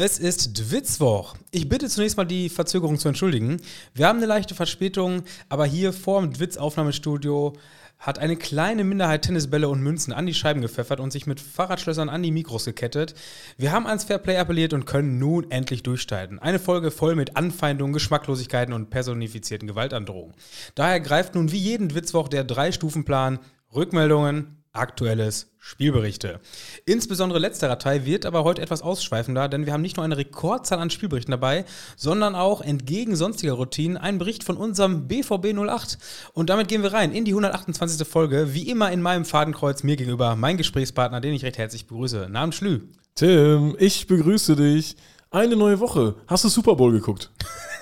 Es ist Dwitzwoch. Ich bitte zunächst mal die Verzögerung zu entschuldigen. Wir haben eine leichte Verspätung, aber hier vor dem Dwitz-Aufnahmestudio hat eine kleine Minderheit Tennisbälle und Münzen an die Scheiben gepfeffert und sich mit Fahrradschlössern an die Mikros gekettet. Wir haben ans Fairplay appelliert und können nun endlich durchstarten. Eine Folge voll mit Anfeindungen, Geschmacklosigkeiten und personifizierten Gewaltandrohungen. Daher greift nun wie jeden Dwitzwoch der 3-Stufen-Plan, Rückmeldungen, aktuelles Spielberichte. Insbesondere letzterer Teil wird aber heute etwas ausschweifender, denn wir haben nicht nur eine Rekordzahl an Spielberichten dabei, sondern auch entgegen sonstiger Routinen einen Bericht von unserem BVB 08. Und damit gehen wir rein in die 128. Folge, wie immer in meinem Fadenkreuz mir gegenüber, mein Gesprächspartner, den ich recht herzlich begrüße. Namen Schlü. Tim, ich begrüße dich. Eine neue Woche. Hast du Super Bowl geguckt?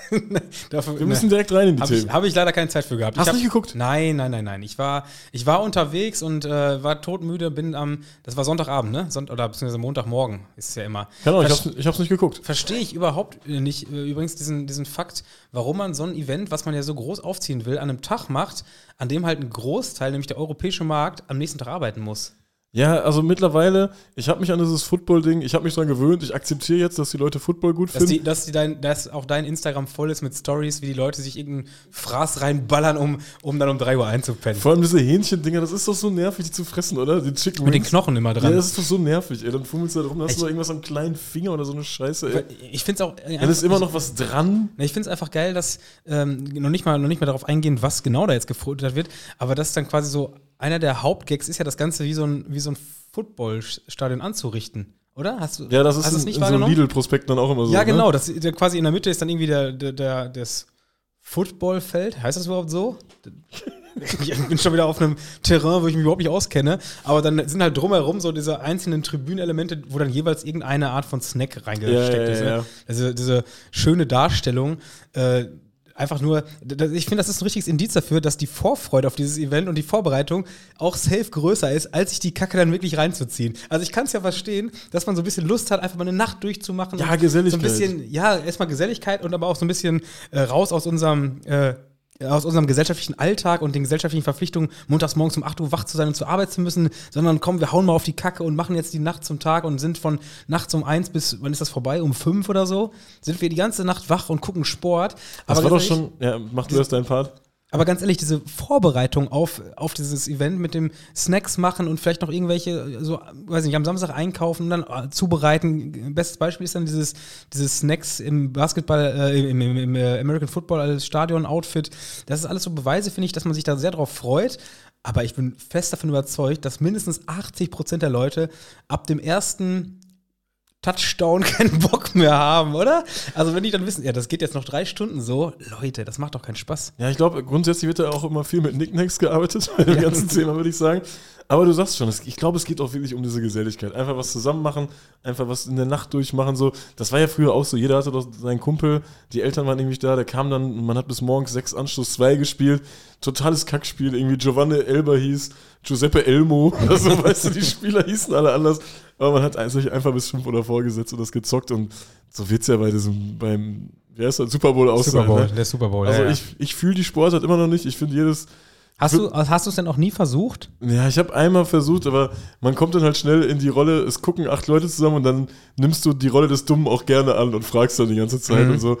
Wir müssen direkt rein in die Themen. Habe ich leider keine Zeit für gehabt. Hast du nicht geguckt? Nein. Ich war unterwegs und war todmüde, das war Sonntagabend, ne? Oder beziehungsweise Montagmorgen ist es ja immer. Genau, ich hab's nicht geguckt. Verstehe ich überhaupt nicht, übrigens diesen Fakt, warum man so ein Event, was man ja so groß aufziehen will, an einem Tag macht, an dem halt ein Großteil, nämlich der europäische Markt, am nächsten Tag arbeiten muss. Ja, also mittlerweile, ich habe mich an dieses Football-Ding, ich habe mich dran gewöhnt, ich akzeptiere jetzt, dass die Leute Football gut finden. Dass auch dein Instagram voll ist mit Stories, wie die Leute sich irgendeinen Fraß reinballern, um dann um 3 Uhr einzupennen. Vor allem diese Hähnchendinger, das ist doch so nervig, die zu fressen, oder? Die Chicken Wings. Mit den Knochen immer dran. Ja, das ist doch so nervig, ey. Dann fummelst du da rum, da hast du irgendwas am kleinen Finger oder so eine Scheiße, ey. Ich find's auch... Dann ist immer noch was dran. Ich find's einfach geil, dass noch nicht mal darauf eingehen, was genau da jetzt gefuttert wird, aber das ist dann quasi so... Einer der Hauptgags ist ja, das Ganze wie so ein Footballstadion anzurichten, oder? Hast du das nicht wahrgenommen? So ein Lidl-Prospekt dann auch immer so. Ja, genau. Ne? Das, quasi in der Mitte ist dann irgendwie das Footballfeld. Heißt das überhaupt so? Ich bin schon wieder auf einem Terrain, wo ich mich überhaupt nicht auskenne. Aber dann sind halt drumherum so diese einzelnen Tribünenelemente, wo dann jeweils irgendeine Art von Snack reingesteckt ist. Ne? Ja. Also diese schöne Darstellung, einfach nur, ich finde, das ist ein richtiges Indiz dafür, dass die Vorfreude auf dieses Event und die Vorbereitung auch safe größer ist, als sich die Kacke dann wirklich reinzuziehen. Also ich kann es ja verstehen, dass man so ein bisschen Lust hat, einfach mal eine Nacht durchzumachen. Ja, Geselligkeit. So ein bisschen, ja, erstmal Geselligkeit und aber auch so ein bisschen raus aus unserem gesellschaftlichen Alltag und den gesellschaftlichen Verpflichtungen, montags morgens um 8 Uhr wach zu sein und zur Arbeit zu müssen, sondern komm, wir hauen mal auf die Kacke und machen jetzt die Nacht zum Tag und sind von nachts um 1 bis, wann ist das vorbei, um 5 oder so, sind wir die ganze Nacht wach und gucken Sport. Das war doch schon, ja, mach du erst deinen Part. Aber ganz ehrlich, diese Vorbereitung auf dieses Event mit dem Snacks machen und vielleicht noch irgendwelche, so, weiß nicht, am Samstag einkaufen und dann zubereiten. Bestes Beispiel ist dann dieses Snacks im Basketball, im American Football als Stadion-Outfit. Das ist alles so Beweise, finde ich, dass man sich da sehr drauf freut. Aber ich bin fest davon überzeugt, dass mindestens 80% der Leute ab dem ersten Touchdown keinen Bock mehr haben, oder? Also wenn die dann wissen, ja, das geht jetzt noch 3 Stunden so, Leute, das macht doch keinen Spaß. Ja, ich glaube, grundsätzlich wird da auch immer viel mit Nicknacks gearbeitet, bei dem ganzen Thema, würde ich sagen. Aber du sagst schon, ich glaube, es geht auch wirklich um diese Geselligkeit. Einfach was zusammen machen, einfach was in der Nacht durchmachen, so. Das war ja früher auch so, jeder hatte doch seinen Kumpel, die Eltern waren irgendwie da, der kam dann, man hat bis morgens 6 Anschluss 2 gespielt, totales Kackspiel, irgendwie Giovanni Elber hieß, Giuseppe Elmo, oder so, weißt du, die Spieler hießen alle anders, aber man hat sich einfach bis 5 oder vorgesetzt und das gezockt und so wird's ja beim wie heißt das, Super Bowl aussehen. Der Super Bowl, also ja. Ich fühle die Sportart immer noch nicht, ich finde jedes... Hast du es denn auch nie versucht? Ja, ich habe einmal versucht, aber man kommt dann halt schnell in die Rolle, es gucken 8 Leute zusammen und dann nimmst du die Rolle des Dummen auch gerne an und fragst dann die ganze Zeit und so.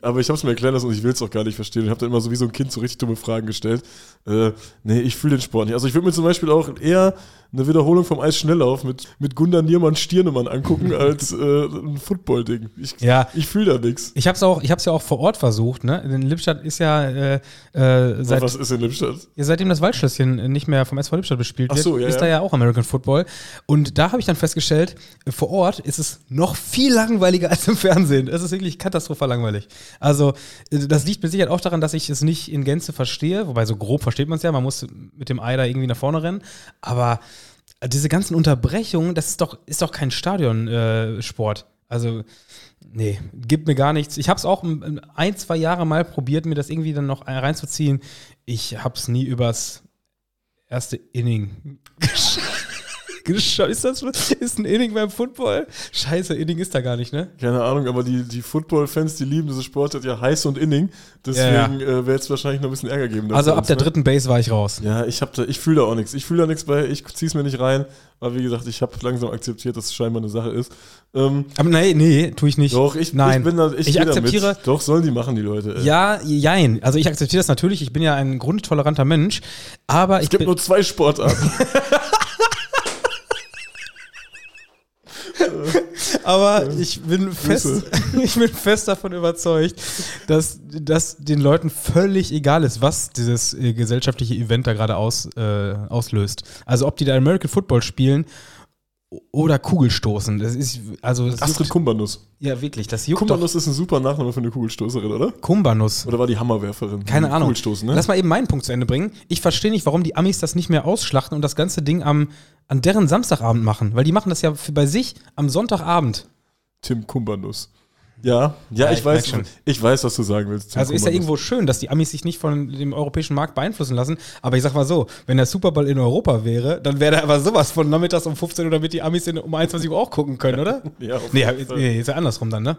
Aber ich habe es mir erklären lassen und ich will es auch gar nicht verstehen. Ich habe dann immer so wie so ein Kind so richtig dumme Fragen gestellt. Nee, ich fühle den Sport nicht. Also ich würde mir zum Beispiel auch eher eine Wiederholung vom Eisschnelllauf mit Gunda Niermann Stirnemann angucken als ein Football-Ding. Ich fühle da nichts. Ich hab's ja auch vor Ort versucht, ne? In Lippstadt ist ja was ist in Lippstadt? Ja, seitdem das Waldschlösschen nicht mehr vom SV Lippstadt bespielt wird, da ja auch American Football. Und da habe ich dann festgestellt, vor Ort ist es noch viel langweiliger als im Fernsehen. Es ist wirklich katastrophal langweilig. Also das liegt mit Sicherheit auch daran, dass ich es nicht in Gänze verstehe, wobei so grob versteht man es ja, man muss mit dem Ei da irgendwie nach vorne rennen, aber diese ganzen Unterbrechungen, das ist doch kein Stadionsport. Also, nee, gibt mir gar nichts. Ich habe es auch 1-2 Jahre mal probiert, mir das irgendwie dann noch reinzuziehen. Ich habe es nie übers erste Inning geschafft. geschaut. Ist das ist ein Inning beim Football? Scheiße, Inning ist da gar nicht, ne? Keine Ahnung, aber die Football-Fans, die lieben diese Sportart ja heiß und Inning. Deswegen wäre es wahrscheinlich noch ein bisschen Ärger geben. Also ab der dritten Base war ich raus. Ja, ich fühle da auch nichts. Ich fühle da nichts bei, ich zieh's mir nicht rein. Aber wie gesagt, ich habe langsam akzeptiert, dass es scheinbar eine Sache ist. Aber nee, tue ich nicht. Doch, ich bin da, ich akzeptiere. Damit. Doch, sollen die machen, die Leute. Ja, jein. Also ich akzeptiere das natürlich. Ich bin ja ein grundtoleranter Mensch. Aber es gibt nur 2 Sportarten. Aber ich bin fest davon überzeugt, dass das den Leuten völlig egal ist, was dieses gesellschaftliche Event da gerade auslöst. Also ob die da American Football spielen oder Kugelstoßen. Das ist, also das Astrid Kumbanus. Ja, wirklich. Das juckt Kumbanus doch. Ist ein super Nachname für eine Kugelstoßerin, oder? Kumbanus. Oder war die Hammerwerferin? Keine Ahnung. Kugelstoßen, ne? Lass mal eben meinen Punkt zu Ende bringen. Ich verstehe nicht, warum die Amis das nicht mehr ausschlachten und das ganze Ding an deren Samstagabend machen. Weil die machen das ja bei sich am Sonntagabend. Tim Kumbanus. Ja, ich weiß, was du sagen willst. Also ist ja irgendwo schön, dass die Amis sich nicht von dem europäischen Markt beeinflussen lassen. Aber ich sag mal so, wenn der Super Bowl in Europa wäre, dann wäre da aber sowas von nachmittags um 15 Uhr, damit die Amis um 21 Uhr auch gucken können, oder? Ja, nee, ist ja andersrum dann, ne?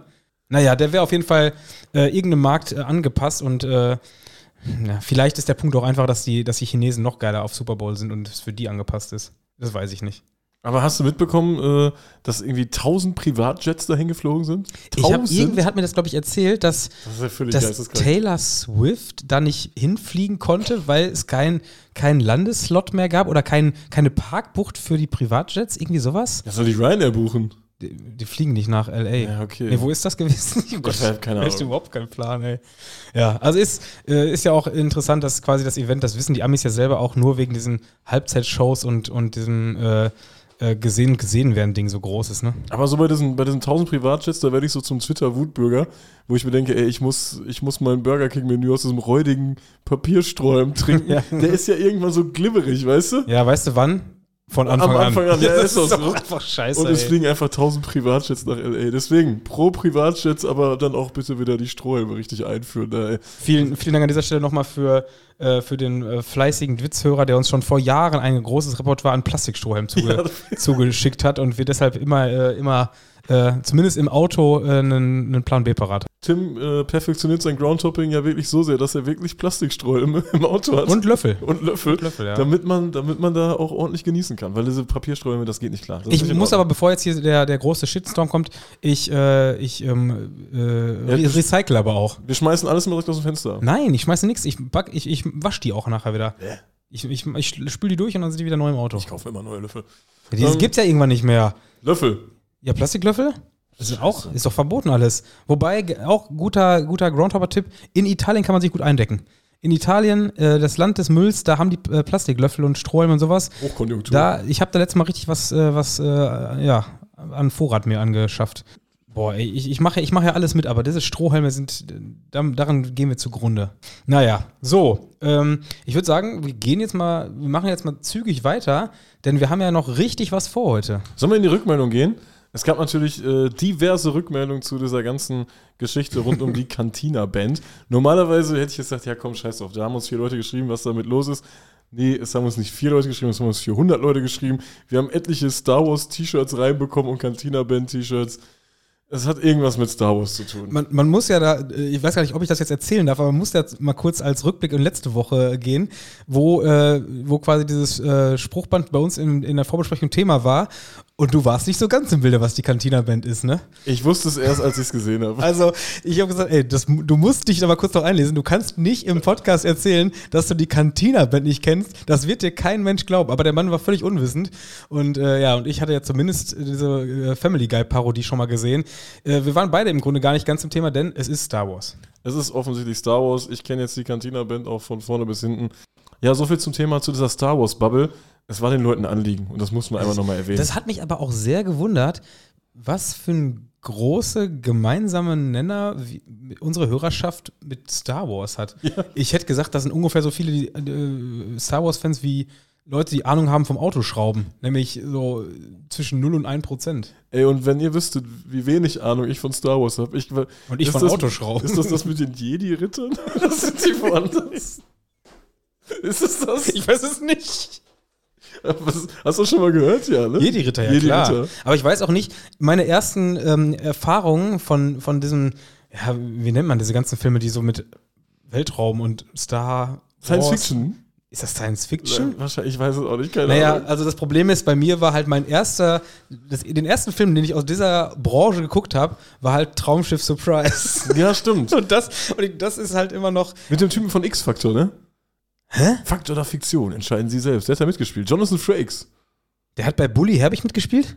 Naja, der wäre auf jeden Fall irgendeinem Markt angepasst und vielleicht ist der Punkt auch einfach, dass die Chinesen noch geiler auf Super Bowl sind und es für die angepasst ist. Das weiß ich nicht. Aber hast du mitbekommen, dass irgendwie 1000 Privatjets dahin geflogen sind? Irgendwer hat mir das, glaube ich, erzählt, dass Taylor Swift da nicht hinfliegen konnte, weil es keinen Landeslot mehr gab oder keine Parkbucht für die Privatjets, irgendwie sowas? Das soll die Ryanair buchen. Die fliegen nicht nach L.A. Ja, okay. Nee, wo ist das gewesen? Oh Gott, ich habe keine Ahnung. Ich habe überhaupt keinen Plan, ey. Ja, also ist ja auch interessant, dass quasi das Event, das wissen die Amis ja selber auch nur wegen diesen Halbzeitshows und diesem gesehen werden Ding so groß ist, ne? Aber so bei diesen 1000 Privatjets, da werde ich so zum Twitter-Wutbürger, wo ich mir denke, ey, ich muss mein Burger King-Menü aus diesem räudigen Papiersträum trinken. Ja. Der ist ja irgendwann so glibberig, weißt du? Ja, weißt du wann? Am Anfang an. Ja, das ist doch einfach scheiße. Und es fliegen einfach 1000 Privatjets nach L.A. Deswegen, pro Privatjets, aber dann auch bitte wieder die Strohhalme richtig einführen. Ey. Vielen, vielen Dank an dieser Stelle nochmal für den fleißigen Witzhörer, der uns schon vor Jahren ein großes Repertoire an Plastikstrohhalmen zugeschickt hat und wir deshalb immer zumindest im Auto einen Plan B parat haben. Tim perfektioniert sein Groundtopping ja wirklich so sehr, dass er wirklich Plastikstrohhalme im Auto hat. Und Löffel, ja. Damit man da auch ordentlich genießen kann, weil diese Papierströme, das geht nicht klar. Ich muss aber, bevor jetzt hier der große Shitstorm kommt, recycle aber auch. Wir schmeißen alles mal direkt aus dem Fenster. Nein, ich schmeiße nichts. Ich wasche die auch nachher wieder. Yeah. Ich spüle die durch und dann sind die wieder neu im Auto. Ich kaufe immer neue Löffel. Ja, dieses gibt's ja irgendwann nicht mehr. Löffel. Ja, Plastiklöffel? Das ist doch verboten alles. Wobei, auch guter Groundhopper-Tipp, in Italien kann man sich gut eindecken. In Italien, das Land des Mülls, da haben die Plastiklöffel und Strohhalme und sowas. Hochkonjunktur. Ich habe da letztes Mal richtig was an Vorrat mir angeschafft. Boah, ey, ich mache ja alles mit, aber diese Strohhalme daran gehen wir zugrunde. Naja, so, ich würde sagen, wir machen jetzt mal zügig weiter, denn wir haben ja noch richtig was vor heute. Sollen wir in die Rückmeldung gehen? Es gab natürlich diverse Rückmeldungen zu dieser ganzen Geschichte rund um die Cantina-Band. Normalerweise hätte ich gesagt, ja komm, scheiß drauf, da haben uns 4 Leute geschrieben, was damit los ist. Nee, es haben uns nicht 4 Leute geschrieben, es haben uns 400 Leute geschrieben. Wir haben etliche Star Wars-T-Shirts reinbekommen und Cantina-Band-T-Shirts. Es hat irgendwas mit Star Wars zu tun. Man muss ja da, ich weiß gar nicht, ob ich das jetzt erzählen darf, aber man muss da mal kurz als Rückblick in letzte Woche gehen, wo quasi dieses Spruchband bei uns in der Vorbesprechung Thema war. Und du warst nicht so ganz im Bilde, was die Cantina-Band ist, ne? Ich wusste es erst, als ich es gesehen habe. Also, ich habe gesagt, ey, du musst dich da mal kurz noch einlesen. Du kannst nicht im Podcast erzählen, dass du die Cantina-Band nicht kennst. Das wird dir kein Mensch glauben. Aber der Mann war völlig unwissend. Und und ich hatte ja zumindest diese Family Guy-Parodie schon mal gesehen. Wir waren beide im Grunde gar nicht ganz im Thema, denn es ist Star Wars. Es ist offensichtlich Star Wars. Ich kenne jetzt die Cantina-Band auch von vorne bis hinten. Ja, soviel zum Thema zu dieser Star Wars-Bubble. Es war den Leuten ein Anliegen und das muss man einfach nochmal erwähnen. Das hat mich aber auch sehr gewundert, was für ein großer gemeinsamer Nenner unsere Hörerschaft mit Star Wars hat. Ja. Ich hätte gesagt, das sind ungefähr so viele Star Wars-Fans wie Leute, die Ahnung haben vom Autoschrauben. Nämlich so zwischen 0 und 1%. Ey, und wenn ihr wüsstet, wie wenig Ahnung ich von Star Wars habe. Und ich von Autoschrauben. Ist das mit den Jedi-Rittern? Das sind die woanders. Ist es das? Ich weiß es nicht. Hast du schon mal gehört? Ja, ne? Jedi-Ritter, ja, Jedi klar. Ritter. Aber ich weiß auch nicht, meine ersten Erfahrungen von diesem, ja, wie nennt man diese ganzen Filme, die so mit Weltraum und Star Science Wars. Fiction? Ist das Science Fiction? Wahrscheinlich, ich weiß es auch nicht, keine Ahnung. Naja, also das Problem ist, bei mir war halt den ersten Film, den ich aus dieser Branche geguckt habe, war halt Traumschiff Surprise. Ja, stimmt. Und das ist halt immer noch... Mit dem Typen von X-Faktor, ne? Hä? Fakt oder Fiktion, entscheiden Sie selbst. Der hat da mitgespielt. Jonathan Frakes. Der hat bei Bully Herbig mitgespielt?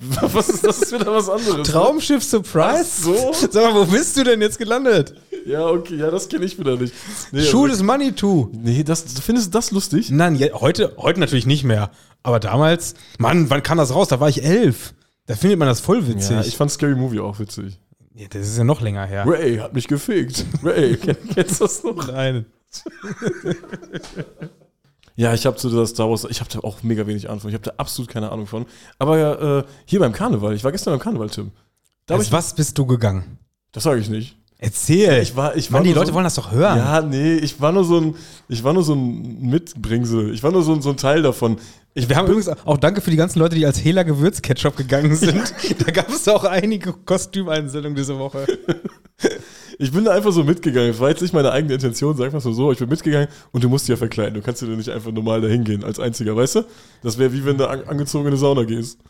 Was ist das? Ist wieder was anderes. Traumschiff Surprise? So? Sag mal, wo bist du denn jetzt gelandet? Ja, okay, ja, das kenne ich wieder nicht. Nee, Schuh des Manitou. Nee, findest du das lustig? Nein, ja, heute natürlich nicht mehr. Aber damals, Mann, wann kam das raus? Da war ich 11. Da findet man das voll witzig. Ja, ich fand Scary Movie auch witzig. Ja, das ist ja noch länger her. Ray hat mich gefickt. Ray, kennst du das noch? Nein. Ja, ich habe zu dieser Star Wars, ich habe da auch mega wenig Ahnung von. Ich habe da absolut keine Ahnung von. Aber ja, hier beim Karneval, ich war gestern beim Karneval, Tim. Was bist du gegangen? Das sage ich nicht. Erzähl. Ich war die Leute wollen das doch hören. Ja, nee, ich war nur so ein Mitbringsel. Ich war nur so ein Teil davon. Wir haben übrigens auch danke für die ganzen Leute, die als Hela Gewürzketchup gegangen sind. Da gab es auch einige Kostümeinsendungen diese Woche. Ich bin da einfach so mitgegangen. Das war jetzt nicht meine eigene Intention, sag mal so. Ich bin mitgegangen und du musst dich ja verkleiden. Du kannst dir nicht einfach normal da hingehen als Einziger, weißt du? Das wäre wie wenn du angezogen in eine Sauna gehst.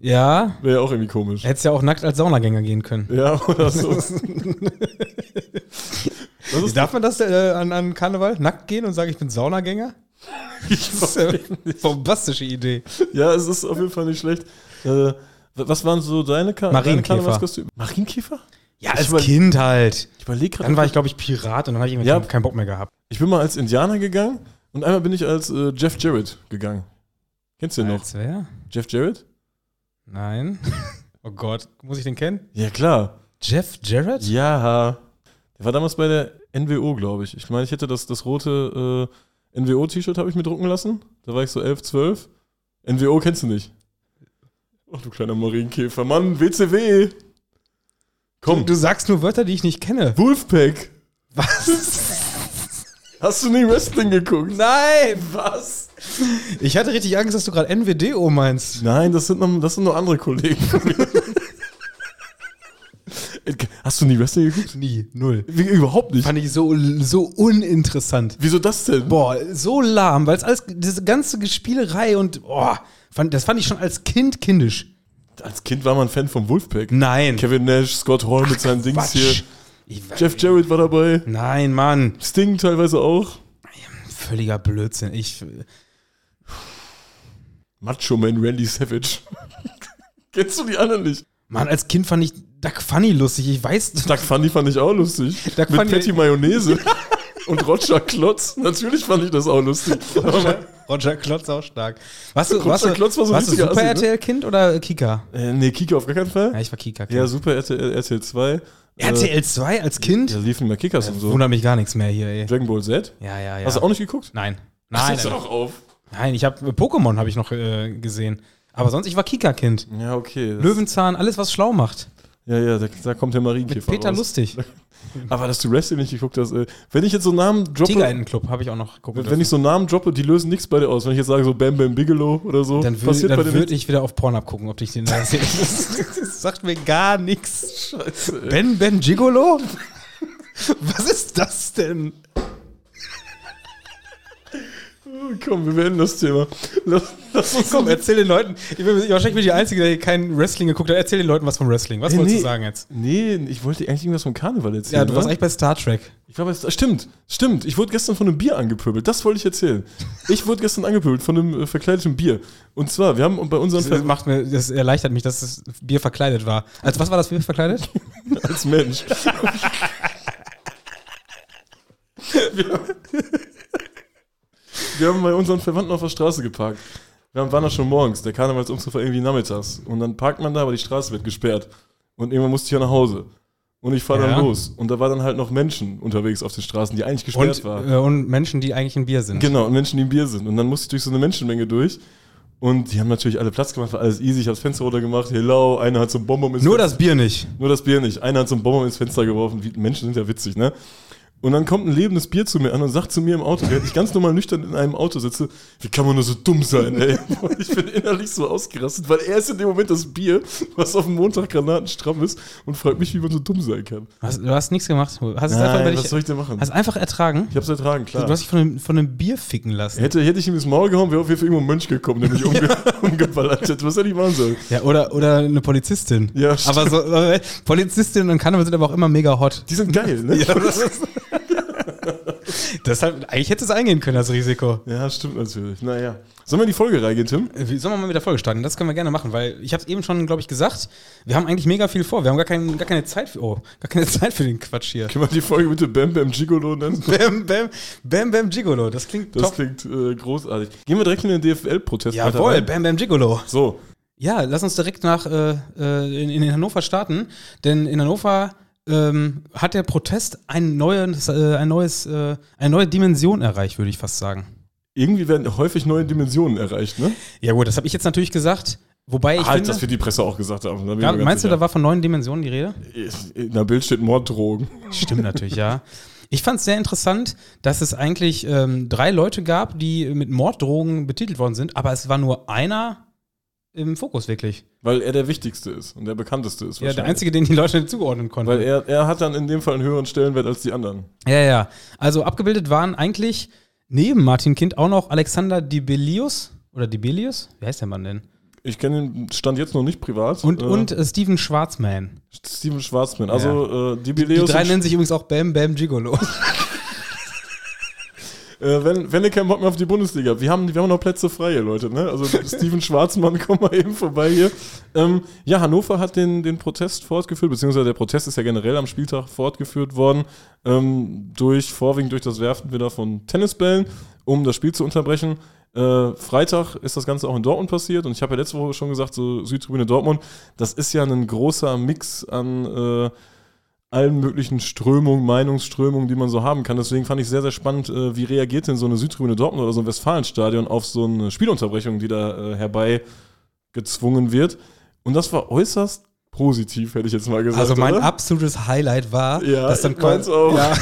Ja. Wäre ja auch irgendwie komisch. Hättest ja auch nackt als Saunagänger gehen können. Ja, oder so. Darf man das an Karneval? Nackt gehen und sagen, ich bin Saunagänger? Das ist ja eine bombastische Idee. Ja, es ist auf jeden Fall nicht schlecht. Was waren so deine Karnevalskostüme? Marienkäfer? Ja, als Kind halt. Ich überlege gerade. Dann war ich, glaube ich, Pirat und dann habe ich irgendwie keinen Bock mehr gehabt. Ich bin mal als Indianer gegangen und einmal bin ich als Jeff Jarrett gegangen. Kennst du den noch? Als wer? Jeff Jarrett? Nein. Oh Gott, muss ich den kennen? Ja, klar. Jeff Jarrett? Ja. Der war damals bei der NWO, glaube ich. Ich meine, ich hätte das rote NWO-T-Shirt habe ich mir drucken lassen. Da war ich so 11, 12. NWO kennst du nicht. Ach, du kleiner Marienkäfer. Mann, WCW. Komm. Du sagst nur Wörter, die ich nicht kenne. Wolfpack. Was? Hast du nie Wrestling geguckt? Nein, was? Ich hatte richtig Angst, dass du gerade NWDO meinst. Nein, das sind noch andere Kollegen. Hast du nie Wrestling geguckt? Nie, null. Überhaupt nicht. Fand ich so uninteressant. Wieso das denn? Boah, so lahm, weil es alles, diese ganze Spielerei und, boah, das fand ich schon als Kind kindisch. Als Kind war man Fan vom Wolfpack. Nein. Kevin Nash, Scott Hall mit seinen Dings hier. Jeff Jarrett war dabei. Nein, Mann. Sting teilweise auch. Völliger Blödsinn. Macho Man Randy Savage. Kennst du die anderen nicht? Mann, als Kind fand ich Duck Funny lustig. Ich weiß nicht. Duck Funny fand ich auch lustig. Duck mit Funny. Patty Mayonnaise und Roger Klotz. Natürlich fand ich das auch lustig. Roger Klotz auch stark. Warst du Super RTL-Kind oder Kika? Nee, Kika auf gar keinen Fall. Ja, ich war Kika. Ja, Super RTL 2. RTL 2 als Kind? Da liefen mal Kickers und so. Wundert mich gar nichts mehr hier, ey. Dragon Ball Z? Ja. Hast du auch nicht geguckt? Nein. Hast du doch auf? Nein, ich habe Pokémon habe ich noch gesehen. Aber sonst, ich war Kika-Kind. Ja, okay. Löwenzahn, alles, was schlau macht. Ja, da kommt der Marienkäfer raus. Mit Peter Lustig. Aber dass du Wrestling nicht geguckt hast, ey. Wenn ich jetzt so Namen droppe... Tigerentenclub habe ich auch noch geguckt. Wenn ich so Namen droppe, die lösen nichts bei dir aus. Wenn ich jetzt sage, so Bam Bam Bigelow oder so, dann würde ich wieder auf Pornhub gucken, ob ich den da sehe. Das sagt mir gar nichts. Scheiße, ey. Ben Ben Gigolo? Was ist das denn? Komm, wir beenden das Thema. Lass uns komm, erzähl den Leuten. Wahrscheinlich bin ich der Einzige, der hier keinen Wrestling geguckt hat. Erzähl den Leuten was vom Wrestling. Was wolltest du sagen jetzt? Nee, ich wollte eigentlich irgendwas vom Karneval erzählen. Ja, du warst eigentlich bei Star Trek. Ich war bei Stimmt. Ich wurde gestern von einem Bier angepöbelt. Das wollte ich erzählen. Ich wurde gestern angepöbelt von einem verkleideten Bier. Und zwar, wir haben bei unseren... Das erleichtert mich, dass das Bier verkleidet war. Also was war das Bier verkleidet? Als Mensch. Wir haben bei unseren Verwandten auf der Straße geparkt. Wir waren da schon morgens. Der Karnevalsumzug war irgendwie nachmittags. Und dann parkt man da, aber die Straße wird gesperrt. Und irgendwann musste ich ja nach Hause. Und ich fahre dann los. Und da waren dann halt noch Menschen unterwegs auf den Straßen, die eigentlich gesperrt waren. Und Menschen, die eigentlich ein Bier sind. Genau, und Menschen, die ein Bier sind. Und dann musste ich durch so eine Menschenmenge durch. Und die haben natürlich alle Platz gemacht, war alles easy. Ich habe das Fenster runter gemacht. Hello, einer hat so ein Bonbon ins Fenster. Nur das Bier nicht. Einer hat so ein Bonbon ins Fenster geworfen. Menschen sind ja witzig, ne? Und dann kommt ein lebendes Bier zu mir an und sagt zu mir im Auto, während ich ganz normal nüchtern in einem Auto sitze, wie kann man nur so dumm sein, ey? Ich bin innerlich so ausgerastet, weil er ist in dem Moment das Bier, was auf dem Montag granatenstramm ist, und fragt mich, wie man so dumm sein kann. Du hast nichts gemacht. Was soll ich denn machen? Hast du einfach ertragen? Ich hab's ertragen, klar. Du hast dich von einem Bier ficken lassen. Hätte ich ihm ins Maul gehauen, wäre auf jeden Fall irgendwo ein Mönch gekommen, der mich umgeballert hätte. Was hätte ich machen sollen? Ja, oder eine Polizistin. Ja, stimmt. Aber so, Polizistinnen und Kannibalen sind aber auch immer mega hot. Die sind geil, ne? Ja, deshalb, eigentlich hätte es eingehen können, das Risiko. Ja, stimmt natürlich. Naja. Sollen wir in die Folge reingehen, Tim? Sollen wir mal mit der Folge starten? Das können wir gerne machen, weil ich habe es eben schon, glaube ich, gesagt. Wir haben eigentlich mega viel vor. Wir haben gar keine Zeit für den Quatsch hier. Können wir die Folge bitte Bam Bam Gigolo nennen? Bam Bam Gigolo. Das klingt top. Das klingt großartig. Gehen wir direkt in den DFL-Protest. Jawohl, Bam Bam Gigolo. So. Ja, lass uns direkt nach in Hannover starten, denn in Hannover hat der Protest eine neue Dimension erreicht, würde ich fast sagen. Irgendwie werden häufig neue Dimensionen erreicht, ne? Ja gut, das habe ich jetzt natürlich gesagt, wobei ich finde... das wird die Presse auch gesagt haben. Meinst du, da war von neuen Dimensionen die Rede? In der Bild steht Morddrogen. Stimmt natürlich, ja. Ich fand es sehr interessant, dass es eigentlich 3 Leute gab, die mit Morddrogen betitelt worden sind, aber es war nur einer... im Fokus wirklich. Weil er der Wichtigste ist und der Bekannteste ist. Ja, der Einzige, den die Leute zuordnen konnten. Weil er hat dann in dem Fall einen höheren Stellenwert als die anderen. Ja, ja. Also abgebildet waren eigentlich neben Martin Kind auch noch Alexander Dibelius. Oder Dibelius? Wie heißt der Mann denn? Ich kenne den Stand jetzt noch nicht privat. Und Steven Schwarzman. Steven Schwarzman. Also ja. Dibelius. Die 3 nennen sich übrigens auch Bam Bam Gigolo. Wenn ihr keinen Bock mehr auf die Bundesliga habt, wir haben noch Plätze frei hier, Leute. Ne? Also Steven Schwarzmann, komm mal eben vorbei hier. Ja, Hannover hat den Protest fortgeführt, beziehungsweise der Protest ist ja generell am Spieltag fortgeführt worden, vorwiegend durch das Werfen wieder von Tennisbällen, um das Spiel zu unterbrechen. Freitag ist das Ganze auch in Dortmund passiert und ich habe ja letzte Woche schon gesagt, so Südtribüne Dortmund, das ist ja ein großer Mix an... allen möglichen Strömungen, Meinungsströmungen, die man so haben kann. Deswegen fand ich sehr, sehr spannend, wie reagiert denn so eine Südtribüne Dortmund oder so ein Westfalenstadion auf so eine Spielunterbrechung, die da herbeigezwungen wird. Und das war äußerst positiv, hätte ich jetzt mal gesagt. Also mein absolutes Highlight war, dass dann kommt... Ja.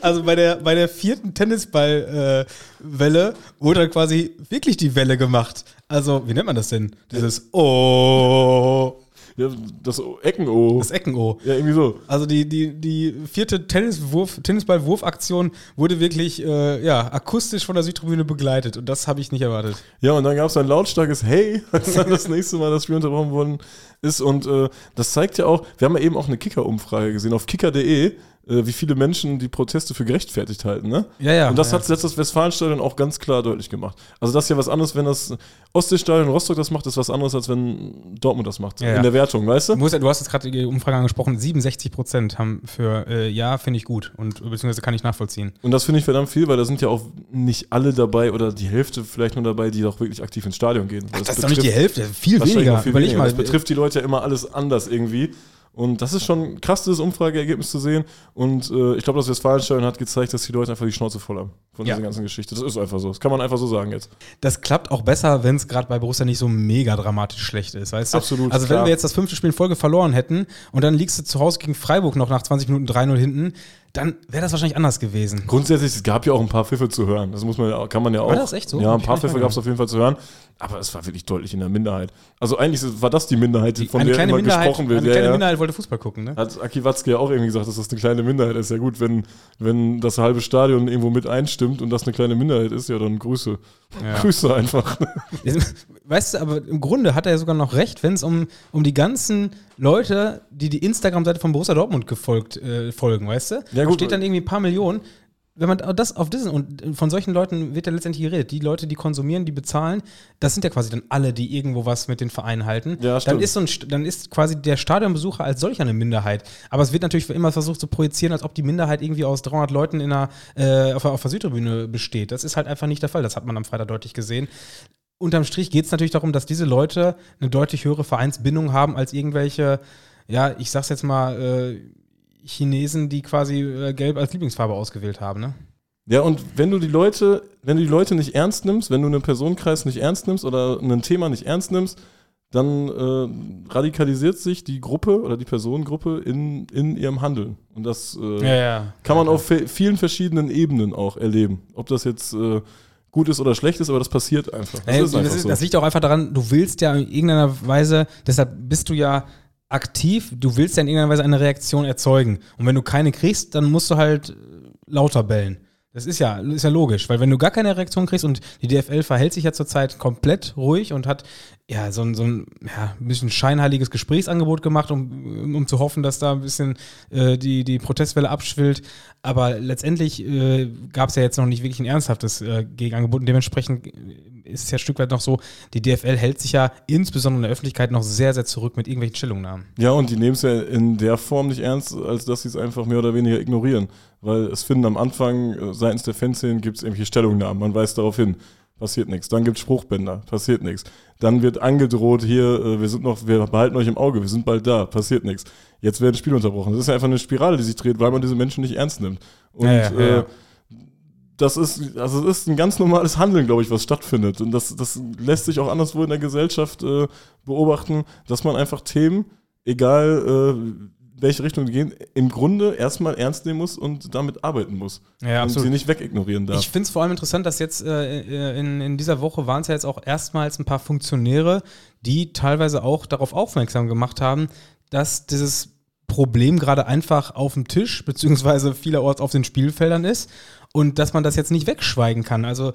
Also bei der 4. Tennisballwelle wurde dann quasi wirklich die Welle gemacht. Also, wie nennt man das denn? Dieses Oh... Ja, das Ecken-O. Das Ecken-O. Ja, irgendwie so. Also die 4. Tennisballwurfaktion wurde wirklich akustisch von der Südtribüne begleitet und das habe ich nicht erwartet. Ja, und dann gab es ein lautstarkes Hey, als dann das nächste Mal das Spiel unterbrochen worden ist und das zeigt ja auch, wir haben ja eben auch eine Kicker-Umfrage gesehen auf kicker.de, wie viele Menschen die Proteste für gerechtfertigt halten, ne? Ja, ja. Und das hat jetzt das Westfalenstadion auch ganz klar deutlich gemacht. Also das ist ja was anderes, wenn das Ostseestadion Rostock das macht, ist was anderes, als wenn Dortmund das macht. Ja, in der Wertung, weißt du? Du hast jetzt gerade die Umfrage angesprochen, 67% haben für ja, finde ich gut und beziehungsweise kann ich nachvollziehen. Und das finde ich verdammt viel, weil da sind ja auch nicht alle dabei oder die Hälfte vielleicht nur dabei, die doch wirklich aktiv ins Stadion gehen. Ach, das ist doch nicht die Hälfte, viel weniger. Das betrifft die Leute ja immer alles anders irgendwie. Und das ist schon krass, das Umfrageergebnis zu sehen. Und ich glaube, das Westfalenstadion hat gezeigt, dass die Leute einfach die Schnauze voll haben von dieser ganzen Geschichte. Das ist einfach so. Das kann man einfach so sagen jetzt. Das klappt auch besser, wenn es gerade bei Borussia nicht so mega dramatisch schlecht ist, weißt du? Absolut. Also klar. Wenn wir jetzt das 5. Spiel in Folge verloren hätten und dann liegst du zu Hause gegen Freiburg noch nach 20 Minuten 3-0 hinten, dann wäre das wahrscheinlich anders gewesen. Grundsätzlich, es gab ja auch ein paar Pfiffe zu hören. Das kann man ja auch. War das echt so? Ja, ein paar Pfiffe gab es auf jeden Fall zu hören. Aber es war wirklich deutlich in der Minderheit. Also eigentlich war das die Minderheit, von der immer gesprochen wird. Eine kleine Minderheit wollte Fußball gucken, ne? Hat Aki Watzke ja auch irgendwie gesagt, dass das eine kleine Minderheit ist. Ja gut, wenn das halbe Stadion irgendwo mit einstimmt und das eine kleine Minderheit ist, ja dann Grüße. Ja. Grüße einfach. Weißt du, aber im Grunde hat er ja sogar noch recht, wenn es um die ganzen Leute, die Instagram-Seite von Borussia Dortmund folgen, weißt du? Ja, da steht dann irgendwie ein paar Millionen. Wenn man das auf Disney und von solchen Leuten wird ja letztendlich geredet. Die Leute, die konsumieren, die bezahlen, das sind ja quasi dann alle, die irgendwo was mit den Vereinen halten. Ja, stimmt. Dann ist quasi der Stadionbesucher als solcher eine Minderheit. Aber es wird natürlich immer versucht zu projizieren, als ob die Minderheit irgendwie aus 300 Leuten auf der Südtribüne besteht. Das ist halt einfach nicht der Fall. Das hat man am Freitag deutlich gesehen. Unterm Strich geht es natürlich darum, dass diese Leute eine deutlich höhere Vereinsbindung haben als irgendwelche, ja, ich sag's jetzt mal, Chinesen, die quasi gelb als Lieblingsfarbe ausgewählt haben, ne? Ja, und wenn du die Leute nicht ernst nimmst, wenn du einen Personenkreis nicht ernst nimmst oder ein Thema nicht ernst nimmst, dann radikalisiert sich die Gruppe oder die Personengruppe in ihrem Handeln. Und das kann man auf vielen verschiedenen Ebenen auch erleben. Ob das jetzt gut ist oder schlecht ist, aber das passiert einfach. Das liegt auch einfach daran, du willst ja in irgendeiner Weise, deshalb bist du ja aktiv, du willst ja in irgendeiner Weise eine Reaktion erzeugen. Und wenn du keine kriegst, dann musst du halt lauter bellen. Das ist ja logisch, weil wenn du gar keine Reaktion kriegst und die DFL verhält sich ja zurzeit komplett ruhig und hat ja so ein bisschen scheinheiliges Gesprächsangebot gemacht, um zu hoffen, dass da ein bisschen die Protestwelle abschwillt. Aber letztendlich gab es ja jetzt noch nicht wirklich ein ernsthaftes Gegenangebot und dementsprechend ist es ja ein Stück weit noch so, die DFL hält sich ja insbesondere in der Öffentlichkeit noch sehr, sehr zurück mit irgendwelchen Stellungnahmen. Ja, und die nehmen es ja in der Form nicht ernst, als dass sie es einfach mehr oder weniger ignorieren. Weil es finden am Anfang seitens der Fanszenen gibt es irgendwelche Stellungnahmen, man weist darauf hin, passiert nichts. Dann gibt es Spruchbänder, passiert nichts. Dann wird angedroht, hier, wir behalten euch im Auge, wir sind bald da, passiert nichts. Jetzt werden Spiele unterbrochen. Das ist ja einfach eine Spirale, die sich dreht, weil man diese Menschen nicht ernst nimmt. Und das ist ein ganz normales Handeln, glaube ich, was stattfindet. Und das lässt sich auch anderswo in der Gesellschaft beobachten, dass man einfach Themen, egal welche Richtung gehen, im Grunde erstmal ernst nehmen muss und damit arbeiten muss. Ja, und sie nicht wegignorieren darf. Ich finde es vor allem interessant, dass jetzt in dieser Woche waren es ja jetzt auch erstmals ein paar Funktionäre, die teilweise auch darauf aufmerksam gemacht haben, dass dieses Problem gerade einfach auf dem Tisch beziehungsweise vielerorts auf den Spielfeldern ist und dass man das jetzt nicht wegschweigen kann. Also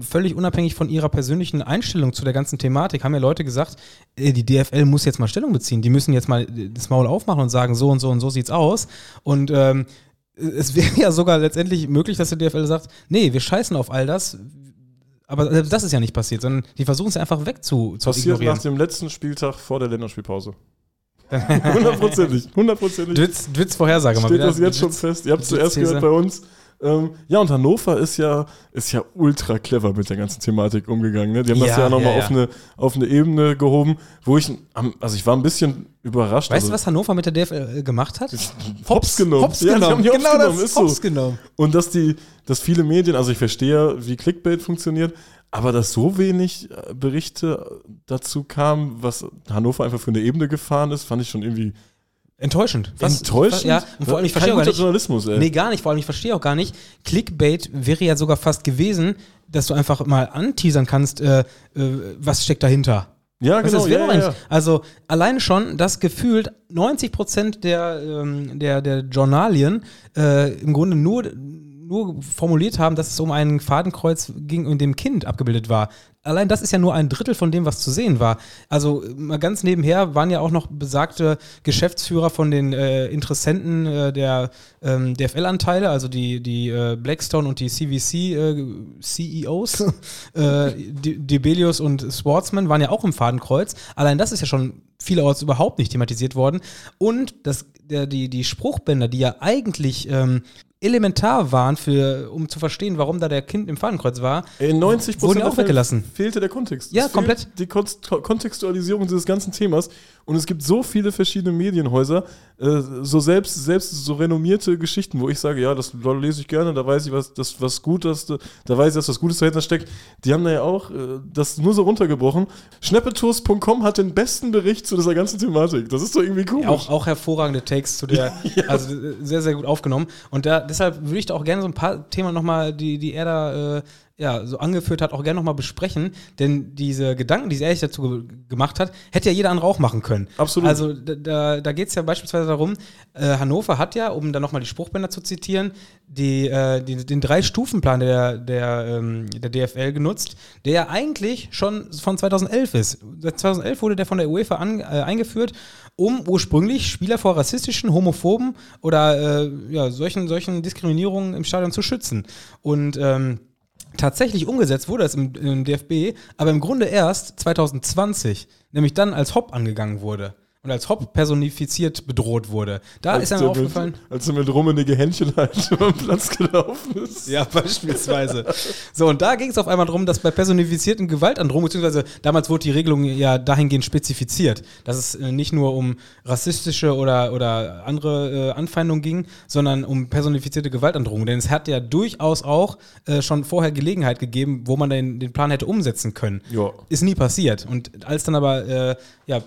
völlig unabhängig von ihrer persönlichen Einstellung zu der ganzen Thematik haben ja Leute gesagt, die DFL muss jetzt mal Stellung beziehen, die müssen jetzt mal das Maul aufmachen und sagen, so und so und so sieht's aus. Und es wäre ja sogar letztendlich möglich, dass die DFL sagt, nee, wir scheißen auf all das. Aber das ist ja nicht passiert, sondern die versuchen es einfach wegzu ignorieren. Passiert nach dem letzten Spieltag vor der Länderspielpause. Hundertprozentig. Dwitz Vorhersage mal. Steht das jetzt schon fest? Ihr habt es zuerst gehört bei uns. Ja, und Hannover ist ja ultra clever mit der ganzen Thematik umgegangen. Ne? Die haben das ja nochmal auf eine Ebene gehoben, wo ich war ein bisschen überrascht. Weißt du, was Hannover mit der DFL gemacht hat? Hops genommen. Und dass viele Medien, also ich verstehe, wie Clickbait funktioniert, aber dass so wenig Berichte dazu kamen, was Hannover einfach für eine Ebene gefahren ist, fand ich schon irgendwie enttäuschend. Enttäuschend? Ja, und vor allem, ich verstehe auch gar nicht. Journalismus, ey. Nee, gar nicht. Vor allem, ich verstehe auch gar nicht. Clickbait wäre ja sogar fast gewesen, dass du einfach mal anteasern kannst, was steckt dahinter. Ja, genau. Das wäre ja. Also alleine schon, dass gefühlt 90% der Journalien im Grunde nur formuliert haben, dass es um ein Fadenkreuz ging, in dem Kind abgebildet war. Allein das ist ja nur ein Drittel von dem, was zu sehen war. Also mal ganz nebenher waren ja auch noch besagte Geschäftsführer von den Interessenten der DFL-Anteile, also die Blackstone und die CVC-CEOs, Debelius und Schwartzman waren ja auch im Fadenkreuz. Allein das ist ja schon vielerorts überhaupt nicht thematisiert worden. Und die Spruchbänder, die ja eigentlich elementar waren, um zu verstehen, warum da der Kind im Fadenkreuz war, in 90% wurden auch weggelassen. Fehlte der Kontext. Ja, komplett. Die Kontextualisierung dieses ganzen Themas. Und es gibt so viele verschiedene Medienhäuser, selbst so renommierte Geschichten, wo ich sage, ja, das lese ich gerne, da weiß ich, dass was Gutes dahinter steckt. Die haben da ja auch das nur so runtergebrochen. Schneppetours.com hat den besten Bericht zu dieser ganzen Thematik. Das ist doch irgendwie cool. Ja, auch hervorragende Takes zu der, also sehr, sehr gut aufgenommen. Und deshalb würde ich da auch gerne so ein paar Themen nochmal, die er da so angeführt hat, auch gerne nochmal besprechen, denn diese Gedanken, die er sich dazu gemacht hat, hätte ja jeder andere auch machen können. Absolut. Also da geht es ja beispielsweise darum, Hannover hat ja, um dann nochmal die Spruchbänder zu zitieren, den 3-Stufen-Plan der DFL genutzt, der ja eigentlich schon von 2011 ist. Seit 2011 wurde der von der UEFA eingeführt, um ursprünglich Spieler vor rassistischen, homophoben oder solchen Diskriminierungen im Stadion zu schützen. Und tatsächlich umgesetzt wurde es im DFB, aber im Grunde erst 2020, nämlich dann als Hop angegangen wurde. und als Hopp personifiziert bedroht wurde. Da ist einem aufgefallen. Als er mit rummenige Händchen halt über den Platz gelaufen ist. Ja, beispielsweise. So, und da ging es auf einmal darum, dass bei personifizierten Gewaltandrohungen, beziehungsweise damals wurde die Regelung ja dahingehend spezifiziert, dass es nicht nur um rassistische oder andere Anfeindungen ging, sondern um personifizierte Gewaltandrohungen. Denn es hat ja durchaus auch schon vorher Gelegenheit gegeben, wo man den Plan hätte umsetzen können. Jo. Ist nie passiert. Und als dann aber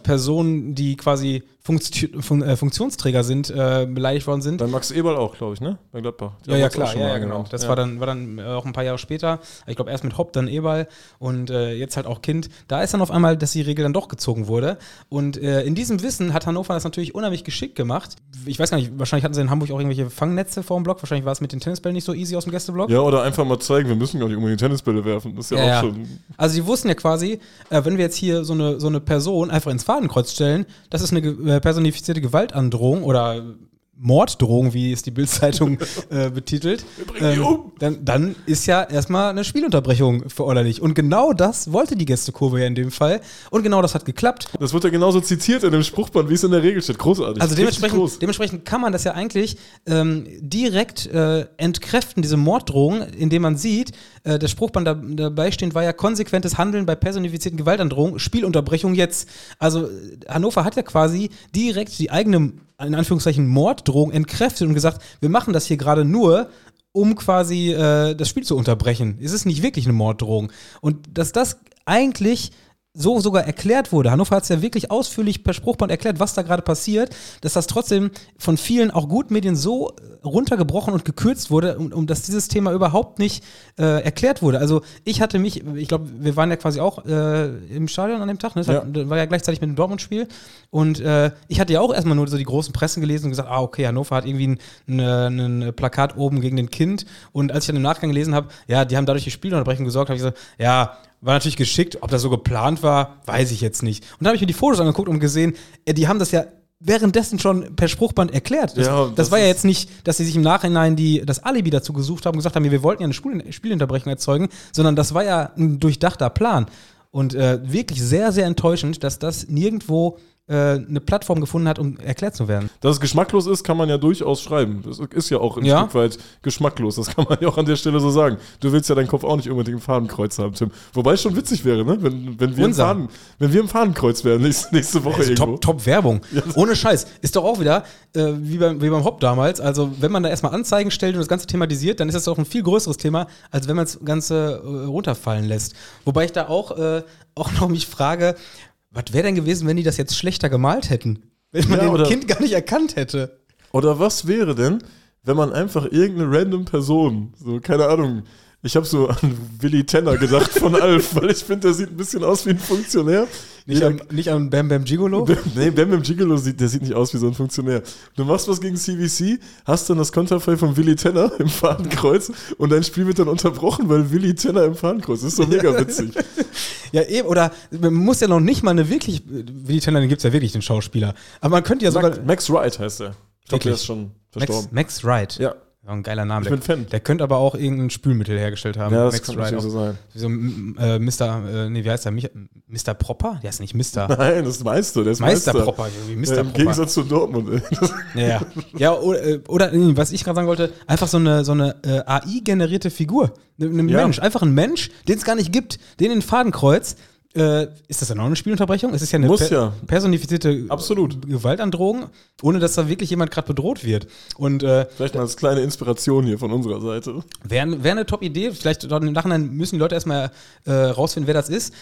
Personen, die quasi Funktionsträger sind, beleidigt worden sind. Dann Max Eberl auch, glaube ich, ne? Bei Gladbach. Die ja, klar. Genau. Das war dann auch ein paar Jahre später. Ich glaube, erst mit Hopp, dann Eberl und jetzt halt auch Kind. Da ist dann auf einmal, dass die Regel dann doch gezogen wurde. Und in diesem Wissen hat Hannover das natürlich unheimlich geschickt gemacht. Ich weiß gar nicht, wahrscheinlich hatten sie in Hamburg auch irgendwelche Fangnetze vor dem Block. Wahrscheinlich war es mit den Tennisbällen nicht so easy aus dem Gästeblock. Ja, oder einfach mal zeigen, wir müssen gar nicht unbedingt Tennisbälle werfen. Das ist ja auch schon... Also die wussten ja quasi, wenn wir jetzt hier so eine Person einfach ins Fadenkreuz stellen, das ist eine personifizierte Gewaltandrohung oder Morddrohung, wie es die Bild-Zeitung betitelt, dann ist ja erstmal eine Spielunterbrechung verordentlich. Und genau das wollte die Gästekurve ja in dem Fall. Und genau das hat geklappt. Das wird ja genauso zitiert in dem Spruchband, wie es in der Regel steht. Großartig. Also dementsprechend kann man das ja eigentlich direkt entkräften, diese Morddrohung, indem man sieht, das Spruchband dabei stehend war ja konsequentes Handeln bei personifizierten Gewaltandrohungen, Spielunterbrechung jetzt. Also Hannover hat ja quasi direkt die eigene, in Anführungszeichen, Morddrohung entkräftet und gesagt, wir machen das hier gerade nur, um quasi das Spiel zu unterbrechen. Es ist nicht wirklich eine Morddrohung. Und dass das eigentlich so sogar erklärt wurde, Hannover hat es ja wirklich ausführlich per Spruchband erklärt, was da gerade passiert, dass das trotzdem von vielen, auch guten Medien, so runtergebrochen und gekürzt wurde, um dass dieses Thema überhaupt nicht erklärt wurde. Also ich glaube, wir waren ja quasi auch im Stadion an dem Tag, ne? Das war ja gleichzeitig mit dem Dortmund-Spiel und ich hatte ja auch erstmal nur so die großen Pressen gelesen und gesagt, okay, Hannover hat irgendwie ein Plakat oben gegen den Kind, und als ich dann im Nachgang gelesen habe, ja, die haben dadurch die Spielunterbrechung gesorgt, habe ich gesagt, ja, war natürlich geschickt, ob das so geplant war, weiß ich jetzt nicht. Und da habe ich mir die Fotos angeguckt und gesehen, die haben das ja währenddessen schon per Spruchband erklärt. Das war ja jetzt nicht, dass sie sich im Nachhinein das Alibi dazu gesucht haben und gesagt haben, wir wollten ja eine Spielunterbrechung erzeugen, sondern das war ja ein durchdachter Plan. Und wirklich sehr, sehr enttäuschend, dass das nirgendwo eine Plattform gefunden hat, um erklärt zu werden. Dass es geschmacklos ist, kann man ja durchaus schreiben. Das ist ja auch ein Stück weit geschmacklos. Das kann man ja auch an der Stelle so sagen. Du willst ja deinen Kopf auch nicht unbedingt im Fadenkreuz haben, Tim. Wobei es schon witzig wäre, ne? Wenn wir im Fadenkreuz wären nächste Woche irgendwo. Top Werbung. Ja. Ohne Scheiß. Ist doch auch wieder wie beim Hopp damals. Also wenn man da erstmal Anzeigen stellt und das Ganze thematisiert, dann ist das doch ein viel größeres Thema, als wenn man das Ganze runterfallen lässt. Wobei ich da auch noch mich frage, was wäre denn gewesen, wenn die das jetzt schlechter gemalt hätten? Wenn man den Kind gar nicht erkannt hätte. Oder was wäre denn, wenn man einfach irgendeine random Person, so keine Ahnung, ich habe so an Willy Tanner gedacht von Alf, weil ich finde, der sieht ein bisschen aus wie ein Funktionär. Nicht an Bam Bam Gigolo? Nee, Bam Bam Gigolo sieht nicht aus wie so ein Funktionär. Du machst was gegen CVC, hast dann das Konterfei von Willy Tanner im Fadenkreuz und dein Spiel wird dann unterbrochen, weil Willy Tanner im Fadenkreuz ist. So mega witzig. Ja, eben. Oder man muss ja noch nicht mal eine wirklich... Willy Tanner, den gibt's ja wirklich, den Schauspieler. Aber man könnte ja sogar... Max Wright heißt er. Ich glaube, der ist schon verstorben. Max Wright? Ja. Ein geiler Name. Ich bin Fan. Der könnte aber auch irgendein Spülmittel hergestellt haben. Ja, das Max kann Ride nicht so sein. So, wie heißt der? Mr. Propper? Der ist nicht Mr. Nein, das ist Meister. Der ist Meister Propper. Im Gegensatz zu Dortmund. Oder was ich gerade sagen wollte, einfach so eine AI-generierte Figur. Ein Mensch. Einfach ein Mensch, den es gar nicht gibt. Den in Fadenkreuz. Ist das dann auch eine Spielunterbrechung? Es ist ja eine personifizierte Gewaltandrohung, ohne dass da wirklich jemand gerade bedroht wird. Und, vielleicht mal als kleine Inspiration hier von unserer Seite. Wäre eine Top-Idee. Vielleicht im Nachhinein müssen die Leute erstmal rausfinden, wer das ist.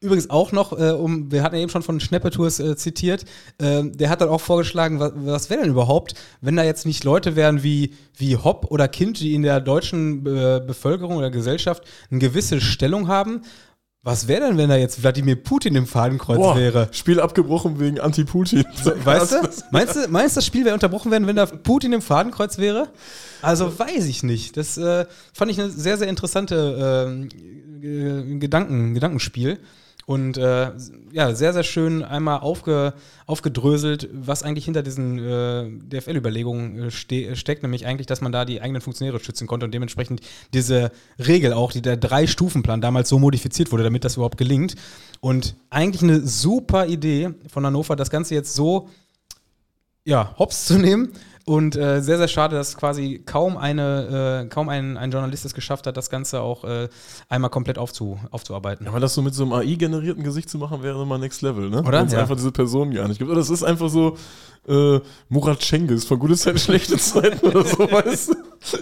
Übrigens auch noch, wir hatten ja eben schon von Schneppetours zitiert, der hat dann auch vorgeschlagen, was wäre denn überhaupt, wenn da jetzt nicht Leute wären wie Hopp oder Kind, die in der deutschen Bevölkerung oder Gesellschaft eine gewisse Stellung haben. Was wäre denn, wenn da jetzt Wladimir Putin im Fadenkreuz wäre? Spiel abgebrochen wegen Anti-Putin. Weißt du? Meinst du, das Spiel wäre unterbrochen werden, wenn da Putin im Fadenkreuz wäre? Also weiß ich nicht. Das fand ich eine sehr, sehr interessante Gedankenspiel. Und ja, sehr, sehr schön einmal aufgedröselt, was eigentlich hinter diesen DFL-Überlegungen steckt, nämlich eigentlich, dass man da die eigenen Funktionäre schützen konnte und dementsprechend diese Regel auch, die der 3-Stufen-Plan damals so modifiziert wurde, damit das überhaupt gelingt. Und eigentlich eine super Idee von Hannover, das Ganze jetzt so hops zu nehmen. Und sehr, sehr schade, dass quasi kaum ein Journalist es geschafft hat, das Ganze auch einmal komplett aufzuarbeiten. Ja, weil das so mit so einem AI-generierten Gesicht zu machen, wäre mal Next Level, ne? Oder? Wenn es einfach diese Person gar nicht gibt. Oder es ist einfach so Murat Cengiz von gute Zeiten, schlechte Zeiten oder sowas.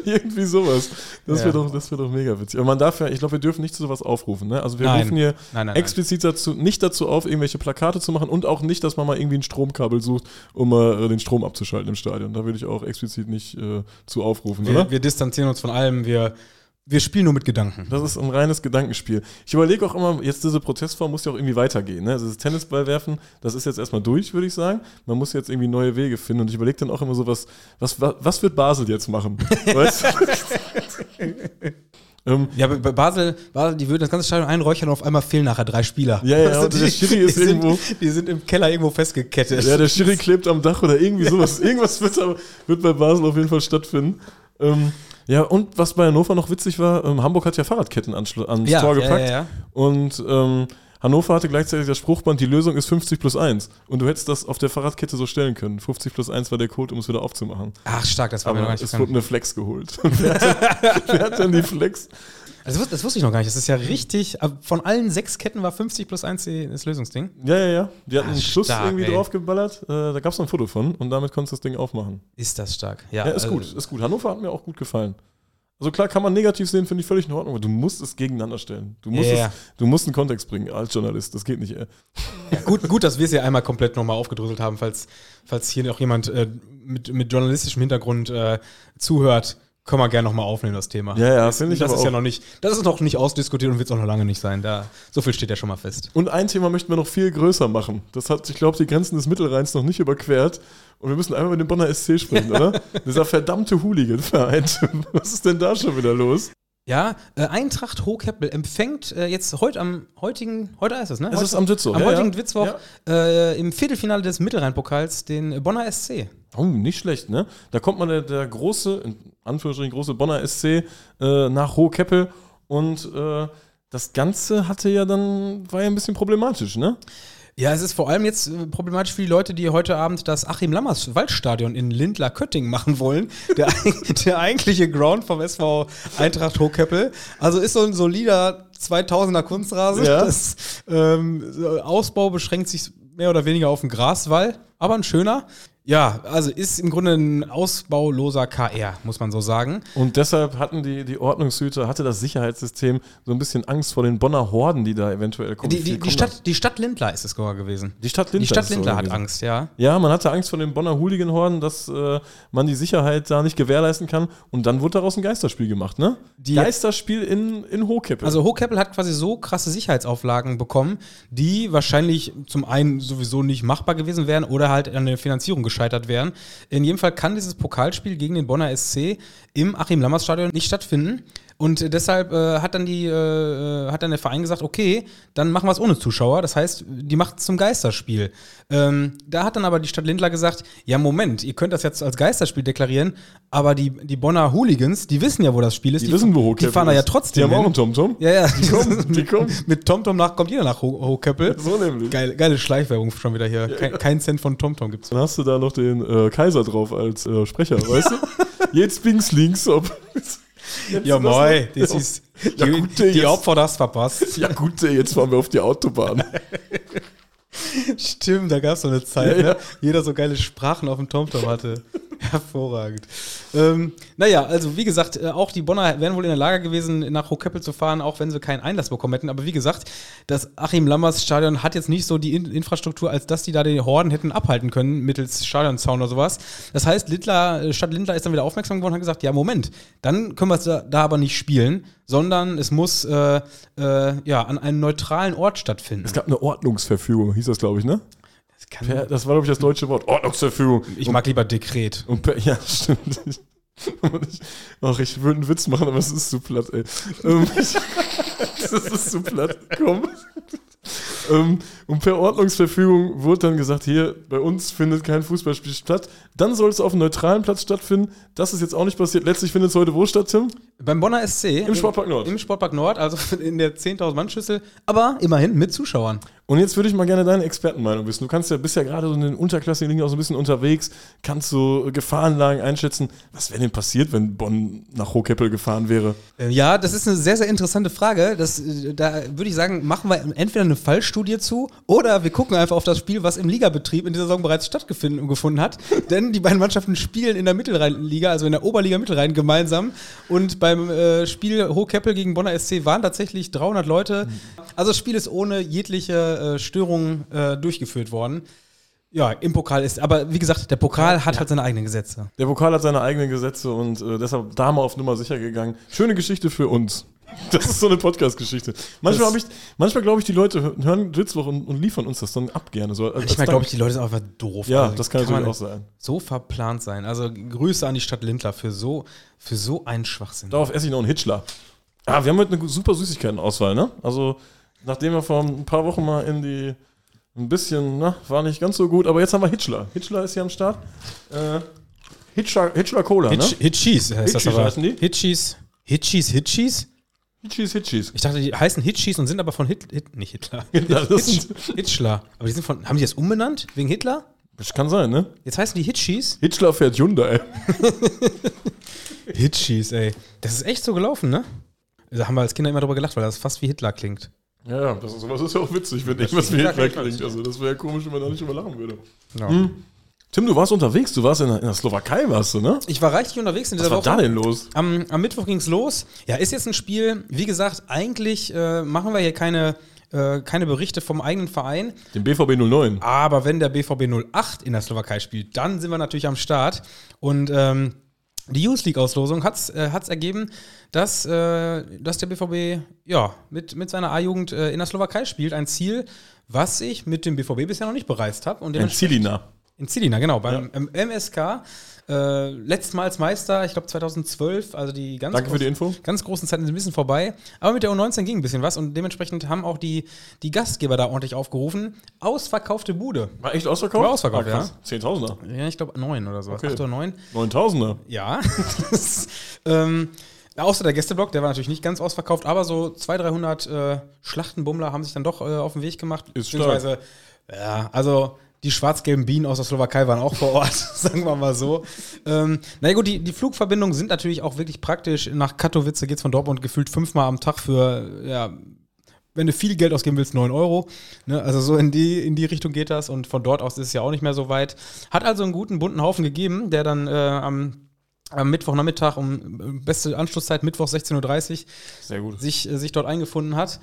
Irgendwie sowas. Das wäre doch mega witzig. Aber man darf ich glaube, wir dürfen nicht zu sowas aufrufen, ne? Also wir rufen hier explizit nicht dazu auf, irgendwelche Plakate zu machen und auch nicht, dass man mal irgendwie ein Stromkabel sucht, um mal den Strom abzuschalten im Stadion. Da würde ich auch explizit nicht zu aufrufen, oder? Wir distanzieren uns von allem, wir spielen nur mit Gedanken. Das ist ein reines Gedankenspiel. Ich überlege auch immer, jetzt diese Prozessform muss ja auch irgendwie weitergehen, ne? Also das Tennisball werfen, das ist jetzt erstmal durch, würde ich sagen. Man muss jetzt irgendwie neue Wege finden. Und ich überlege dann auch immer so, was wird Basel jetzt machen? Weißt du? Basel, die würden das ganze Stadion einräuchern und auf einmal fehlen nachher 3 Spieler. Ja, ja, also der Schiri ist irgendwo. Die sind im Keller irgendwo festgekettet. Ja, der Schiri klebt am Dach oder irgendwie sowas. Irgendwas wird bei Basel auf jeden Fall stattfinden. Ja, und was bei Hannover noch witzig war, Hamburg hat ja Fahrradketten ans Tor gepackt. Ja. Und Hannover hatte gleichzeitig das Spruchband, die Lösung ist 50+1. Und du hättest das auf der Fahrradkette so stellen können. 50+1 war der Code, um es wieder aufzumachen. Ach, stark, das war mir noch gar nicht bekannt. Es wurde eine Flex geholt. Wer hat denn die Flex? Also das wusste ich noch gar nicht. Das ist ja richtig, von allen 6 Ketten war 50+1 das Lösungsding. Ja. Die hatten einen Schuss draufgeballert. Da gab es noch ein Foto von und damit konntest du das Ding aufmachen. Ist das stark. Ja, ist also gut, ist gut. Hannover hat mir auch gut gefallen. Also klar, kann man negativ sehen, finde ich völlig in Ordnung, aber du musst es gegeneinander stellen. Du musst einen Kontext bringen als Journalist, das geht nicht. Ja, gut, dass wir es ja einmal komplett nochmal aufgedröselt haben, falls hier noch jemand mit journalistischem Hintergrund zuhört, können wir gerne nochmal aufnehmen, das Thema. Ja, finde ich. Das ist noch nicht ausdiskutiert und wird es auch noch lange nicht sein. So viel steht ja schon mal fest. Und ein Thema möchten wir noch viel größer machen. Das hat, ich glaube, die Grenzen des Mittelrheins noch nicht überquert. Und wir müssen einmal mit dem Bonner SC sprechen, oder? Dieser verdammte Hooligan-Verein. Was ist denn da schon wieder los? Ja, Eintracht Hochkeppel empfängt jetzt heute ist es, ne? Es ist am Mittwoch. Am heutigen Mittwoch im Viertelfinale des Mittelrheinpokals den Bonner SC. Oh, nicht schlecht, ne? Da kommt mal der große, in Anführungsstrichen große Bonner SC nach Hochkeppel und das Ganze war ja ein bisschen problematisch, ne? Ja, es ist vor allem jetzt problematisch für die Leute, die heute Abend das Achim-Lammers-Waldstadion in Lindlar-Kötting machen wollen. Der eigentliche Ground vom SV Eintracht Hochkeppel. Also ist so ein solider 2000er Kunstrasen. Ja. Das Ausbau beschränkt sich mehr oder weniger auf den Graswall, aber ein schöner. Ja, also ist im Grunde ein ausbauloser KR, muss man so sagen. Und deshalb hatten die Ordnungshüter, hatte das Sicherheitssystem so ein bisschen Angst vor den Bonner Horden, die da eventuell kommen. Die Stadt Lindlar ist es sogar gewesen. Die Stadt Lindlar hat Angst, ja. Ja, man hatte Angst vor den Bonner Hooligan-Horden, dass man die Sicherheit da nicht gewährleisten kann. Und dann wurde daraus ein Geisterspiel gemacht, ne? Geisterspiel in Hochkeppel. Also Hochkeppel hat quasi so krasse Sicherheitsauflagen bekommen, die wahrscheinlich zum einen sowieso nicht machbar gewesen wären oder halt an der Finanzierung gescheitert wären. In jedem Fall kann dieses Pokalspiel gegen den Bonner SC im Achim-Lammers-Stadion nicht stattfinden. Und deshalb hat dann der Verein gesagt, okay, dann machen wir es ohne Zuschauer. Das heißt, die macht es zum Geisterspiel. Da hat dann aber die Stadt Lindlar gesagt, ja Moment, ihr könnt das jetzt als Geisterspiel deklarieren, aber die Bonner Hooligans, die wissen ja, wo das Spiel ist. Die wissen, wo Hochkeppel ist. Die fahren da ja trotzdem hin. Die haben auch einen TomTom. Ja. Die kommen. Mit TomTom kommt jeder nach Hochkeppel. So nämlich. Geile Schleichwerbung schon wieder hier. Ja. Kein Cent von TomTom gibt's. Dann hast du da noch den Kaiser drauf als Sprecher, weißt du? Jetzt links, ob... Jetzt ja, moi, das ist die Opfer, das verpasst. Ja gut, jetzt fahren wir auf die Autobahn. Stimmt, da gab es so eine Zeit, ne? Jeder so geile Sprachen auf dem TomTom hatte. Hervorragend. Also wie gesagt, auch die Bonner wären wohl in der Lage gewesen, nach Hochkeppel zu fahren, auch wenn sie keinen Einlass bekommen hätten. Aber wie gesagt, das Achim-Lammers-Stadion hat jetzt nicht so die Infrastruktur, als dass die da die Horden hätten abhalten können, mittels Stadionzaun oder sowas. Das heißt, Stadt Lindlar ist dann wieder aufmerksam geworden und hat gesagt, ja Moment, dann können wir es da aber nicht spielen, sondern es muss an einem neutralen Ort stattfinden. Es gab eine Ordnungsverfügung, hieß das, glaube ich, ne? Das war, glaube ich, das deutsche Wort. Ordnungsverfügung. Ich mag lieber Dekret. Ja, stimmt. Ich würde einen Witz machen, aber es ist zu platt, ey. Das ist zu platt. Komm. Und per Ordnungsverfügung wurde dann gesagt, hier, bei uns findet kein Fußballspiel statt. Dann soll es auf einem neutralen Platz stattfinden. Das ist jetzt auch nicht passiert. Letztlich findet es heute wo statt, Tim? Beim Bonner SC. Im Sportpark Nord. Im Sportpark Nord, also in der 10.000-Mann-Schüssel. Aber immerhin mit Zuschauern. Und jetzt würde ich mal gerne deine Expertenmeinung wissen. Du kannst ja, bist ja gerade so in den unterklassigen Ligen auch so ein bisschen unterwegs, kannst so Gefahrenlagen einschätzen. Was wäre denn passiert, wenn Bonn nach Hochkeppel gefahren wäre? Ja, das ist eine sehr, sehr interessante Frage. Da würde ich sagen, machen wir entweder eine Fallstudie zu oder wir gucken einfach auf das Spiel, was im Ligabetrieb in dieser Saison bereits stattgefunden hat. Denn die beiden Mannschaften spielen in der Mittelrheinliga, also in der Oberliga Mittelrhein gemeinsam. Und beim Spiel Hochkeppel gegen Bonner SC waren tatsächlich 300 Leute. Also das Spiel ist ohne jegliche Störungen durchgeführt worden. Ja, im Pokal ist, aber wie gesagt, der Pokal hat halt seine eigenen Gesetze. Der Pokal hat seine eigenen Gesetze und deshalb da mal auf Nummer sicher gegangen. Schöne Geschichte für uns. Das ist so eine Podcast-Geschichte. Manchmal glaube ich, die Leute hören Ritzloch und liefern uns das dann ab gerne. So, manchmal glaube ich, die Leute sind einfach doof. Ja, also, das kann natürlich auch sein. So verplant sein. Also Grüße an die Stadt Lindlar für so einen Schwachsinn. Darauf esse ich noch einen Hitchler. Ah, wir haben heute eine super Süßigkeitenauswahl, ne? Also nachdem wir vor ein paar Wochen mal war nicht ganz so gut, aber jetzt haben wir Hitchler. Hitchler ist hier am Start. Hitchler Cola, ne? Hitchies heißt das aber. Heißen die? Hitchies? Hitchies. Ich dachte, die heißen Hitchies und sind aber von Hitler. Hitchler. Aber die sind haben die das umbenannt? Wegen Hitler? Das kann sein, ne? Jetzt heißen die Hitchies. Hitchler fährt Hyundai. Hitchies, ey. Das ist echt so gelaufen, ne? Da haben wir als Kinder immer drüber gelacht, weil das fast wie Hitler klingt. Ja, sowas ist ja auch witzig, wenn irgendwas wie Hitler klingt. Also das wäre ja komisch, wenn man da nicht drüber lachen würde. Ja. Hm. Tim, du warst unterwegs, du warst in der Slowakei, warst du, ne? Ich war reichlich unterwegs in dieser Woche. Was war da denn los? Am Mittwoch ging's los. Ja, ist jetzt ein Spiel, wie gesagt, eigentlich machen wir hier keine Berichte vom eigenen Verein. Den BVB 09. Aber wenn der BVB 08 in der Slowakei spielt, dann sind wir natürlich am Start. Und die Youth League-Auslosung hat's ergeben, dass der BVB mit seiner A-Jugend in der Slowakei spielt. Ein Ziel, was ich mit dem BVB bisher noch nicht bereist habe. In Žilina, genau. Beim MSK. Letztes Mal als Meister, ich glaube 2012. Also die ganz Danke für die Info. Ganz großen Zeiten sind ein bisschen vorbei. Aber mit der U19 ging ein bisschen was. Und dementsprechend haben auch die Gastgeber da ordentlich aufgerufen. Ausverkaufte Bude. War echt ausverkauft? War ausverkauft, ja. 10.000er? Ja, ich glaube 9 oder sowas. Okay. 8 oder 9. 9.000er? Ja. Außer der Gästeblock, der war natürlich nicht ganz ausverkauft. Aber so 200, 300 Schlachtenbummler haben sich dann doch auf den Weg gemacht. Ist stark. Ja, also... Die schwarz-gelben Bienen aus der Slowakei waren auch vor Ort, sagen wir mal so. Na gut, die Flugverbindungen sind natürlich auch wirklich praktisch. Nach Katowice geht's von Dortmund gefühlt 5-mal am Tag für, ja, wenn du viel Geld ausgeben willst, 9 €. Ne? Also so in die Richtung geht das. Und von dort aus ist es ja auch nicht mehr so weit. Hat also einen guten, bunten Haufen gegeben, der dann am Mittwochnachmittag um beste Anschlusszeit, Mittwoch 16.30 Uhr, sehr gut, sich dort eingefunden hat.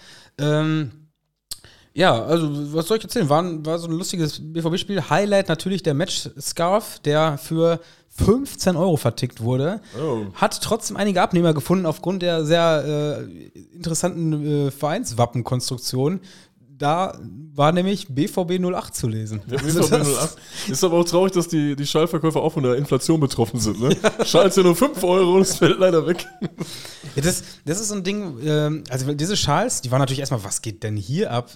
Ja, also was soll ich erzählen? War so ein lustiges BVB-Spiel. Highlight natürlich der Match-Scarf, der für 15 € vertickt wurde. Oh. Hat trotzdem einige Abnehmer gefunden aufgrund der sehr interessanten Vereinswappenkonstruktion. Da war nämlich BVB 08 zu lesen. Ja, BVB 08. Ist aber auch traurig, dass die Schallverkäufer auch von der Inflation betroffen sind. Ne? Ja. Schall ist ja nur 5 €, das fällt leider weg. Ja, das ist so ein Ding, also diese Schals, die waren natürlich erstmal, was geht denn hier ab?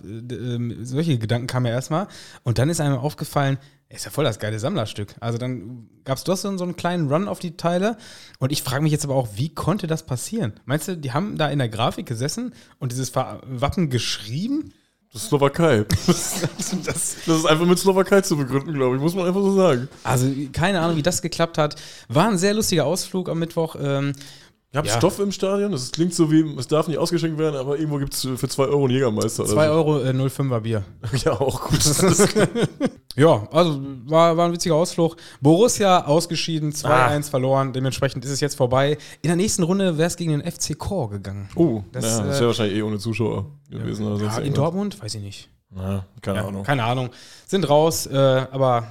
Solche Gedanken kamen ja erstmal. Und dann ist einem aufgefallen, ist ja voll das geile Sammlerstück. Also dann gab es doch so einen kleinen Run auf die Teile. Und ich frage mich jetzt aber auch, wie konnte das passieren? Meinst du, die haben da in der Grafik gesessen und dieses Wappen geschrieben? Das ist Slowakei. Das ist einfach mit Slowakei zu begründen, glaube ich. Muss man einfach so sagen. Also keine Ahnung, wie das geklappt hat. War ein sehr lustiger Ausflug am Mittwoch. Ihr habt Stoff im Stadion. Das klingt so wie, es darf nicht ausgeschenkt werden, aber irgendwo gibt es für 2 € einen Jägermeister. 2 € 05er Bier. Ja, auch gut. Ja, also war ein witziger Ausflug. Borussia ausgeschieden, 2-1 verloren. Dementsprechend ist es jetzt vorbei. In der nächsten Runde wäre es gegen den FC Chor gegangen. Oh, das wäre wahrscheinlich ohne Zuschauer gewesen. Ja, oder in Dortmund? Weiß ich nicht. Na, keine Ahnung. Keine Ahnung. Sind raus, aber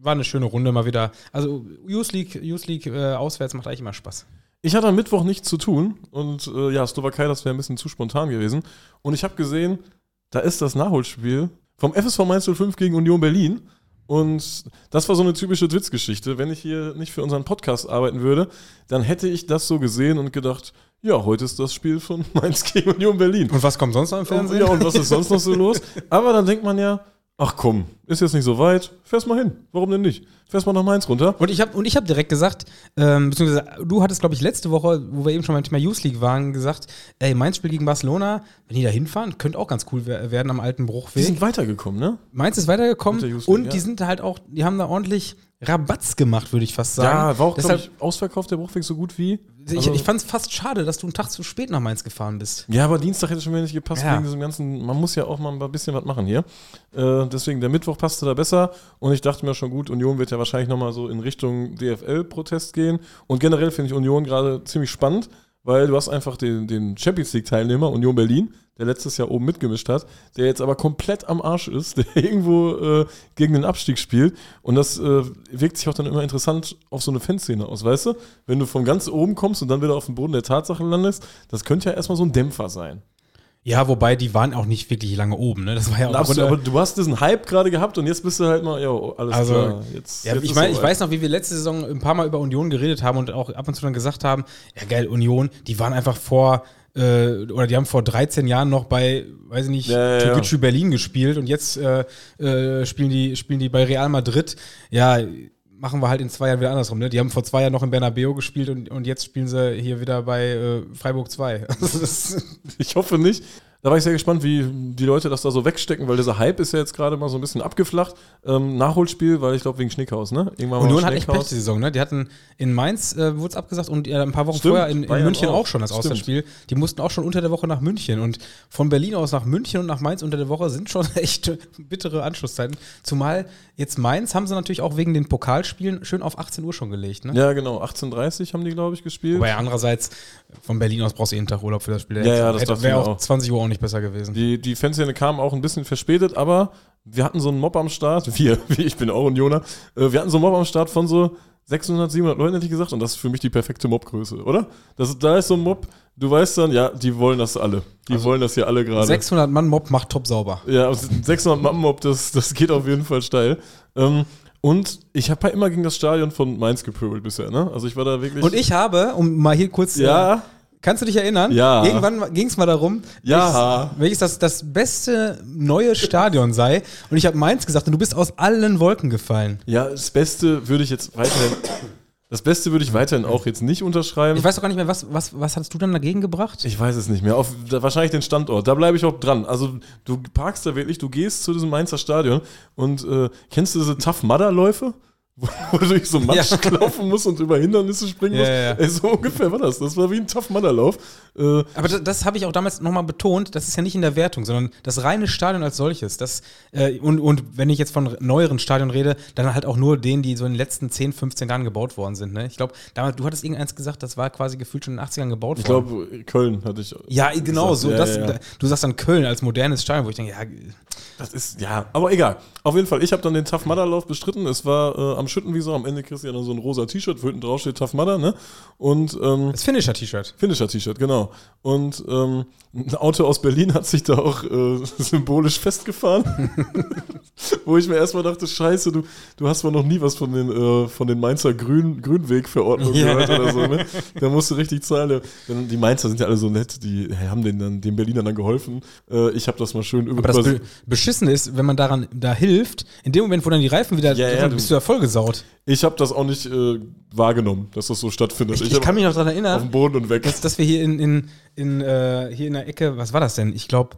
war eine schöne Runde mal wieder. Also Youth League auswärts macht eigentlich immer Spaß. Ich hatte am Mittwoch nichts zu tun und Slowakei, das wäre ein bisschen zu spontan gewesen. Und ich habe gesehen, da ist das Nachholspiel vom FSV Mainz 05 gegen Union Berlin. Und das war so eine typische Twiz-Geschichte. Wenn ich hier nicht für unseren Podcast arbeiten würde, dann hätte ich das so gesehen und gedacht, ja, heute ist das Spiel von Mainz gegen Union Berlin. Und was kommt sonst noch im Fernsehen? Ja, und was ist sonst noch so los? Aber dann denkt man ja, ach komm, ist jetzt nicht so weit, fährst mal hin. Warum denn nicht? Fährst mal nach Mainz runter. Und ich hab direkt gesagt, beziehungsweise du hattest, glaube ich, letzte Woche, wo wir eben schon beim Thema Youth League waren, gesagt, ey, Mainz spielt gegen Barcelona, wenn die da hinfahren, könnte auch ganz cool werden am alten Bruchweg. Die sind weitergekommen, ne? Mainz ist weitergekommen und ja, die sind halt auch, die haben da ordentlich Rabatz gemacht, würde ich fast sagen. Ja, war auch, glaube ich, ausverkauft, der Bruchweg so gut wie. Ich fand es fast schade, dass du einen Tag zu spät nach Mainz gefahren bist. Ja, aber Dienstag hätte schon wieder nicht gepasst, ja, wegen diesem ganzen, man muss ja auch mal ein bisschen was machen hier. Deswegen, der Mittwoch passte da besser und ich dachte mir schon, gut, Union wird ja wahrscheinlich nochmal so in Richtung DFL-Protest gehen und generell finde ich Union gerade ziemlich spannend, weil du hast einfach den Champions-League-Teilnehmer Union Berlin, der letztes Jahr oben mitgemischt hat, der jetzt aber komplett am Arsch ist, der irgendwo gegen den Abstieg spielt. Und das wirkt sich auch dann immer interessant auf so eine Fanszene aus, weißt du? Wenn du von ganz oben kommst und dann wieder auf den Boden der Tatsachen landest, das könnte ja erstmal so ein Dämpfer sein. Ja, wobei, die waren auch nicht wirklich lange oben, ne? Das war ja auch absolut, aber du hast diesen Hype gerade gehabt und jetzt bist du halt mal, jo, alles also, klar. Jetzt ich meine, ich weiß noch, wie wir letzte Saison ein paar Mal über Union geredet haben und auch ab und zu dann gesagt haben, ja geil, Union, die waren einfach die haben vor 13 Jahren noch bei, weiß ich nicht, Türkgücü Berlin gespielt und jetzt spielen die bei Real Madrid. Ja, machen wir halt in 2 Jahren wieder andersrum, ne? Die haben vor 2 Jahren noch in Bernabeu gespielt und jetzt spielen sie hier wieder bei Freiburg 2. Ich hoffe nicht. Da war ich sehr gespannt, wie die Leute das da so wegstecken, weil dieser Hype ist ja jetzt gerade mal so ein bisschen abgeflacht. Nachholspiel, weil ich glaube wegen Schnickhaus, ne? Irgendwann Union hat echt Pech die Saison, ne? Die hatten in Mainz, wurde es abgesagt und ein paar Wochen vorher in München auch schon das Auswärtsspiel. Die mussten auch schon unter der Woche nach München und von Berlin aus nach München und nach Mainz unter der Woche sind schon echt bittere Anschlusszeiten. Zumal jetzt Mainz haben sie natürlich auch wegen den Pokalspielen schön auf 18 Uhr schon gelegt, ne? Ja, genau. 18:30 haben die, glaube ich, gespielt. Aber andererseits, von Berlin aus brauchst du jeden Tag Urlaub für das Spiel. Ja, das wäre auch 20 Uhr auch nicht besser gewesen. Die Fanszene kamen auch ein bisschen verspätet, aber wir hatten so einen Mob am Start, ich bin auch Unioner, wir hatten so einen Mob am Start von so 600, 700 Leuten, hätte ich gesagt, und das ist für mich die perfekte Mobgröße, oder? Da ist so ein Mob, du weißt dann, ja, die wollen das alle. Die wollen das hier alle gerade. 600 Mann Mob macht top sauber. Ja, 600 Mann Mob, das geht auf jeden Fall steil. Und ich habe halt immer gegen das Stadion von Mainz gepöbelt bisher, ne? Also ich war da wirklich... Und ich habe, um mal hier kurz... Ja... Kannst du dich erinnern? Ja. Irgendwann ging es mal darum, welches das beste neue Stadion sei. Und ich habe Mainz gesagt und du bist aus allen Wolken gefallen. Ja, das Beste würde ich weiterhin auch jetzt nicht unterschreiben. Ich weiß doch gar nicht mehr, was hast du dann dagegen gebracht? Ich weiß es nicht mehr. Wahrscheinlich den Standort. Da bleibe ich auch dran. Also du parkst da wirklich, du gehst zu diesem Mainzer Stadion und kennst du diese Tough-Mudder-Läufe? Wo du durch so Matsch laufen musst und über Hindernisse springen musst. Ja. Ey, so ungefähr war das. Das war wie ein Tough-Mudder-Lauf. Aber das habe ich auch damals nochmal betont, das ist ja nicht in der Wertung, sondern das reine Stadion als solches. Und wenn ich jetzt von neueren Stadion rede, dann halt auch nur denen, die so in den letzten 10, 15 Jahren gebaut worden sind. Ne? Ich glaube, damals, du hattest irgendeins gesagt, das war quasi gefühlt schon in den 80ern gebaut worden. Ich glaube, Köln hatte ich. Ja, genau. So, ja. Du sagst dann Köln als modernes Stadion, wo ich denke, ja. Das ist, ja, aber egal. Auf jeden Fall, ich habe dann den Tough-Mudder-Lauf bestritten. Es war am Schüttenwiese, am Ende kriegst du ja dann so ein rosa T-Shirt, wo hinten drauf steht Tough Mudder, ne? Und, das Finisher-T-Shirt. Finisher-T-Shirt, genau. Und ein Auto aus Berlin hat sich da auch symbolisch festgefahren. Wo ich mir erstmal dachte, scheiße, du hast wohl noch nie was von den Mainzer Grünwegverordnungen gehört oder so, ne? Da musst du richtig zahlen. Die Mainzer sind ja alle so nett, die haben den Berlinern dann geholfen. Ich habe das mal schön über. Aber das Beschissene ist, wenn man da hilft, in dem Moment, wo dann die Reifen wieder bist du ja vollgesaugt. Ich habe das auch nicht wahrgenommen, dass das so stattfindet. Ich kann mich noch daran erinnern, auf dem Boden und weg. Dass wir hier hier in der Ecke, was war das denn? Ich glaube,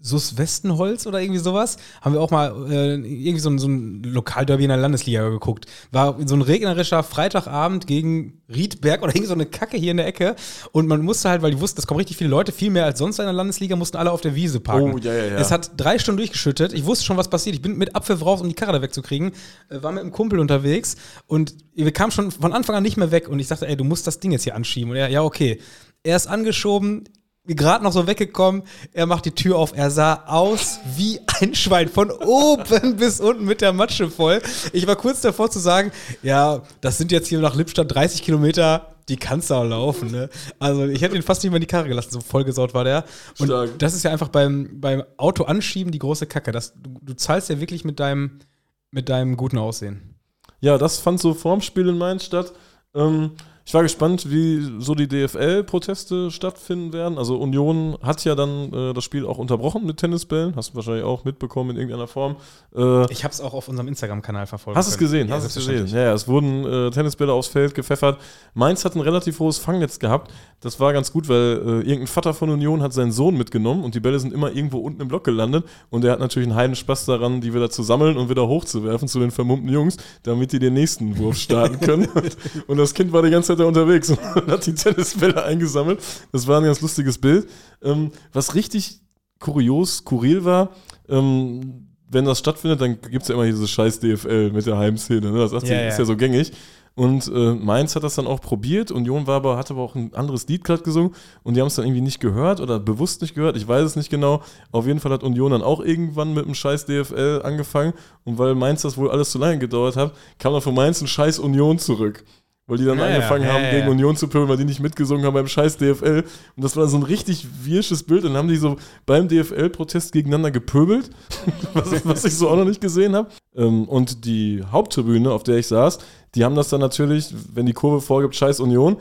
Sus Westenholz oder irgendwie sowas, haben wir auch mal irgendwie so ein Lokalderby in der Landesliga geguckt. War so ein regnerischer Freitagabend gegen Riedberg oder irgendwie so eine Kacke hier in der Ecke. Und man musste halt, weil die wussten, es kommen richtig viele Leute, viel mehr als sonst in der Landesliga, mussten alle auf der Wiese parken. Oh, ja. Es hat 3 Stunden durchgeschüttet. Ich wusste schon, was passiert. Ich bin mit Abpfiff raus, um die Karre da wegzukriegen. War mit einem Kumpel unterwegs und wir kamen schon von Anfang an nicht mehr weg. Und ich sagte, ey, du musst das Ding jetzt hier anschieben. Und er, ja, okay. Er ist angeschoben, gerade noch so weggekommen, er macht die Tür auf, er sah aus wie ein Schwein, von oben bis unten mit der Matsche voll. Ich war kurz davor zu sagen, ja, das sind jetzt hier nach Lippstadt 30 Kilometer, die kannst du auch laufen, ne? Also ich hätte ihn fast nicht mehr in die Karre gelassen, so vollgesaut war der. Und das ist ja einfach beim Auto anschieben die große Kacke, du zahlst ja wirklich mit deinem guten Aussehen. Ja, das fand so vorm Spiel in Mainz statt. Ich war gespannt, wie so die DFL-Proteste stattfinden werden. Also Union hat ja dann das Spiel auch unterbrochen mit Tennisbällen. Hast du wahrscheinlich auch mitbekommen in irgendeiner Form. Ich habe es auch auf unserem Instagram-Kanal verfolgt. Hast du es gesehen? Ja, Ja, es wurden Tennisbälle aufs Feld gepfeffert. Mainz hat ein relativ hohes Fangnetz gehabt. Das war ganz gut, weil irgendein Vater von Union hat seinen Sohn mitgenommen und die Bälle sind immer irgendwo unten im Block gelandet. Und er hat natürlich einen Heidenspaß daran, die wieder zu sammeln und wieder hochzuwerfen zu den vermummten Jungs, damit die den nächsten Wurf starten können. Und das Kind war die ganze Zeit da unterwegs und hat die Tennisbälle eingesammelt. Das war ein ganz lustiges Bild. Was richtig skurril war, wenn das stattfindet, dann gibt es ja immer diese scheiß DFL mit der Heimszene. Ne? Das ist ja so gängig. Und Mainz hat das dann auch probiert. Union war aber, hat aber auch ein anderes Lied gerade gesungen. Und die haben es dann irgendwie nicht gehört oder bewusst nicht gehört. Ich weiß es nicht genau. Auf jeden Fall hat Union dann auch irgendwann mit einem scheiß DFL angefangen. Und weil Mainz das wohl alles zu lange gedauert hat, kam dann von Mainz ein scheiß Union zurück. Weil die dann angefangen haben, gegen Union zu pöbeln, weil die nicht mitgesungen haben beim scheiß DFL. Und das war so ein richtig wirsches Bild. Und dann haben die so beim DFL-Protest gegeneinander gepöbelt, was ich so auch noch nicht gesehen habe. Und die Haupttribüne, auf der ich saß, die haben das dann natürlich, wenn die Kurve vorgibt, scheiß Union,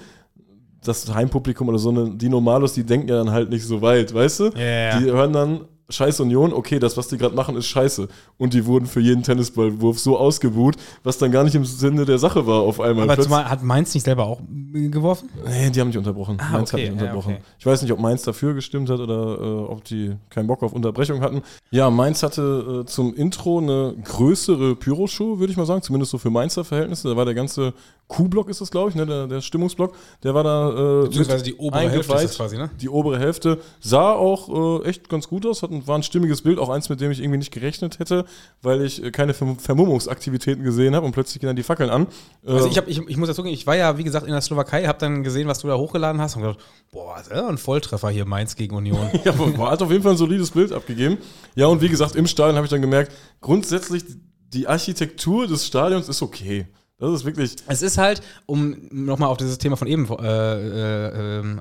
das Heimpublikum oder so, die Normalos, die denken ja dann halt nicht so weit, weißt du? Yeah. Die hören dann scheiß Union, okay, das, was die gerade machen, ist scheiße. Und die wurden für jeden Tennisballwurf so ausgebuht, was dann gar nicht im Sinne der Sache war auf einmal. Aber hat Mainz nicht selber auch geworfen? Nee, die haben nicht unterbrochen. Mainz hat nicht unterbrochen. Ja, okay. Ich weiß nicht, ob Mainz dafür gestimmt hat oder ob die keinen Bock auf Unterbrechung hatten. Ja, Mainz hatte zum Intro eine größere Pyroshow, würde ich mal sagen, zumindest so für Mainzer Verhältnisse. Da war der ganze Q-Block, ist das, glaube ich, ne? der Stimmungsblock, der war da beziehungsweise die obere Hälfte ist das quasi, ne? Die obere Hälfte sah auch echt ganz gut aus, war ein stimmiges Bild, auch eins, mit dem ich irgendwie nicht gerechnet hätte, weil ich keine Vermummungsaktivitäten gesehen habe und plötzlich gehen dann die Fackeln an. Also ich muss ja zugeben, ich war ja, wie gesagt, in der Slowakei, habe dann gesehen, was du da hochgeladen hast und gedacht, boah, das ist ja ein Volltreffer hier, Mainz gegen Union. Ja, hat auf jeden Fall ein solides Bild abgegeben. Ja, und wie gesagt, im Stadion habe ich dann gemerkt, grundsätzlich die Architektur des Stadions ist okay. Das ist wirklich. Es ist halt, um nochmal auf dieses Thema von eben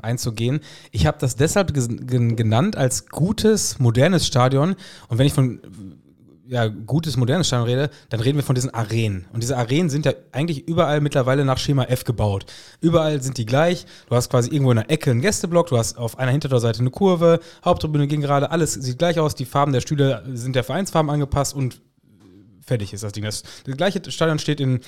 einzugehen, ich habe das deshalb genannt als gutes, modernes Stadion. Und wenn ich von gutes, modernes Stadion rede, dann reden wir von diesen Arenen. Und diese Arenen sind ja eigentlich überall mittlerweile nach Schema F gebaut. Überall sind die gleich. Du hast quasi irgendwo in der Ecke einen Gästeblock, du hast auf einer Hintertorseite eine Kurve, Haupttribüne ging gerade, alles sieht gleich aus, die Farben der Stühle sind der Vereinsfarben angepasst und fertig ist das Ding. Das gleiche Stadion steht in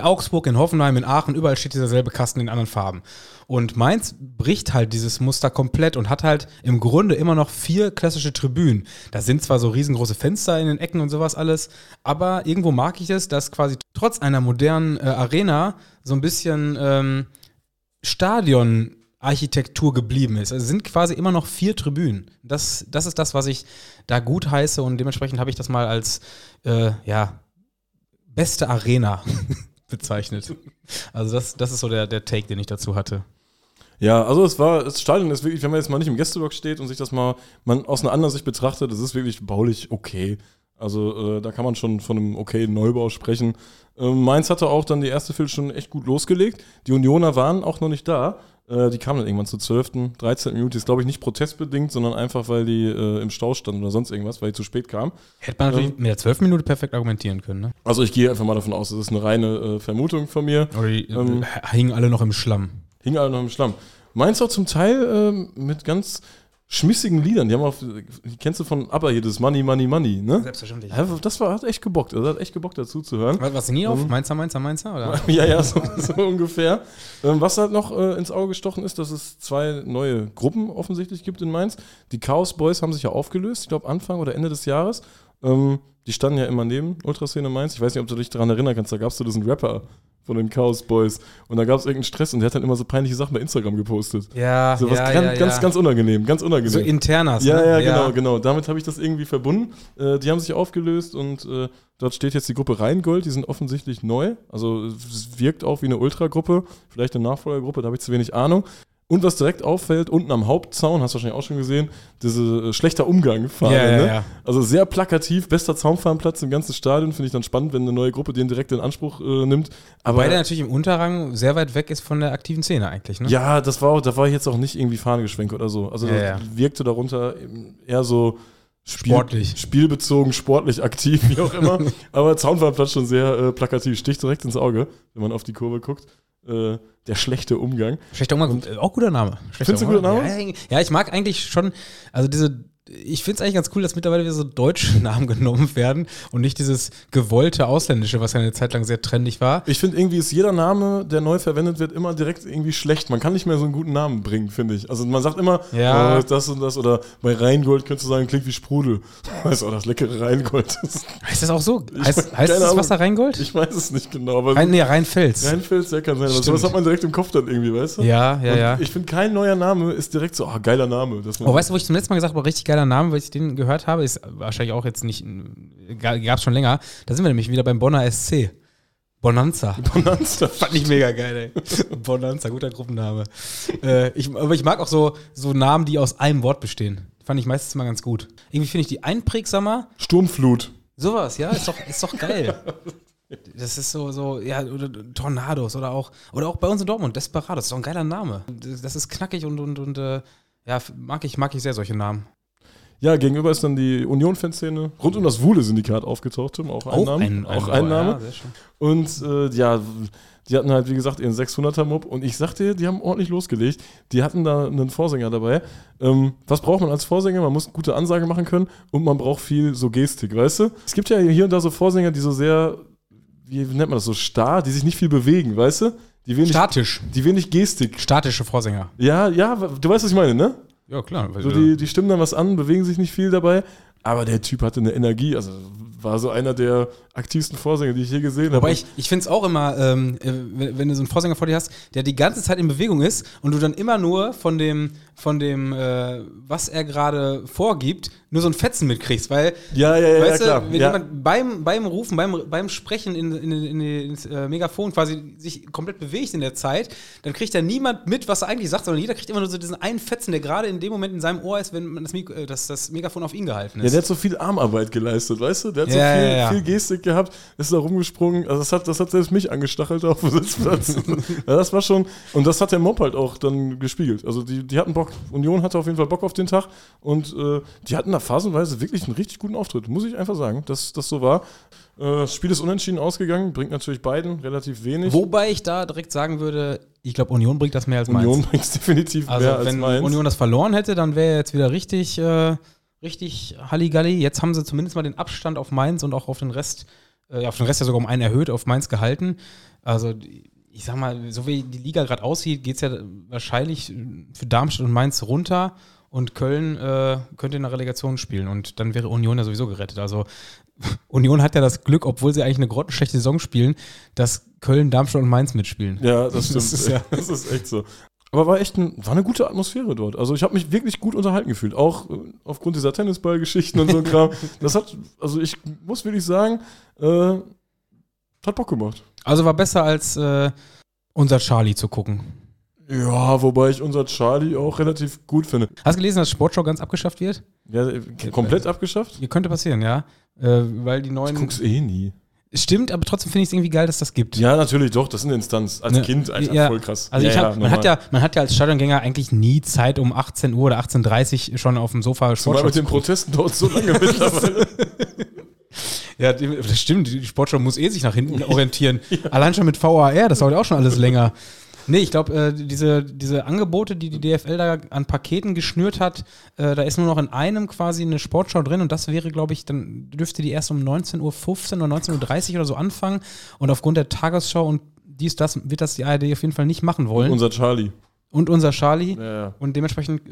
Augsburg, in Hoffenheim, in Aachen, überall steht dieser selbe Kasten in anderen Farben. Und Mainz bricht halt dieses Muster komplett und hat halt im Grunde immer noch 4 klassische Tribünen. Da sind zwar so riesengroße Fenster in den Ecken und sowas alles, aber irgendwo mag ich es, dass quasi trotz einer modernen Arena so ein bisschen Stadionarchitektur geblieben ist. Also sind quasi immer noch 4 Tribünen. Das ist das, was ich da gut heiße und dementsprechend habe ich das mal als beste Arena bezeichnet. Also das ist so der Take, den ich dazu hatte. Ja, also das Stadion ist wirklich, wenn man jetzt mal nicht im Gästeblock steht und sich das mal aus einer anderen Sicht betrachtet, das ist wirklich baulich okay. Also da kann man schon von einem okayen Neubau sprechen. Mainz hatte auch dann die erste Viertelstunde echt gut losgelegt. Die Unioner waren auch noch nicht da. Die kamen dann irgendwann zur 12., 13. Minute. Ist, glaube ich, nicht protestbedingt, sondern einfach, weil die im Stau standen oder sonst irgendwas, weil die zu spät kamen. Hätte man natürlich mit der 12. Minute perfekt argumentieren können, ne? Also ich gehe einfach mal davon aus, das ist eine reine Vermutung von mir. Oder die hingen alle noch im Schlamm. Mainz auch zum Teil mit ganz schmissigen Liedern. Die kennst du von ABBA hier, das Money, Money, Money, ne? Selbstverständlich. Hat echt gebockt. Also hat echt gebockt, dazu zu hören. Was nie auf? Mainzer, oder? Ja, so ungefähr. Was halt noch ins Auge gestochen ist, dass es 2 neue Gruppen offensichtlich gibt in Mainz. Die Chaos Boys haben sich ja aufgelöst, ich glaube Anfang oder Ende des Jahres. Die standen ja immer neben Ultraszene Mainz. Ich weiß nicht, ob du dich daran erinnern kannst, da gab es so diesen Rapper von den Chaos Boys. Und da gab es irgendeinen Stress und der hat dann immer so peinliche Sachen bei Instagram gepostet. Ja, so was ganz unangenehm, ganz unangenehm. So internas. Ja, genau. Damit habe ich das irgendwie verbunden. Die haben sich aufgelöst und dort steht jetzt die Gruppe Rheingold. Die sind offensichtlich neu. Also es wirkt auch wie eine Ultra-Gruppe, vielleicht eine Nachfolgergruppe, da habe ich zu wenig Ahnung. Und was direkt auffällt, unten am Hauptzaun, hast du wahrscheinlich auch schon gesehen, diese schlechter Umgang-Fahne. Ja. Also sehr plakativ, bester Zaunfahnenplatz im ganzen Stadion. Finde ich dann spannend, wenn eine neue Gruppe den direkt in Anspruch nimmt. Wobei der natürlich im Unterrang sehr weit weg ist von der aktiven Szene eigentlich, ne? Ja, da war jetzt auch nicht irgendwie Fahnengeschwenk oder so. Also wirkte darunter eher so sportlich, aktiv, wie auch immer. Aber Zaunfahnenplatz schon sehr plakativ, sticht direkt ins Auge, wenn man auf die Kurve guckt. Der schlechte Umgang. Schlechter Umgang, und auch guter Name. Findest du guter Name? Ja, ich mag eigentlich schon, also ich finde es eigentlich ganz cool, dass mittlerweile wieder so deutsche Namen genommen werden und nicht dieses gewollte Ausländische, was ja eine Zeit lang sehr trendig war. Ich finde irgendwie ist jeder Name, der neu verwendet wird, immer direkt irgendwie schlecht. Man kann nicht mehr so einen guten Namen bringen, finde ich. Also man sagt immer, ja. Das und das oder bei Rheingold könntest du sagen, klingt wie Sprudel. Weißt du, das leckere Rheingold. Heißt das auch so? Heißt das Wasser Rheingold? Ich weiß es nicht genau. Aber Rheinfels. Rheinfels, der kann sein. Aber sowas hat man direkt im Kopf dann irgendwie, weißt du? Ja. Ich finde, kein neuer Name ist direkt so, geiler Name. Weißt du, wo ich zum letzten Mal gesagt habe, richtig geil. Der Name, weil ich den gehört habe, ist wahrscheinlich auch jetzt nicht, gab es schon länger. Da sind wir nämlich wieder beim Bonner SC. Bonanza. Fand ich mega geil, ey. Bonanza, guter Gruppenname. Aber ich mag auch so Namen, die aus einem Wort bestehen. Fand ich meistens mal ganz gut. Irgendwie finde ich die einprägsamer. Sturmflut. Sowas, ja, ist doch geil. Das ist oder Tornados oder auch bei uns in Dortmund, Desperados, ist doch ein geiler Name. Das ist knackig und mag ich sehr solche Namen. Ja, gegenüber ist dann die Union-Fanszene rund um das Wuhle-Syndikat aufgetaucht, Tim, auch ein Name. Ja, und die hatten halt, wie gesagt, ihren 600er-Mob und ich sag dir, die haben ordentlich losgelegt. Die hatten da einen Vorsänger dabei. Was braucht man als Vorsänger? Man muss gute Ansage machen können und man braucht viel so Gestik, weißt du? Es gibt ja hier und da so Vorsänger, die so sehr, wie nennt man das, so starr, die sich nicht viel bewegen, weißt du? Statisch. Die wenig Gestik. Statische Vorsänger. Ja, du weißt, was ich meine, ne? Ja, klar. So die stimmen dann was an, bewegen sich nicht viel dabei, aber der Typ hatte eine Energie, also war so einer der aktivsten Vorsänger, die ich je gesehen habe. Aber ich finde es auch immer, wenn du so einen Vorsänger vor dir hast, der die ganze Zeit in Bewegung ist und du dann immer nur von dem was er gerade vorgibt, nur so einen Fetzen mitkriegst, weil weißt du, wenn jemand beim Rufen, beim Sprechen ins Megafon quasi sich komplett bewegt in der Zeit, dann kriegt ja niemand mit, was er eigentlich sagt, sondern jeder kriegt immer nur so diesen einen Fetzen, der gerade in dem Moment in seinem Ohr ist, wenn das Megafon auf ihn gehalten ist. Ja, der hat so viel Armarbeit geleistet, weißt du? Der hat so viel Gestik gehabt, ist da rumgesprungen, also das hat selbst mich angestachelt auf dem Sitzplatz. Ja, das war schon, und das hat der Mob halt auch dann gespiegelt. Also die hatten Bock, Union hatte auf jeden Fall Bock auf den Tag und die hatten da phasenweise wirklich einen richtig guten Auftritt, muss ich einfach sagen, dass das so war. Das Spiel ist unentschieden ausgegangen, bringt natürlich beiden relativ wenig. Wobei ich da direkt sagen würde, ich glaube, Union bringt das mehr als Mainz. Union bringt es definitiv mehr als Mainz. Also wenn Union das verloren hätte, dann wäre jetzt wieder richtig Halligalli. Jetzt haben sie zumindest mal den Abstand auf Mainz und auch auf den Rest ja sogar um einen erhöht, auf Mainz gehalten. Also ich sag mal, so wie die Liga gerade aussieht, geht es ja wahrscheinlich für Darmstadt und Mainz runter und Köln könnte in der Relegation spielen und dann wäre Union ja sowieso gerettet. Also Union hat ja das Glück, obwohl sie eigentlich eine grottenschlechte Saison spielen, dass Köln, Darmstadt und Mainz mitspielen. Ja, das stimmt. Das ist echt so. Aber war eine gute Atmosphäre dort. Also ich habe mich wirklich gut unterhalten gefühlt. Auch aufgrund dieser Tennisballgeschichten und so ein Kram. Also ich muss wirklich sagen, hat Bock gemacht. Also war besser als unser Charlie zu gucken. Ja, wobei ich unser Charlie auch relativ gut finde. Hast du gelesen, dass Sportschau ganz abgeschafft wird? Ja, komplett abgeschafft? Könnte passieren, ja. Weil die neuen... Ich guck's nie. Stimmt, aber trotzdem finde ich es irgendwie geil, dass das gibt. Ja, natürlich, doch, das ist eine Instanz. Als Kind einfach voll krass. Also man hat ja als Stadiongänger eigentlich nie Zeit, um 18 Uhr oder 18.30 Uhr schon auf dem Sofa Sportschau zu gucken. Mit den Protesten dort so lange mittlerweile. Ja, das stimmt, die Sportschau muss sich nach hinten orientieren. Ja. Allein schon mit VAR, das dauert auch schon alles länger. Nee, ich glaube, diese Angebote, die DFL da an Paketen geschnürt hat, da ist nur noch in einem quasi eine Sportschau drin und das wäre, glaube ich, dann dürfte die erst um 19.15 Uhr oder 19.30 Uhr oder so anfangen und aufgrund der Tagesschau und dies, das, wird das die ARD auf jeden Fall nicht machen wollen. Und unser Charlie. Ja. Und dementsprechend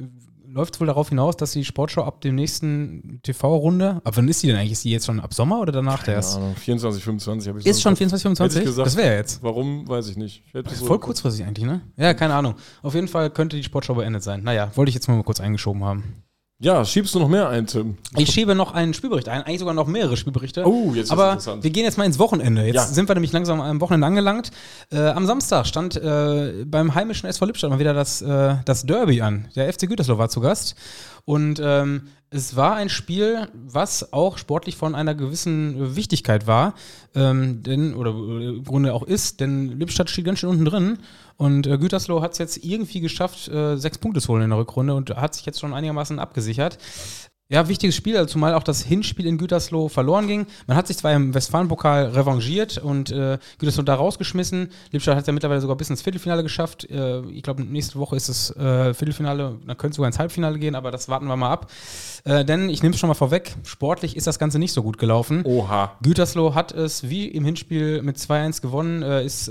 läuft es wohl darauf hinaus, dass die Sportschau ab dem nächsten TV-Runde, ab wann ist die denn eigentlich? Ist die jetzt schon ab Sommer oder danach erst? 24, 25 habe ich gesagt. Ist schon 24, 25? Gesagt, das wäre jetzt. Warum, weiß ich nicht. Voll kurzfristig eigentlich, ne? Ja, keine Ahnung. Auf jeden Fall könnte die Sportschau beendet sein. Naja, wollte ich jetzt mal kurz eingeschoben haben. Ja, schiebst du noch mehr ein, Tim? Ich schiebe noch einen Spielbericht ein, eigentlich sogar noch mehrere Spielberichte. Oh, jetzt ist interessant. Wir gehen jetzt mal ins Wochenende. Jetzt sind wir nämlich langsam am Wochenende angelangt. Am Samstag stand beim heimischen SV Lippstadt mal wieder das Derby an. Der FC Gütersloh war zu Gast. Und es war ein Spiel, was auch sportlich von einer gewissen Wichtigkeit war, im Grunde auch ist, denn Lippstadt steht ganz schön unten drin und Gütersloh hat es jetzt irgendwie geschafft, 6 Punkte zu holen in der Rückrunde und hat sich jetzt schon einigermaßen abgesichert. Ja, wichtiges Spiel, also zumal auch das Hinspiel in Gütersloh verloren ging. Man hat sich zwar im Westfalenpokal revanchiert und Gütersloh da rausgeschmissen. Lippstadt hat es ja mittlerweile sogar bis ins Viertelfinale geschafft. Ich glaube, nächste Woche ist das Viertelfinale, dann könnte es sogar ins Halbfinale gehen, aber das warten wir mal ab. Denn, ich nehme es schon mal vorweg, sportlich ist das Ganze nicht so gut gelaufen. Oha. Gütersloh hat es wie im Hinspiel mit 2-1 gewonnen, ist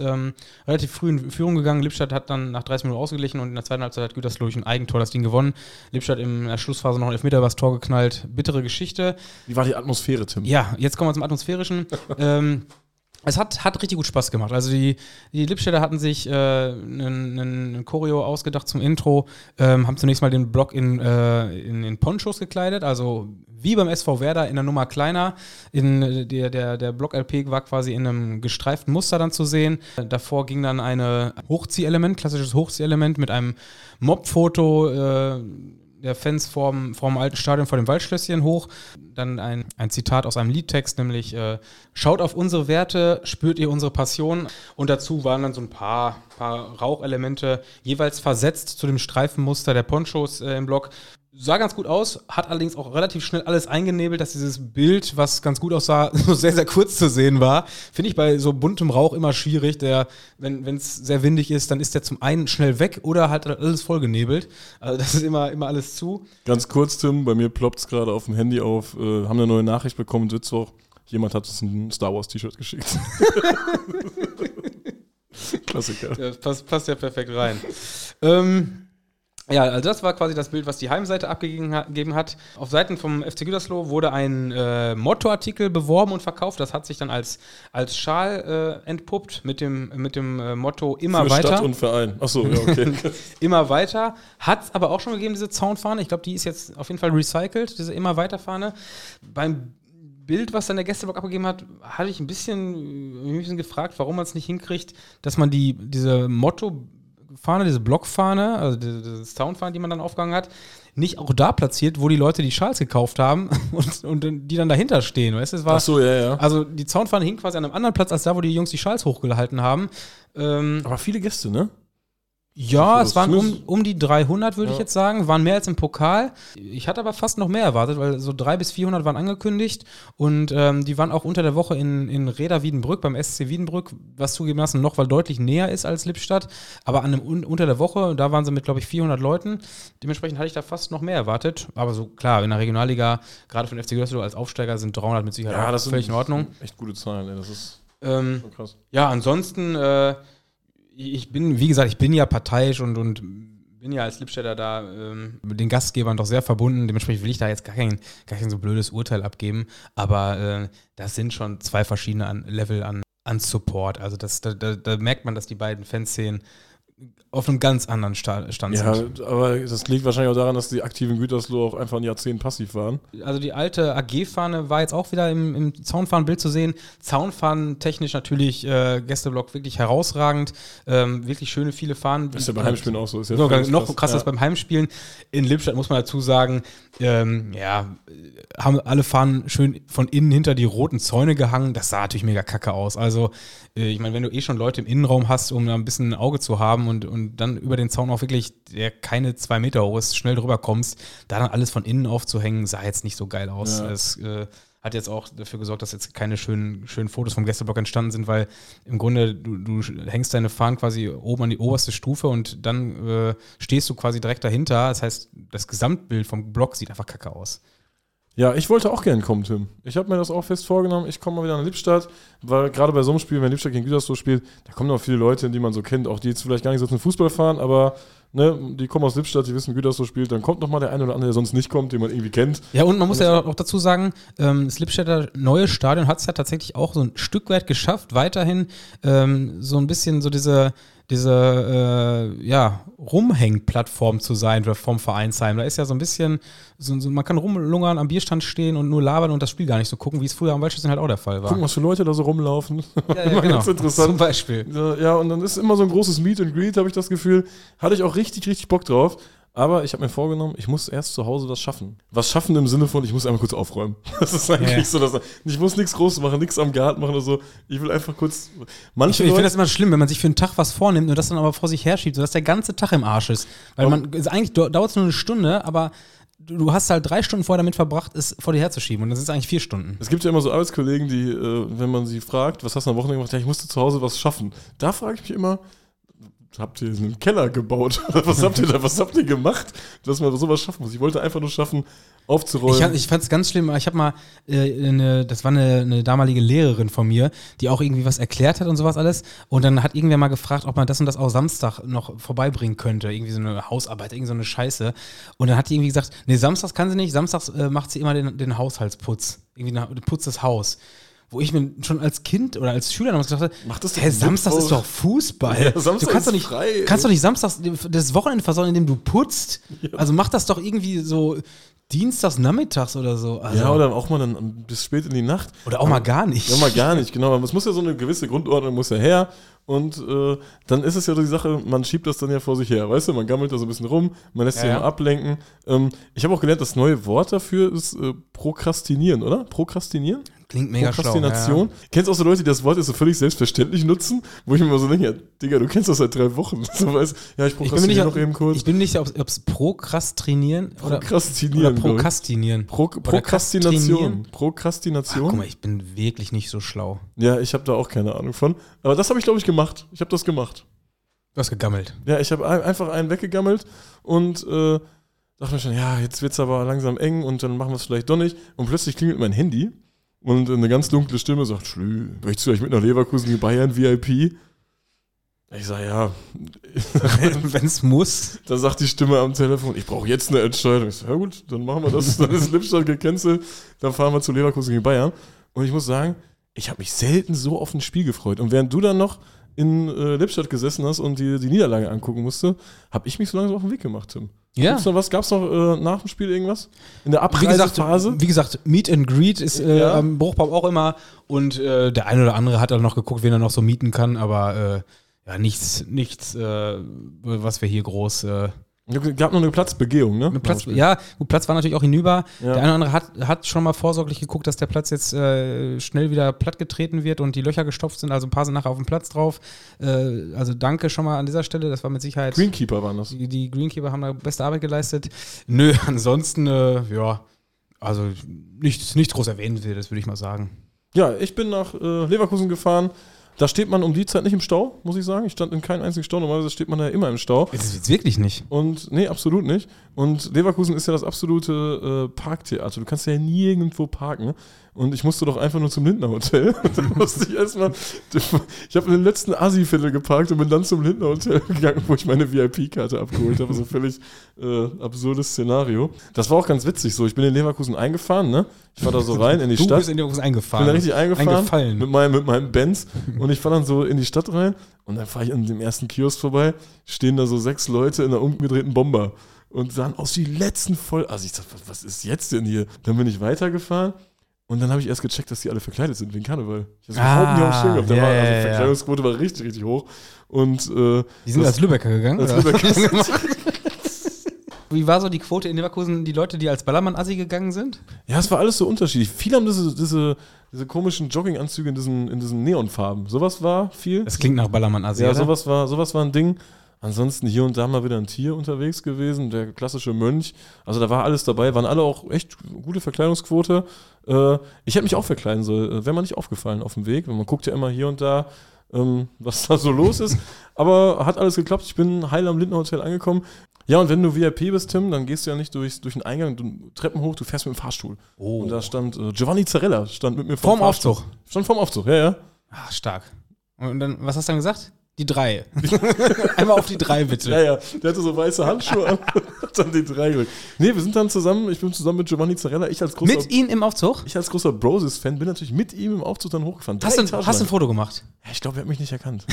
relativ früh in Führung gegangen. Lippstadt hat dann nach 30 Minuten ausgeglichen und in der zweiten Halbzeit hat Gütersloh durch ein Eigentor das Ding gewonnen. Lippstadt in der Schlussphase noch einen Elfmeter übers Tor geknallt. Bittere Geschichte. Wie war die Atmosphäre, Tim? Ja, jetzt kommen wir zum Atmosphärischen. Es hat richtig gut Spaß gemacht. Also die Lippstädter hatten sich einen Choreo ausgedacht zum Intro, haben zunächst mal den Block in Ponchos gekleidet, also wie beim SV Werder in der Nummer kleiner. Der Block-LP war quasi in einem gestreiften Muster dann zu sehen. Davor ging dann ein Hochziehelement, klassisches Hochziehelement mit einem Mob-Foto, der Fans vorm alten Stadion, vor dem Waldschlösschen hoch. Dann ein Zitat aus einem Liedtext, nämlich schaut auf unsere Werte, spürt ihr unsere Passion. Und dazu waren dann so ein paar Rauchelemente, jeweils versetzt zu dem Streifenmuster der Ponchos im Block. Sah ganz gut aus, hat allerdings auch relativ schnell alles eingenebelt, dass dieses Bild, was ganz gut aussah, so sehr, sehr kurz zu sehen war. Finde ich bei so buntem Rauch immer schwierig. Wenn es sehr windig ist, dann ist der zum einen schnell weg oder halt alles voll genebelt. Also das ist immer alles zu. Ganz kurz, Tim, bei mir ploppt es gerade auf dem Handy auf. Haben eine neue Nachricht bekommen, sitzt auch. Jemand hat uns ein Star Wars T-Shirt geschickt. Klassiker. Ja, passt ja perfekt rein. Ja, also das war quasi das Bild, was die Heimseite abgegeben hat. Auf Seiten vom FC Gütersloh wurde ein Mottoartikel beworben und verkauft. Das hat sich dann als Schal entpuppt mit dem Motto immer für weiter. Für Stadt und Verein. Achso, ja, okay. Immer weiter. Hat es aber auch schon gegeben, diese Zaunfahne. Ich glaube, die ist jetzt auf jeden Fall recycelt, diese immer weiter Fahne. Beim Bild, was dann der Gästeblock abgegeben hat, hatte ich ein bisschen gefragt, warum man es nicht hinkriegt, dass man diese Motto-Fahne, diese Blockfahne, also diese Soundfahne, die man dann aufgehangen hat, nicht auch da platziert, wo die Leute die Schals gekauft haben und die dann dahinter stehen, weißt du? Es war, ach so, ja, ja. Also die Soundfahne hing quasi an einem anderen Platz als da, wo die Jungs die Schals hochgehalten haben. Aber viele Gäste, ne? Ja, es waren um die 300, würde ich jetzt sagen, waren mehr als im Pokal. Ich hatte aber fast noch mehr erwartet, weil so 300 bis 400 waren angekündigt und die waren auch unter der Woche in Reda Wiedenbrück, beim SC Wiedenbrück, was zugegebenermaßen noch, weil deutlich näher ist als Lippstadt, aber unter der Woche, da waren sie mit, glaube ich, 400 Leuten, dementsprechend hatte ich da fast noch mehr erwartet, aber so klar, in der Regionalliga, gerade für den FC Gütersloh als Aufsteiger sind 300 mit Sicherheit auch völlig in Ordnung. Echt gute Zahlen, ey. Das ist schon krass. Ja, ansonsten Ich bin ja parteiisch und bin ja als Lippstädter da mit den Gastgebern doch sehr verbunden. Dementsprechend will ich da jetzt gar kein so blödes Urteil abgeben. Aber das sind schon zwei verschiedene Level an Support. Also da merkt man, dass die beiden Fanszenen auf einem ganz anderen Stand sind. Ja, aber das liegt wahrscheinlich auch daran, dass die aktiven Gütersloh auch einfach ein Jahrzehnt passiv waren. Also die alte AG-Fahne war jetzt auch wieder im Zaunfahnenbild zu sehen. Zaunfahnen technisch natürlich Gästeblock wirklich herausragend. Wirklich schöne, viele Fahnen. Das ist ja beim Heimspielen auch so. Ist ja so noch krasser als beim Heimspielen. In Lippstadt muss man dazu sagen, haben alle Fahnen schön von innen hinter die roten Zäune gehangen. Das sah natürlich mega kacke aus. Also ich meine, wenn du eh schon Leute im Innenraum hast, um da ein bisschen ein Auge zu haben und dann über den Zaun auch wirklich, der keine 2 Meter hoch ist, schnell drüber kommst, da dann alles von innen aufzuhängen, sah jetzt nicht so geil aus. Ja. Es hat jetzt auch dafür gesorgt, dass jetzt keine schönen Fotos vom Gästeblock entstanden sind, weil im Grunde du hängst deine Fahnen quasi oben an die oberste Stufe und dann stehst du quasi direkt dahinter. Das heißt, das Gesamtbild vom Block sieht einfach kacke aus. Ja, ich wollte auch gerne kommen, Tim. Ich habe mir das auch fest vorgenommen. Ich komme mal wieder nach Lippstadt, weil gerade bei so einem Spiel, wenn Lippstadt gegen Gütersloh spielt, da kommen auch viele Leute, die man so kennt, auch die jetzt vielleicht gar nicht so zum Fußball fahren, aber ne, die kommen aus Lippstadt, die wissen, wie Gütersloh spielt, dann kommt nochmal der eine oder andere, der sonst nicht kommt, den man irgendwie kennt. Ja, und man muss ja auch dazu sagen, das Lippstädter neue Stadion hat es ja tatsächlich auch so ein Stück weit geschafft, weiterhin so ein bisschen so diese Rumhäng-Plattform zu sein vom Vereinsheim. Da ist ja so ein bisschen, man kann rumlungern, am Bierstand stehen und nur labern und das Spiel gar nicht so gucken, wie es früher am Waldschlösschen halt auch der Fall war. Gucken, was für Leute da so rumlaufen. Ja, genau. Ganz interessant. Zum Beispiel. Ja, und dann ist immer so ein großes Meet and Greet, habe ich das Gefühl. Hatte ich auch richtig, richtig Bock drauf. Aber ich habe mir vorgenommen, ich muss erst zu Hause was schaffen. Was schaffen im Sinne von, ich muss einmal kurz aufräumen. Das ist eigentlich so, dass ich muss nichts Großes machen, nichts am Garten machen oder so. Ich will einfach kurz. Ich finde das immer schlimm, wenn man sich für einen Tag was vornimmt und das dann aber vor sich herschiebt, sodass der ganze Tag im Arsch ist. Weil eigentlich dauert es nur eine Stunde, aber du hast halt 3 Stunden vorher damit verbracht, es vor dir herzuschieben. Und das ist eigentlich 4 Stunden. Es gibt ja immer so Arbeitskollegen, die, wenn man sie fragt, was hast du am Wochenende gemacht? Ja, ich musste zu Hause was schaffen. Da frage ich mich immer, habt ihr einen Keller gebaut? Was habt ihr da? Was habt ihr gemacht, dass man sowas schaffen muss? Ich wollte einfach nur schaffen, aufzuräumen. Ich fand es ganz schlimm. Ich habe mal, das war eine damalige Lehrerin von mir, die auch irgendwie was erklärt hat und sowas alles. Und dann hat irgendwer mal gefragt, ob man das und das auch Samstag noch vorbeibringen könnte. Irgendwie so eine Hausarbeit, irgendwie so eine Scheiße. Und dann hat die irgendwie gesagt, nee, samstags kann sie nicht. Samstags macht sie immer den Haushaltsputz. Irgendwie putzt das Haus. Wo ich mir schon als Kind oder als Schüler damals gedacht habe, hey, Samstag ist doch Fußball. Ja, Samstag du kannst doch nicht, frei, kannst doch nicht Samstags das Wochenende versäumen, indem du putzt. Ja. Also mach das doch irgendwie so dienstags, nachmittags oder so. Also ja, oder auch mal dann bis spät in die Nacht. Oder auch mal gar nicht. Ja, mal gar nicht, genau. Es muss ja so eine gewisse Grundordnung muss ja her. Und dann ist es ja so die Sache, man schiebt das dann ja vor sich her, weißt du? Man gammelt da so ein bisschen rum, man lässt sich immer ablenken. Ich habe auch gelernt, das neue Wort dafür ist Prokrastinieren, oder? Prokrastinieren? Klingt mega Prokrastination. Schlau, ja. Kennst auch so Leute, die das Wort jetzt so völlig selbstverständlich nutzen, wo ich mir immer so denke, ja, Digga, du kennst das seit 3 Wochen. So, weißt, ja, ich prokrastiniere noch eben kurz. Ich bin nicht sicher, ob es Prokrastinieren. Prokrastination. Ach, guck mal, ich bin wirklich nicht so schlau. Ja, ich habe da auch keine Ahnung von. Aber das habe ich, glaube ich, gemacht. Ich habe das gemacht. Du hast gegammelt. Ja, ich habe einfach einen weggegammelt und dachte mir schon, ja, jetzt wird's aber langsam eng und dann machen wir es vielleicht doch nicht. Und plötzlich klingelt mein Handy und eine ganz dunkle Stimme sagt, Schlü, möchtest du gleich mit nach Leverkusen, Bayern, VIP? Ich sage, ja. Wenn's muss. Da sagt die Stimme am Telefon, ich brauche jetzt eine Entscheidung. Ich sage, ja gut, dann machen wir das. Dann ist Lippstadt gecancelt. Dann fahren wir zu Leverkusen gegen Bayern. Und ich muss sagen, ich habe mich selten so auf ein Spiel gefreut. Und während du dann noch in Lippstadt gesessen hast und die Niederlage angucken musste, habe ich mich so langsam auf den Weg gemacht, Tim. Ja. Gab es noch nach dem Spiel irgendwas? In der Abreisephase? Wie gesagt, Meet and Greet ist am Bruchbaum auch immer. Und der eine oder andere hat dann noch geguckt, wen er noch so mieten kann. Aber nichts, was wir hier groß... Es gab noch eine Platzbegehung, ne? Platz war natürlich auch hinüber. Ja. Der eine oder andere hat schon mal vorsorglich geguckt, dass der Platz jetzt schnell wieder plattgetreten wird und die Löcher gestopft sind. Also ein paar sind nachher auf dem Platz drauf. Also danke schon mal an dieser Stelle. Das war mit Sicherheit... Greenkeeper waren das. Die Greenkeeper haben da beste Arbeit geleistet. Nö, ansonsten, also nicht groß erwähnt wird, das würde ich mal sagen. Ja, ich bin nach Leverkusen gefahren. Da steht man um die Zeit nicht im Stau, muss ich sagen. Ich stand in keinem einzigen Stau. Normalerweise steht man da immer im Stau. Das ist wirklich nicht. Und nee, absolut nicht. Und Leverkusen ist ja das absolute Parktheater. Du kannst ja nirgendwo parken. Und ich musste doch einfach nur zum Lindner Hotel. Dann musste ich erstmal. Ich habe in den letzten Assi-Viertel geparkt und bin dann zum Lindner Hotel gegangen, wo ich meine VIP-Karte abgeholt habe. So völlig absurdes Szenario. Das war auch ganz witzig so. Ich bin in Leverkusen eingefahren, ne? Ich war da so rein in die Stadt. Du bist in Leverkusen eingefahren. Ich bin da richtig eingefahren. Mit meinem Benz. Und ich fahre dann so in die Stadt rein. Und dann fahre ich an dem ersten Kiosk vorbei. Stehen da so 6 Leute in einer umgedrehten Bomber. Und sahen aus wie die letzten voll. Also ich dachte, was ist jetzt denn hier? Dann bin ich weitergefahren. Und dann habe ich erst gecheckt, dass die alle verkleidet sind wegen Karneval. Ich habe überhaupt nicht auf dem Schirm gehabt. Die Verkleidungsquote war richtig, richtig hoch. Und, die sind als Lübecker gegangen? Wie war so die Quote in Leverkusen, die Leute, die als Ballermann-Assi gegangen sind? Ja, es war alles so unterschiedlich. Viele haben diese komischen Jogginganzüge in diesen Neonfarben. Sowas war viel. Das klingt nach Ballermann-Assi, ja, oder? Sowas war ein Ding. Ansonsten hier und da mal wieder ein Tier unterwegs gewesen, der klassische Mönch. Also da war alles dabei, waren alle auch echt gute Verkleidungsquote. Ich hätte mich auch verkleiden sollen, wäre mir nicht aufgefallen auf dem Weg. Man guckt ja immer hier und da, was da so los ist. Aber hat alles geklappt, ich bin heil am Lindner Hotel angekommen. Ja, und wenn du VIP bist, Tim, dann gehst du ja nicht durch den Eingang, du Treppen hoch, du fährst mit dem Fahrstuhl. Oh. Und da stand Giovanni Zarella, stand mit mir vorm Aufzug. Stand vorm Aufzug, ja. Ah, stark. Und dann, was hast du dann gesagt? Die 3. Einmal auf die 3, bitte. Ja, der hatte so weiße Handschuhe an, hat dann die 3 gedrückt. Nee, wir sind dann zusammen, ich bin zusammen mit Giovanni Zarella. Mit ihm im Aufzug? Ich als großer Broses-Fan bin natürlich mit ihm im Aufzug dann hochgefahren. Hast du ein Foto gemacht? Ja, ich glaube, er hat mich nicht erkannt.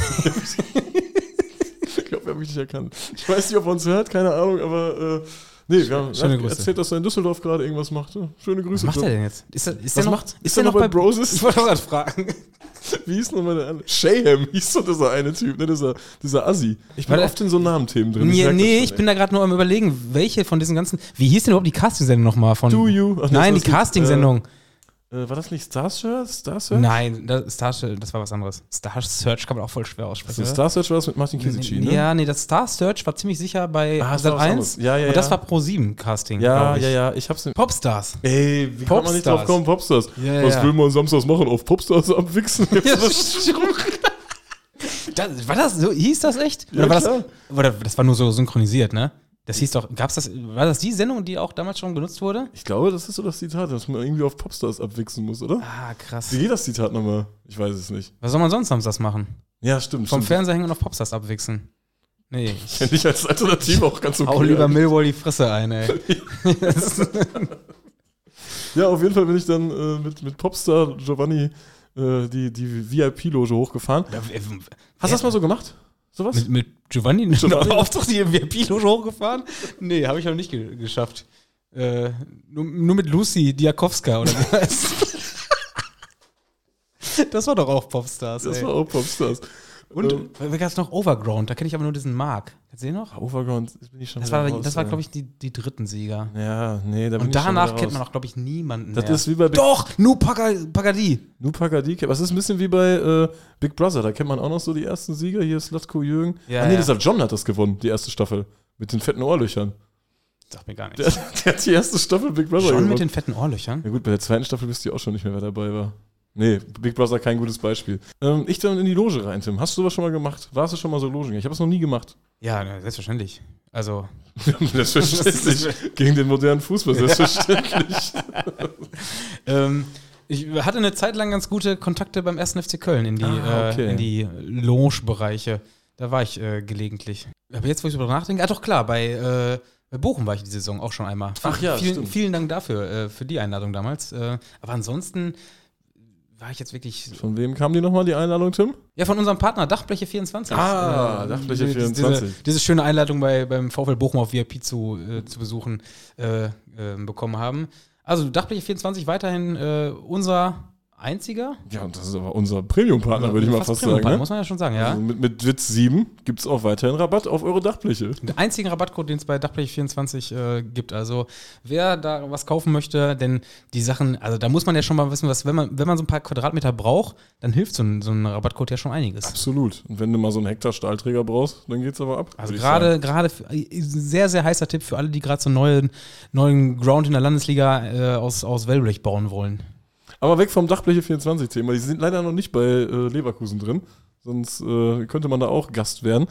Ich weiß nicht, ob er uns hört, keine Ahnung, aber... Nee, er erzählt, dass er in Düsseldorf gerade irgendwas macht. Schöne Grüße. Was macht er denn jetzt? Ist er noch bei Broses? Ich wollte auch gerade fragen. Wie hieß nochmal der andere? Shayham hieß doch dieser eine Typ, ne? Dieser Assi. Ich bin oft in so Namenthemen drin. Ich bin da gerade nur am Überlegen, welche von diesen ganzen... Wie hieß denn überhaupt die Castingsendung nochmal? Nein, die Castingsendung. War das nicht Star Search? Star Search? Nein, Star Search, das war was anderes. Star Search kann man auch voll schwer aussprechen. Also Star Search war das mit Martin Kisici, ne? Ja, nee, das Star Search war ziemlich sicher bei Sat1. Ja, ja, und das war Pro7-Casting, glaube ich. Ja, ich hab's. Popstars. Ey, wie kann man nicht drauf kommen? Popstars. Ja, was will man samstags machen? Auf Popstars abwichsen? Ja, das, war das so? Hieß das echt? Ja, oder war das, war nur so synchronisiert, ne? Das hieß doch, war das die Sendung, die auch damals schon genutzt wurde? Ich glaube, das ist so das Zitat, dass man irgendwie auf Popstars abwichsen muss, oder? Ah, krass. Wie geht das Zitat nochmal? Ich weiß es nicht. Was soll man sonst samstags machen? Ja, stimmt. Vom Fernseher hängen und auf Popstars abwichsen. Nee. Fände ich als Alternativ auch ganz okay. Hau lieber Millwall die Fresse ein, ey. Ja, auf jeden Fall bin ich dann mit Popstar Giovanni die VIP-Loge hochgefahren. Hast du das mal so gemacht? Sowas? Mit Giovanni? Mit Aufzug die im VIP-Loge hochgefahren? Nee, habe ich noch nicht geschafft. Nur mit Lucy Diakowska oder wie heißt das? War doch auch Popstars. Das war auch Popstars. Und da gab es noch Overground, da kenne ich aber nur diesen Mark. Kennst du den noch? Overground, das bin ich schon Das war, glaube ich, die dritten Sieger. Ja, nee, da bin ich schon. Und danach kennt man auch, glaube ich, niemanden mehr. Das ist wie bei Doch, Nu Pagadi. Nu Pagadi, das ist ein bisschen wie bei Big Brother, da kennt man auch noch so die ersten Sieger. Hier ist Latko Jürgen. Ja, Deshalb John hat das gewonnen, die erste Staffel. Mit den fetten Ohrlöchern. Sag mir gar nichts. Der hat die erste Staffel Big Brother gewonnen. John mit den fetten Ohrlöchern? Na gut, bei der zweiten Staffel wisst ihr auch schon nicht mehr, wer dabei war. Nee, Big Brother kein gutes Beispiel. Ich dann in die Loge rein, Tim. Hast du sowas schon mal gemacht? Warst du schon mal so Logen? Ich habe es noch nie gemacht. Ja, selbstverständlich. Also. Selbstverständlich. Gegen den modernen Fußball, selbstverständlich. Ich hatte eine Zeit lang ganz gute Kontakte beim 1. FC Köln in die Loge-Bereiche. Da war ich gelegentlich. Aber jetzt, wo ich darüber nachdenke, doch klar, bei Bochum war ich die Saison auch schon einmal. Ach ja, vielen Dank dafür, für die Einladung damals. Aber ansonsten war ich jetzt wirklich. Von wem kam die nochmal, die Einladung, Tim? Ja, von unserem Partner, Dachbleche 24. Ah, Dachbleche 24. Diese schöne Einladung beim VfL Bochum auf VIP zu besuchen bekommen haben. Also Dachbleche 24 weiterhin unser einziger. Ja, und das ist aber unser Premium-Partner, würde ich mal fast sagen. Ne? Muss man ja schon sagen, ja. Also mit Witz 7 gibt es auch weiterhin Rabatt auf eure Dachbleche. Den einzigen Rabattcode, den es bei Dachbleche 24 gibt. Also wer da was kaufen möchte, denn die Sachen, also da muss man ja schon mal wissen, was, wenn man so ein paar Quadratmeter braucht, dann hilft so ein Rabattcode ja schon einiges. Absolut. Und wenn du mal so einen Hektar Stahlträger brauchst, dann geht's aber ab. Also gerade sehr, sehr heißer Tipp für alle, die gerade so einen neuen Ground in der Landesliga aus Wellblech bauen wollen. Aber weg vom Dachbleche24-Thema. Die sind leider noch nicht bei Leverkusen drin. Sonst könnte man da auch Gast werden.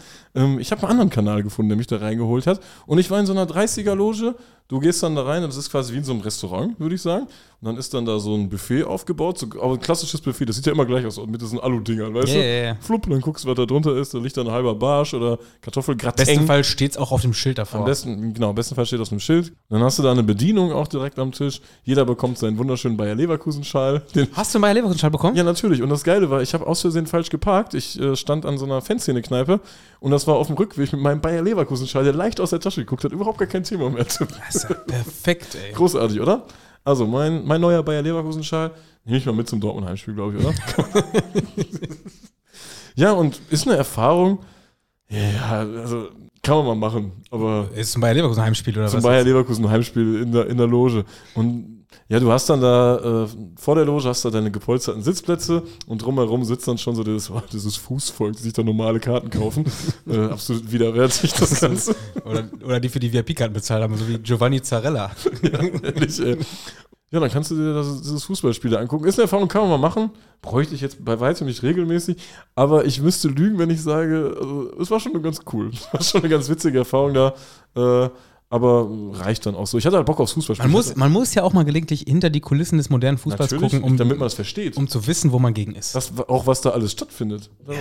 Ich habe einen anderen Kanal gefunden, der mich da reingeholt hat. Und ich war in so einer 30er-Loge. Du gehst dann da rein und das ist quasi wie in so einem Restaurant, würde ich sagen. Und dann ist dann da so ein Buffet aufgebaut. Aber ein klassisches Buffet, das sieht ja immer gleich aus. Mit diesen Alu-Dingern, weißt du? Flupp, dann guckst du, was da drunter ist. Da liegt dann ein halber Barsch oder Kartoffelgratin. Im besten Fall steht es auch auf dem Schild davor. Im besten Fall steht es auf dem Schild. Dann hast du da eine Bedienung auch direkt am Tisch. Jeder bekommt seinen wunderschönen Bayer Leverkusen-Schal. Hast du einen Bayer Leverkusen-Schal bekommen? Ja, natürlich. Und das Geile war, ich habe aus Versehen falsch geparkt. Ich stand an so einer Fanszene-Kneipe und das war auf dem Rückweg mit meinem Bayer Leverkusen-Schal, der leicht aus der Tasche geguckt hat. Überhaupt gar kein Thema mehr. Das ist ja perfekt, ey. Großartig, oder? Also, mein neuer Bayer Leverkusen-Schal nehme ich mal mit zum Dortmund-Heimspiel, glaube ich, oder? Ja, und ist eine Erfahrung, ja, also kann man mal machen, aber... Ist ein Bayer Leverkusen-Heimspiel, oder was? Ist ein Bayer Leverkusen-Heimspiel in der Loge. Und ja, du hast dann da, vor der Loge hast du deine gepolsterten Sitzplätze und drumherum sitzt dann schon so dieses Fußvolk, die sich da normale Karten kaufen. Absolut widerwärtig das Ganze. Oder die für die VIP-Karten bezahlt haben, so wie Giovanni Zarella. Ja, ehrlich, ey. Ja, dann kannst du dir dieses Fußballspiel da angucken. Ist eine Erfahrung, kann man mal machen. Bräuchte ich jetzt bei weitem nicht regelmäßig. Aber ich müsste lügen, wenn ich sage, also, es war schon ganz cool. Es war schon eine ganz witzige Erfahrung da. Aber reicht dann auch so. Ich hatte halt Bock aufs Fußballspiel. Man muss ja auch mal gelegentlich hinter die Kulissen des modernen Fußballs gucken, damit man das versteht. Um zu wissen, wo man gegen ist. Auch was da alles stattfindet. Da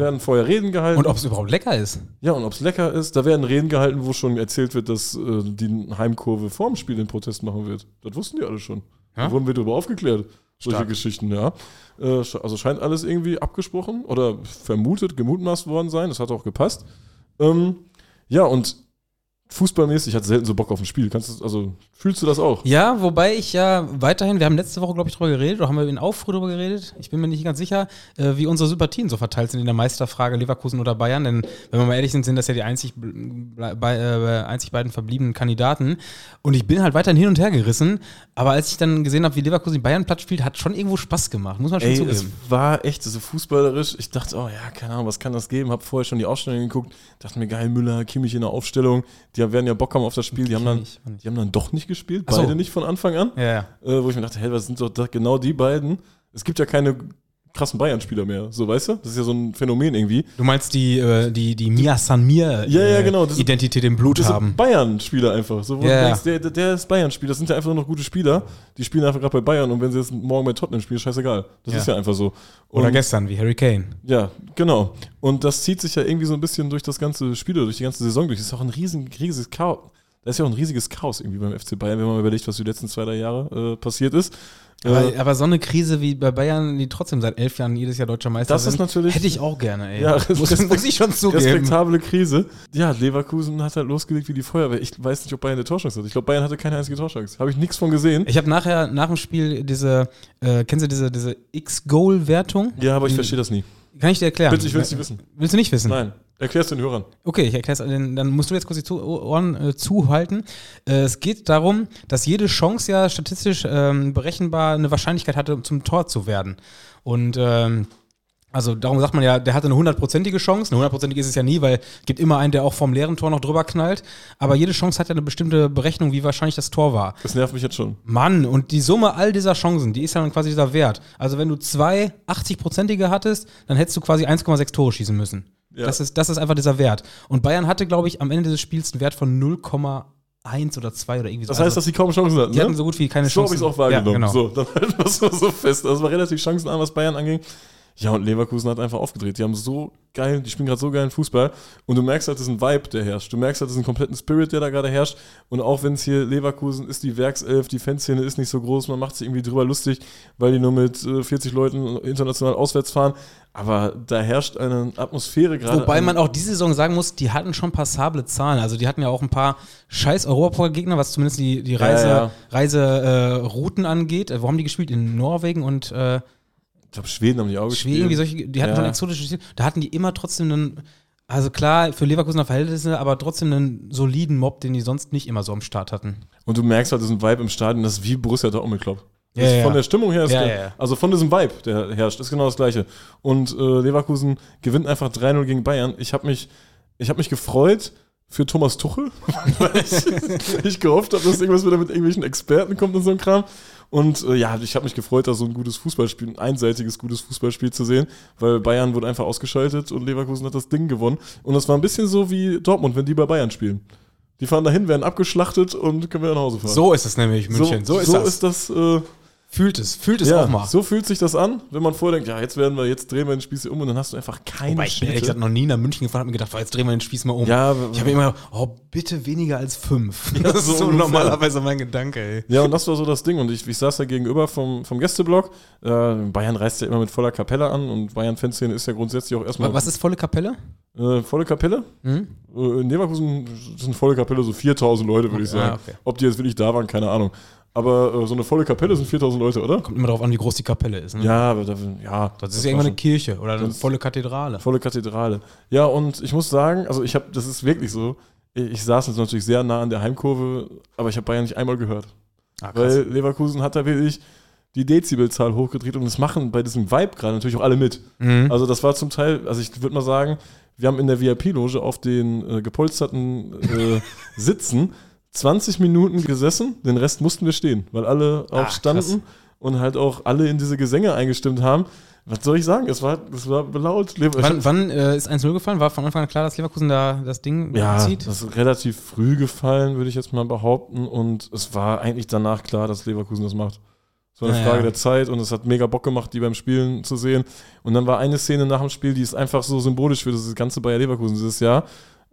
werden vorher Reden gehalten. Und ob es überhaupt lecker ist. Ja, und ob es lecker ist. Da werden Reden gehalten, wo schon erzählt wird, dass die Heimkurve vorm Spiel den Protest machen wird. Das wussten die alle schon. Ja? Da wurden wir darüber aufgeklärt. Solche Geschichten, ja. Also scheint alles irgendwie abgesprochen oder gemutmaßt worden sein. Das hat auch gepasst. Ja, und fußballmäßig, ich hatte selten so Bock auf ein Spiel. Fühlst du das auch? Ja, wobei ich ja weiterhin, wir haben letzte Woche, glaube ich, drüber geredet, oder haben wir in Aufruhr drüber geredet, ich bin mir nicht ganz sicher, wie unsere Sympathien so verteilt sind in der Meisterfrage Leverkusen oder Bayern, denn wenn wir mal ehrlich sind, sind das ja die einzig beiden verbliebenen Kandidaten und ich bin halt weiterhin hin und her gerissen, aber als ich dann gesehen habe, wie Leverkusen Bayern Platz spielt, hat schon irgendwo Spaß gemacht, muss man schon zugeben. Es war echt so fußballerisch, ich dachte, oh ja, keine Ahnung, was kann das geben, habe vorher schon die Aufstellung geguckt, dachte mir, geil, Müller, Kimmich in der Aufstellung, die werden ja Bock haben auf das Spiel, die haben dann doch nicht gespielt, beide nicht von Anfang an, wo ich mir dachte, hey, was sind doch genau die beiden, es gibt ja keine krassen Bayern-Spieler mehr, so, weißt du? Das ist ja so ein Phänomen irgendwie. Du meinst die Mia San Mir genau, Identität im Blut haben. Bayern-Spieler einfach. So, wo du denkst, der ist Bayern-Spieler. Das sind ja einfach nur noch gute Spieler. Die spielen einfach gerade bei Bayern und wenn sie jetzt morgen bei Tottenham spielen, scheißegal. Das ist ja einfach so. Und, oder gestern, wie Harry Kane. Ja, genau. Und das zieht sich ja irgendwie so ein bisschen durch das ganze Spiel, durch die ganze Saison durch. Das ist auch ein riesiges Chaos. Das ist ja auch ein riesiges Chaos irgendwie beim FC Bayern, wenn man überlegt, was die letzten 2-3 Jahre passiert ist. Aber so eine Krise wie bei Bayern, die trotzdem seit 11 Jahren jedes Jahr deutscher Meister sind, hätte ich auch gerne, ey. Ja, muss ich schon zugeben. Respektable Krise. Ja, Leverkusen hat halt losgelegt wie die Feuerwehr. Ich weiß nicht, ob Bayern eine Torchance hat. Ich glaube, Bayern hatte keine einzige Torchance. Habe ich nichts von gesehen. Ich habe nachher, nach dem Spiel, kennst du diese X-Goal-Wertung? Ja, aber ich verstehe das nie. Kann ich dir erklären? Bitte, ich will es nicht wissen. Willst du nicht wissen? Nein. Erklär's den Hörern. Okay, ich erklär's. Dann musst du jetzt kurz die Ohren zuhalten. Es geht darum, dass jede Chance ja statistisch berechenbar eine Wahrscheinlichkeit hatte, zum Tor zu werden. Und also darum sagt man ja, der hatte eine 100%ige Chance. Eine 100%ige ist es ja nie, weil es gibt immer einen, der auch vom leeren Tor noch drüber knallt. Aber jede Chance hat ja eine bestimmte Berechnung, wie wahrscheinlich das Tor war. Das nervt mich jetzt schon. Mann, und die Summe all dieser Chancen, die ist ja dann quasi dieser Wert. Also wenn du 2 80%ige hattest, dann hättest du quasi 1,6 Tore schießen müssen. Ja. Das ist einfach dieser Wert. Und Bayern hatte, glaube ich, am Ende des Spiels einen Wert von 0,1 oder 2 oder irgendwie so. Das heißt, dass sie kaum Chancen hatten, ne? Die hatten so gut wie keine Chancen. So habe ich es auch wahrgenommen. Ja, genau. So, dann halten wir es mal so fest. Das war relativ chancenarm, was Bayern anging. Ja, und Leverkusen hat einfach aufgedreht. Die spielen gerade so geilen Fußball. Und du merkst halt, das ist ein Vibe, der herrscht. Du merkst halt, das ist ein kompletten Spirit, der da gerade herrscht. Und auch wenn es hier Leverkusen ist, die Werkself, die Fanszene ist nicht so groß. Man macht sich irgendwie drüber lustig, weil die nur mit 40 Leuten international auswärts fahren. Aber da herrscht eine Atmosphäre gerade. Wobei man auch diese Saison sagen muss, die hatten schon passable Zahlen. Also die hatten ja auch ein paar scheiß Europapokal-Gegner, was zumindest die Reiserouten angeht. Wo haben die gespielt? In Norwegen und... Ich glaube, Schweden haben die auch gespielt. Die hatten schon exotische Spiele. Da hatten die immer trotzdem einen, also klar, für Leverkusener Verhältnisse, aber trotzdem einen soliden Mob, den die sonst nicht immer so am Start hatten. Und du merkst halt, das ist ein Vibe im Stadion, das ist wie Borussia Dortmund Club. Von der Stimmung her ist also von diesem Vibe, der herrscht, ist genau das Gleiche. Und Leverkusen gewinnt einfach 3-0 gegen Bayern. Ich hab mich gefreut für Thomas Tuchel, weil ich gehofft habe, dass irgendwas wieder mit irgendwelchen Experten kommt und so ein Kram. Und ich habe mich gefreut, da so ein gutes Fußballspiel, ein einseitiges gutes Fußballspiel zu sehen, weil Bayern wurde einfach ausgeschaltet und Leverkusen hat das Ding gewonnen. Und das war ein bisschen so wie Dortmund, wenn die bei Bayern spielen. Die fahren dahin, werden abgeschlachtet und können wieder nach Hause fahren. So ist es nämlich, München. So ist das. Fühlt es auch mal. So fühlt sich das an, wenn man vordenkt, jetzt drehen wir den Spieß hier um und dann hast du einfach keine Schnitte. Ich bin ehrlich gesagt noch nie nach München gefahren und habe mir gedacht, jetzt drehen wir den Spieß mal um. Ja, ich habe immer gedacht, bitte weniger als 5. Ja, das ist so normalerweise mein Gedanke, ey. Ja, und das war so das Ding und ich saß da gegenüber vom Gästeblock. Bayern reist ja immer mit voller Kapelle an und Bayern-Fanszene ist ja grundsätzlich auch erstmal... Was ist volle Kapelle? Volle Kapelle? Mhm. In Leverkusen sind volle Kapelle so 4.000 Leute, würde ich sagen. Ja, okay. Ob die jetzt wirklich da waren, keine Ahnung. Aber so eine volle Kapelle sind 4.000 Leute, oder? Kommt immer darauf an, wie groß die Kapelle ist. Ne? Ja, aber das ist ja irgendwann eine Kirche oder eine volle Kathedrale. Volle Kathedrale. Ja, und ich muss sagen, das ist wirklich so, ich saß jetzt natürlich sehr nah an der Heimkurve, aber ich habe Bayern nicht einmal gehört. Ah, krass. Weil Leverkusen hat da wirklich die Dezibelzahl hochgedreht und das machen bei diesem Vibe gerade natürlich auch alle mit. Mhm. Also das war zum Teil, ich würde mal sagen, wir haben in der VIP-Loge auf den gepolsterten Sitzen 20 Minuten gesessen, den Rest mussten wir stehen, weil alle aufstanden und halt auch alle in diese Gesänge eingestimmt haben. Was soll ich sagen? Es war laut. Wann ist 1-0 gefallen? War von Anfang an klar, dass Leverkusen da das Ding zieht? Ja, das ist relativ früh gefallen, würde ich jetzt mal behaupten. Und es war eigentlich danach klar, dass Leverkusen das macht. Es war eine Frage der Zeit und es hat mega Bock gemacht, die beim Spielen zu sehen. Und dann war eine Szene nach dem Spiel, die ist einfach so symbolisch für das ganze Bayer Leverkusen dieses Jahr.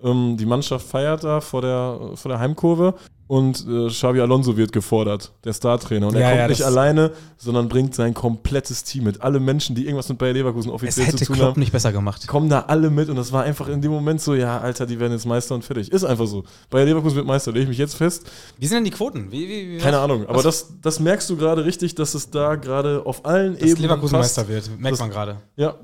Die Mannschaft feiert da vor der Heimkurve und Xabi Alonso wird gefordert, der Startrainer. Und er kommt nicht alleine, sondern bringt sein komplettes Team mit. Alle Menschen, die irgendwas mit Bayer Leverkusen offiziell zu tun haben. Es hätte Klopp nicht besser gemacht. Kommen da alle mit und das war einfach in dem Moment so, ja, Alter, die werden jetzt Meister und fertig. Ist einfach so. Bayer Leverkusen wird Meister, lege ich mich jetzt fest. Wie sind denn die Quoten? Wie Keine Ahnung, aber das merkst du gerade richtig, dass es da gerade auf allen Ebenen passt. Dass Leverkusen Meister wird, merkt man gerade. Ja,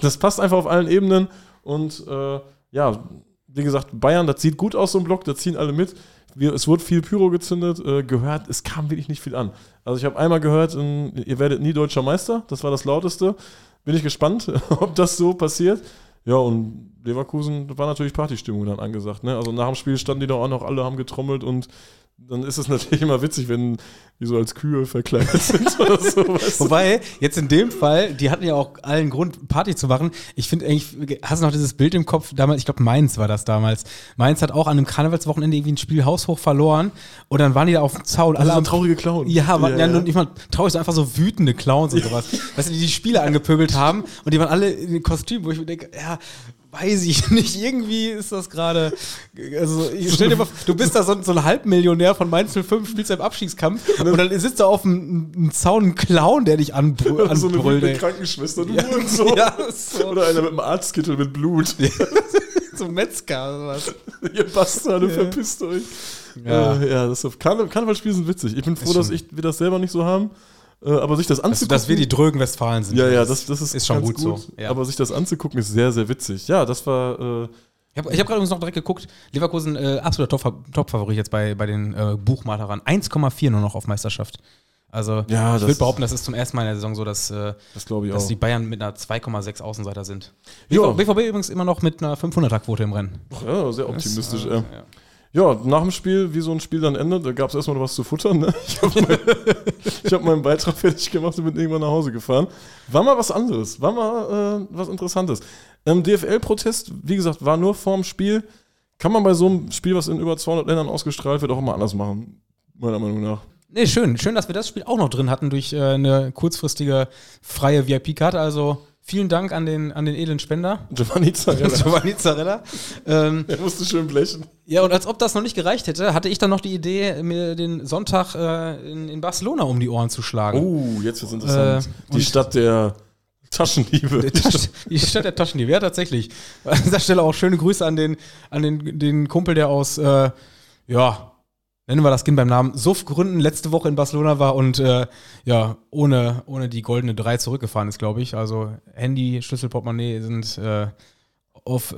das passt einfach auf allen Ebenen und wie gesagt, Bayern, das sieht gut aus, so ein Block, da ziehen alle mit. Es wurde viel Pyro gezündet, gehört, es kam wirklich nicht viel an. Also ich habe einmal gehört, ihr werdet nie deutscher Meister, das war das Lauteste. Bin ich gespannt, ob das so passiert. Ja, und Leverkusen, da war natürlich Partystimmung dann angesagt. Ne? Also nach dem Spiel standen die da auch noch, alle haben getrommelt und dann ist es natürlich immer witzig, wenn die so als Kühe verkleidet sind oder sowas. Wobei, jetzt in dem Fall, die hatten ja auch allen Grund, Party zu machen. Ich finde eigentlich, hast du noch dieses Bild im Kopf? Damals, ich glaube, Mainz war das damals. Mainz hat auch an einem Karnevalswochenende irgendwie ein Spiel haushoch verloren und dann waren die da auf dem Zaun. Alle waren traurige Clowns. Ja, waren nicht mal traurig, sondern einfach so wütende Clowns und sowas. Weißt du, die Spieler angepöbelt haben und die waren alle in Kostümen, wo ich mir denke, ja, weiß ich nicht, irgendwie ist das gerade. Also, stell dir mal, du bist da so ein Halbmillionär von Mainz 05, spielst da im Abstiegskampf und dann sitzt da auf einem Zaun ein Clown, der dich anbrüllt. So eine Krankenschwester, du und so. Ja, so. Oder einer mit einem Arztkittel mit Blut. So ein Metzger oder was. Ihr Bastarde, verpisst euch. Ja, das auf Karnevalspiele sind witzig. Ich bin froh, dass wir das selber nicht so haben. Aber sich das anzugucken... Dass wir die drögen Westfalen sind. Ja, ja, das ist schon gut so. Ja. Aber sich das anzugucken ist sehr, sehr witzig. Ja, das war... Ich hab gerade übrigens noch direkt geguckt, Leverkusen absoluter Top-Favorit jetzt bei den Buchmalerern. 1,4 nur noch auf Meisterschaft. Also ja, ich würde behaupten, das ist zum ersten Mal in der Saison so, dass die Bayern mit einer 2,6 Außenseiter sind. BVB übrigens immer noch mit einer 500er-Quote im Rennen. Ja, sehr optimistisch. Ja, nach dem Spiel, wie so ein Spiel dann endet, da gab es erstmal noch was zu futtern. Ne? Ich hab meinen Beitrag fertig gemacht und bin irgendwann nach Hause gefahren. War mal was anderes, war mal was Interessantes. DFL-Protest, wie gesagt, war nur vorm Spiel. Kann man bei so einem Spiel, was in über 200 Ländern ausgestrahlt wird, auch immer anders machen, meiner Meinung nach. Nee, schön, dass wir das Spiel auch noch drin hatten durch eine kurzfristige freie VIP-Karte, also... Vielen Dank an den edlen Spender. Giovanni Zarella. Er musste schön blechen. Ja, und als ob das noch nicht gereicht hätte, hatte ich dann noch die Idee, mir den Sonntag in Barcelona um die Ohren zu schlagen. Oh, jetzt wird's interessant. Die Stadt der Taschendiebe. Die Stadt der Taschendiebe, ja, tatsächlich. An dieser Stelle auch schöne Grüße an den Kumpel, der aus, nennen wir das Kind beim Namen, Suff-Gründen letzte Woche in Barcelona war und ohne die goldene 3 zurückgefahren ist, glaube ich. Also Handy, Schlüssel, Portemonnaie sind auf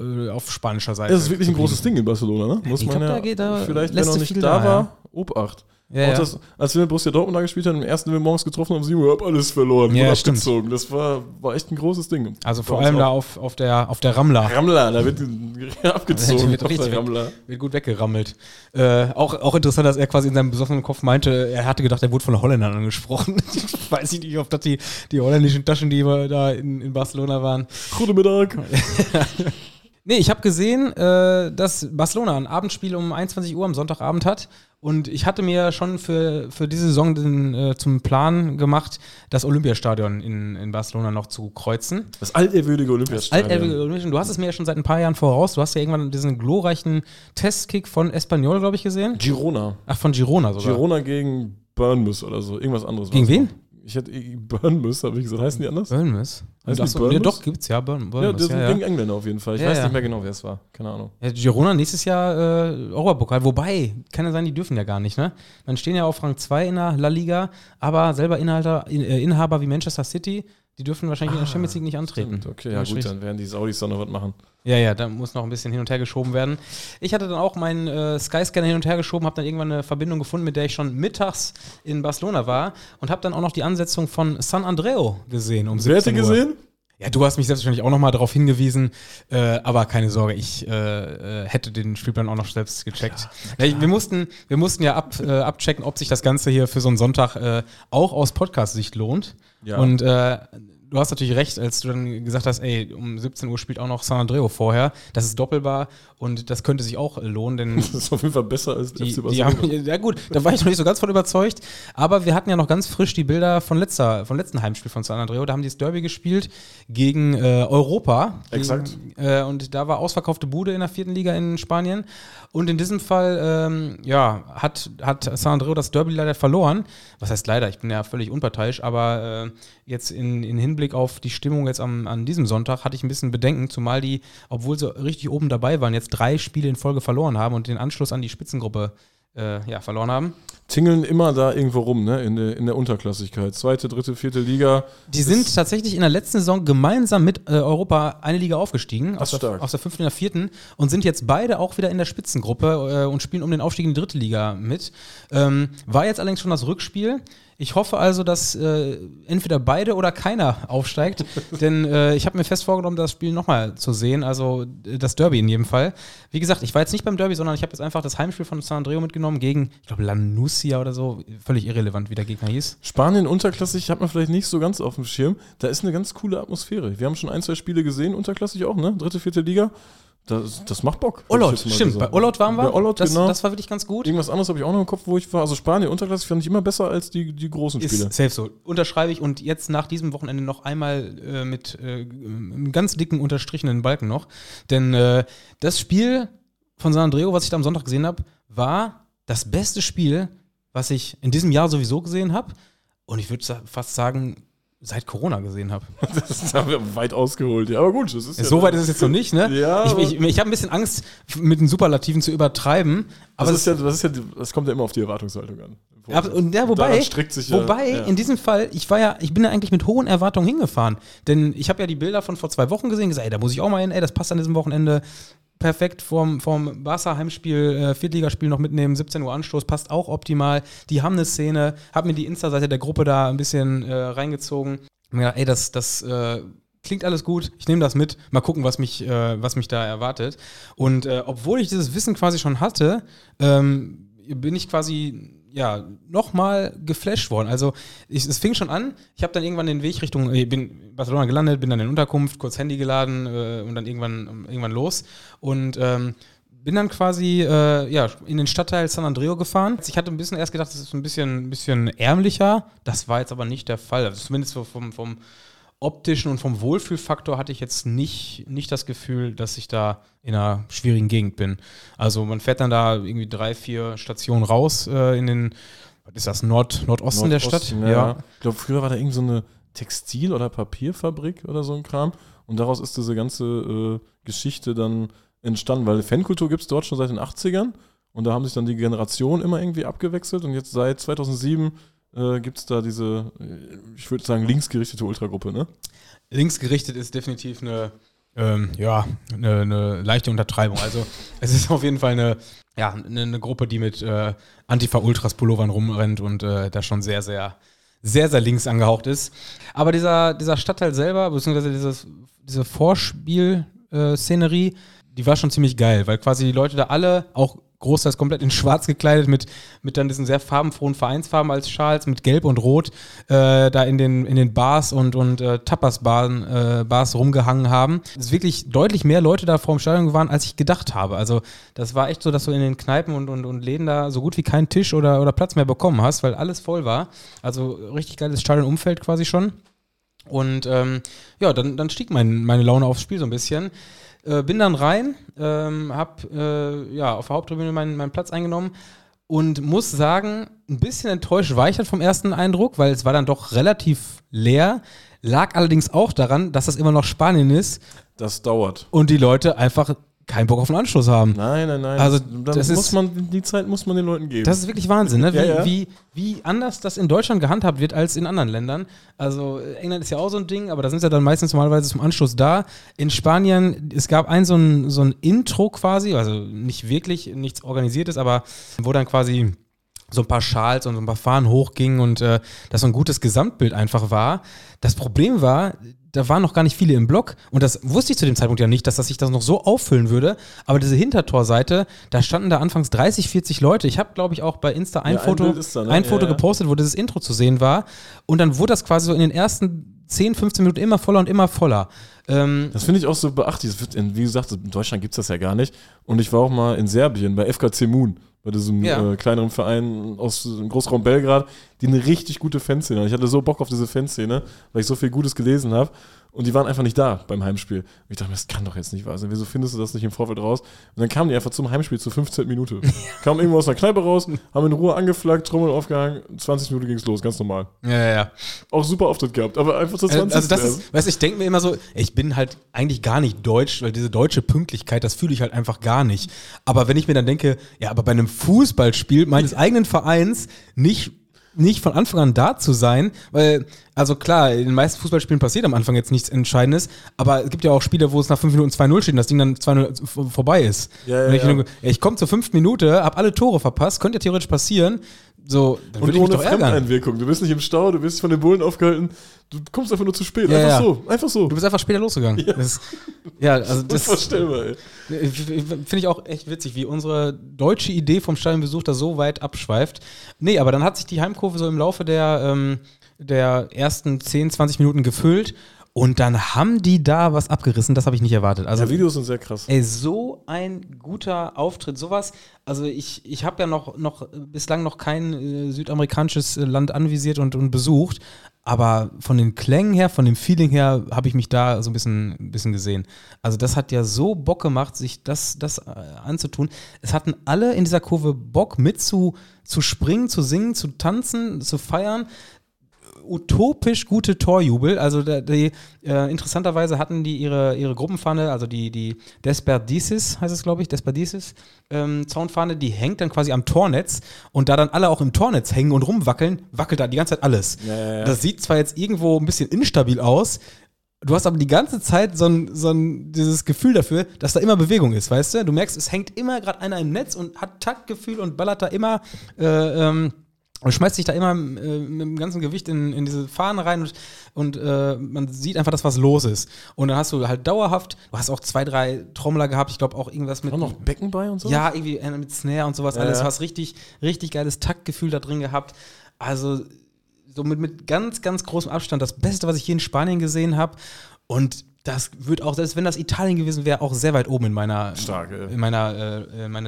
spanischer Seite. Das ist wirklich ein großes Ding in Barcelona, ne? Vielleicht, wenn er noch nicht da war, Obacht. Ja, auch das, als wir mit Borussia Dortmund da gespielt haben, im ersten, den wir morgens getroffen haben, sie haben alles verloren und abgezogen. Das war echt ein großes Ding. Also vor allem da auf der Ramla. Ramla, da wird abgezogen. Wird gut weggerammelt. Auch interessant, dass er quasi in seinem besoffenen Kopf meinte, er hatte gedacht, er wurde von Holländern angesprochen. Weiß ich nicht, ob das die holländischen Taschendiebe da in Barcelona waren. Guten Mittag. Nee, ich habe gesehen, dass Barcelona ein Abendspiel um 21 Uhr am Sonntagabend hat und ich hatte mir schon für diese Saison zum Plan gemacht, das Olympiastadion in Barcelona noch zu kreuzen. Das altehrwürdige Olympiastadion. Du hast es mir ja schon seit ein paar Jahren voraus. Du hast ja irgendwann diesen glorreichen Testkick von Espanyol, glaube ich, gesehen. Girona. Ach, von Girona sogar. Girona gegen Bournemouth oder so, irgendwas anderes. Gegen wen? Ich hätte Bournemouth, habe ich gesagt. Heißen die anders? Bournemouth? Ja, doch, gibt's ja. Bournemouth, das sind gegen Engländer auf jeden Fall. Ich weiß nicht mehr genau, wer es war. Keine Ahnung. Ja, Girona nächstes Jahr Europapokal. Wobei, kann ja sein, die dürfen ja gar nicht, ne? Dann stehen ja auf Rang 2 in der La Liga, aber selber Inhaber wie Manchester City, die dürfen wahrscheinlich in der Champions League nicht antreten. Stimmt. Okay, ja gut, dann werden die Saudis dann noch was machen. Ja, da muss noch ein bisschen hin und her geschoben werden. Ich hatte dann auch meinen Skyscanner hin und her geschoben, habe dann irgendwann eine Verbindung gefunden, mit der ich schon mittags in Barcelona war und habe dann auch noch die Ansetzung von San Andreu gesehen um 17 Uhr. Wer hätte gesehen? Ja, du hast mich selbstverständlich auch nochmal darauf hingewiesen, aber keine Sorge, ich hätte den Spielplan auch noch selbst gecheckt. Klar. Ja, wir mussten ja abchecken, ob sich das Ganze hier für so einen Sonntag auch aus Podcast-Sicht lohnt. Ja. Und du hast natürlich recht, als du dann gesagt hast, ey, um 17 Uhr spielt auch noch San Andreo vorher. Das ist doppelbar und das könnte sich auch lohnen, denn das ist auf jeden Fall besser als die Barcelona. Ja gut, da war ich noch nicht so ganz von überzeugt. Aber wir hatten ja noch ganz frisch die Bilder vom letzten Heimspiel von San Andreo. Da haben die das Derby gespielt gegen Europa. Exakt. Und da war ausverkaufte Bude in der 4. Liga in Spanien. Und in diesem Fall hat San Andreo das Derby leider verloren. Was heißt leider? Ich bin ja völlig unparteiisch, aber jetzt in Hinblick auf die Stimmung jetzt an diesem Sonntag hatte ich ein bisschen Bedenken, zumal die, obwohl sie richtig oben dabei waren, jetzt 3 Spiele in Folge verloren haben und den Anschluss an die Spitzengruppe verloren haben. Tingeln immer da irgendwo rum, ne? In der Unterklassigkeit. 2., 3., 4. Liga. Die sind tatsächlich in der letzten Saison gemeinsam mit Europa eine Liga aufgestiegen, aus der 5. in der 4. und sind jetzt beide auch wieder in der Spitzengruppe und spielen um den Aufstieg in die 3. Liga mit. War jetzt allerdings schon das Rückspiel. Ich hoffe also, dass entweder beide oder keiner aufsteigt, denn ich habe mir fest vorgenommen, das Spiel nochmal zu sehen, also das Derby in jedem Fall. Wie gesagt, ich war jetzt nicht beim Derby, sondern ich habe jetzt einfach das Heimspiel von San Andreo mitgenommen gegen, ich glaube, Lanusia oder so, völlig irrelevant, wie der Gegner hieß. Spanien unterklassig hat man vielleicht nicht so ganz auf dem Schirm, da ist eine ganz coole Atmosphäre. Wir haben schon 1, 2 Spiele gesehen, unterklassig auch, ne? 3., 4. Liga. Das macht Bock. Olot, stimmt. Bei Olot waren wir. Bei Olot, genau. Das war wirklich ganz gut. Irgendwas anderes habe ich auch noch im Kopf, wo ich war. Also Spanien unterklassig fand ich immer besser als die großen Spiele. Ist safe so. Unterschreibe ich und jetzt nach diesem Wochenende noch einmal mit einem ganz dicken unterstrichenen Balken noch. Denn das Spiel von San Andreo, was ich da am Sonntag gesehen habe, war das beste Spiel, was ich in diesem Jahr sowieso gesehen habe. Und ich würde fast sagen, seit Corona gesehen habe. Das haben wir weit ausgeholt, ja. Aber gut, das ist so weit ist es jetzt noch nicht, ne? Ja, ich habe ein bisschen Angst, mit den Superlativen zu übertreiben. Aber das kommt ja immer auf die Erwartungshaltung an. Wobei, in diesem Fall, ich bin ja eigentlich mit hohen Erwartungen hingefahren. Denn ich habe ja die Bilder von vor 2 Wochen gesehen, gesagt, ey, da muss ich auch mal hin, ey, das passt an diesem Wochenende perfekt vom Barca-Heimspiel, Viertligaspiel noch mitnehmen, 17 Uhr Anstoß, passt auch optimal. Die haben eine Szene, hab mir die Insta-Seite der Gruppe da ein bisschen reingezogen. Hab mir gedacht, ey, das klingt alles gut, ich nehme das mit, mal gucken, was mich da erwartet. Und obwohl ich dieses Wissen quasi schon hatte, bin ich quasi nochmal geflasht worden. Also es fing schon an, ich habe dann irgendwann den Weg Richtung, ich bin Barcelona gelandet, bin dann in Unterkunft, kurz Handy geladen und dann irgendwann los und bin dann quasi in den Stadtteil San Andreo gefahren. Ich hatte erst gedacht, das ist ein bisschen ärmlicher, das war jetzt aber nicht der Fall, also zumindest so vom optischen und vom Wohlfühlfaktor hatte ich jetzt nicht das Gefühl, dass ich da in einer schwierigen Gegend bin. Also man fährt dann da irgendwie 3, 4 Stationen raus in den, was ist das, Nordosten der Stadt? Ja. Ich glaube, früher war da irgend so eine Textil- oder Papierfabrik oder so ein Kram und daraus ist diese ganze Geschichte dann entstanden, weil Fankultur gibt es dort schon seit den 80ern und da haben sich dann die Generationen immer irgendwie abgewechselt und jetzt seit 2007 gibt es da diese, ich würde sagen, linksgerichtete Ultragruppe, ne? Linksgerichtet ist definitiv eine leichte Untertreibung. Also es ist auf jeden Fall eine Gruppe, die mit Antifa-Ultras-Pullovern rumrennt und da schon sehr, sehr, sehr, sehr links angehaucht ist. Aber dieser Stadtteil selber, beziehungsweise diese Vorspiel-Szenerie, die war schon ziemlich geil, weil quasi die Leute da alle auch großteils komplett in schwarz gekleidet, mit dann diesen sehr farbenfrohen Vereinsfarben als Schals, mit Gelb und Rot, da in den Bars und Tapas-Bars rumgehangen haben. Es ist wirklich deutlich mehr Leute da vor dem Stadion waren, als ich gedacht habe. Also das war echt so, dass du in den Kneipen und Läden da so gut wie keinen Tisch oder Platz mehr bekommen hast, weil alles voll war. Also richtig geiles Stadionumfeld quasi schon. Und dann stieg meine Laune aufs Spiel so ein bisschen. Bin dann rein, hab auf der Haupttribüne meinen Platz eingenommen und muss sagen, ein bisschen enttäuscht war ich dann vom ersten Eindruck, weil es war dann doch relativ leer. Lag allerdings auch daran, dass das immer noch Spanien ist. Das dauert. Und die Leute einfach keinen Bock auf den Anschluss haben. Nein. Also die Zeit muss man den Leuten geben. Das ist wirklich Wahnsinn, ne? Ja. Wie anders das in Deutschland gehandhabt wird als in anderen Ländern. Also England ist ja auch so ein Ding, aber da sind sie ja dann meistens normalerweise zum Anschluss da. In Spanien, es gab so ein Intro quasi, also nicht wirklich, nichts Organisiertes, aber wo dann quasi so ein paar Schals und so ein paar Fahnen hochgingen und dass so ein gutes Gesamtbild einfach war. Das Problem war, da waren noch gar nicht viele im Block und das wusste ich zu dem Zeitpunkt ja nicht, dass sich das noch so auffüllen würde, aber diese Hintertorseite, da standen da anfangs 30, 40 Leute. Ich habe, glaube ich, auch bei Insta ein Foto gepostet, wo dieses Intro zu sehen war und dann wurde das quasi so in den ersten 10, 15 Minuten immer voller und immer voller. Das finde ich auch so beachtlich. Wie gesagt, in Deutschland gibt es das ja gar nicht. Und ich war auch mal in Serbien bei FK Zemun, bei diesem kleineren Verein aus dem Großraum Belgrad, die eine richtig gute Fanszene haben. Ich hatte so Bock auf diese Fanszene, weil ich so viel Gutes gelesen habe. Und die waren einfach nicht da beim Heimspiel. Und ich dachte mir, das kann doch jetzt nicht wahr sein. Wieso findest du das nicht im Vorfeld raus? Und dann kamen die einfach zum Heimspiel zur 15. Minute. Kamen irgendwo aus einer Kneipe raus, haben in Ruhe angeflaggt, Trommeln aufgehangen, 20 Minuten ging's los, ganz normal. Ja. Auch super Auftritt gehabt, aber einfach zur 20. Also das ist, weißt du, ich denke mir immer so, ich bin halt eigentlich gar nicht deutsch, weil diese deutsche Pünktlichkeit, das fühle ich halt einfach gar nicht. Aber wenn ich mir dann denke, ja, aber bei einem Fußballspiel meines eigenen Vereins nicht von Anfang an da zu sein, weil, also klar, in den meisten Fußballspielen passiert am Anfang jetzt nichts Entscheidendes, aber es gibt ja auch Spiele, wo es nach 5 Minuten 2-0 steht und das Ding dann 2-0 vorbei ist. Ich komme zur 5. Minute, habe alle Tore verpasst, könnte ja theoretisch passieren, so, dann würde ich mich doch ärgern. Und ohne Fremdeinwirkung, du bist nicht im Stau, du bist von den Bullen aufgehalten, du kommst einfach nur zu spät, einfach so. Du bist einfach später losgegangen. Ja, das ist unvorstellbar, ey. Finde ich auch echt witzig, wie unsere deutsche Idee vom Stadionbesuch da so weit abschweift. Nee, aber dann hat sich die Heimkurve so im Laufe der ersten 10, 20 Minuten gefüllt und dann haben die da was abgerissen, das habe ich nicht erwartet. Also, ja, Videos sind sehr krass. Ey, so ein guter Auftritt, sowas, also ich habe ja noch bislang noch kein südamerikanisches Land anvisiert und besucht, aber von den Klängen her, von dem Feeling her, habe ich mich da so ein bisschen gesehen. Also das hat ja so Bock gemacht, sich das anzutun. Es hatten alle in dieser Kurve Bock, mit zu springen, zu singen, zu tanzen, zu feiern. Utopisch gute Torjubel. Also interessanterweise hatten die ihre Gruppenfahne, also die Desperdices heißt es, glaube ich, Zaunfahne, die hängt dann quasi am Tornetz und da dann alle auch im Tornetz hängen und rumwackeln, wackelt da die ganze Zeit alles. Ja. Das sieht zwar jetzt irgendwo ein bisschen instabil aus, du hast aber die ganze Zeit dieses Gefühl dafür, dass da immer Bewegung ist, weißt du? Du merkst, es hängt immer gerade einer im Netz und hat Taktgefühl und ballert da immer und schmeißt sich da immer mit dem ganzen Gewicht in diese Fahnen rein und man sieht einfach, dass was los ist. Und dann hast du halt dauerhaft, du hast auch 2, 3 Trommler gehabt, ich glaube auch irgendwas mit... Auch noch Becken bei und so? Ja, irgendwie mit Snare und sowas alles. Du hast richtig, richtig geiles Taktgefühl da drin gehabt. Also so mit ganz, ganz großem Abstand das Beste, was ich hier in Spanien gesehen habe. Und das wird auch, selbst wenn das Italien gewesen wäre, auch sehr weit oben in meiner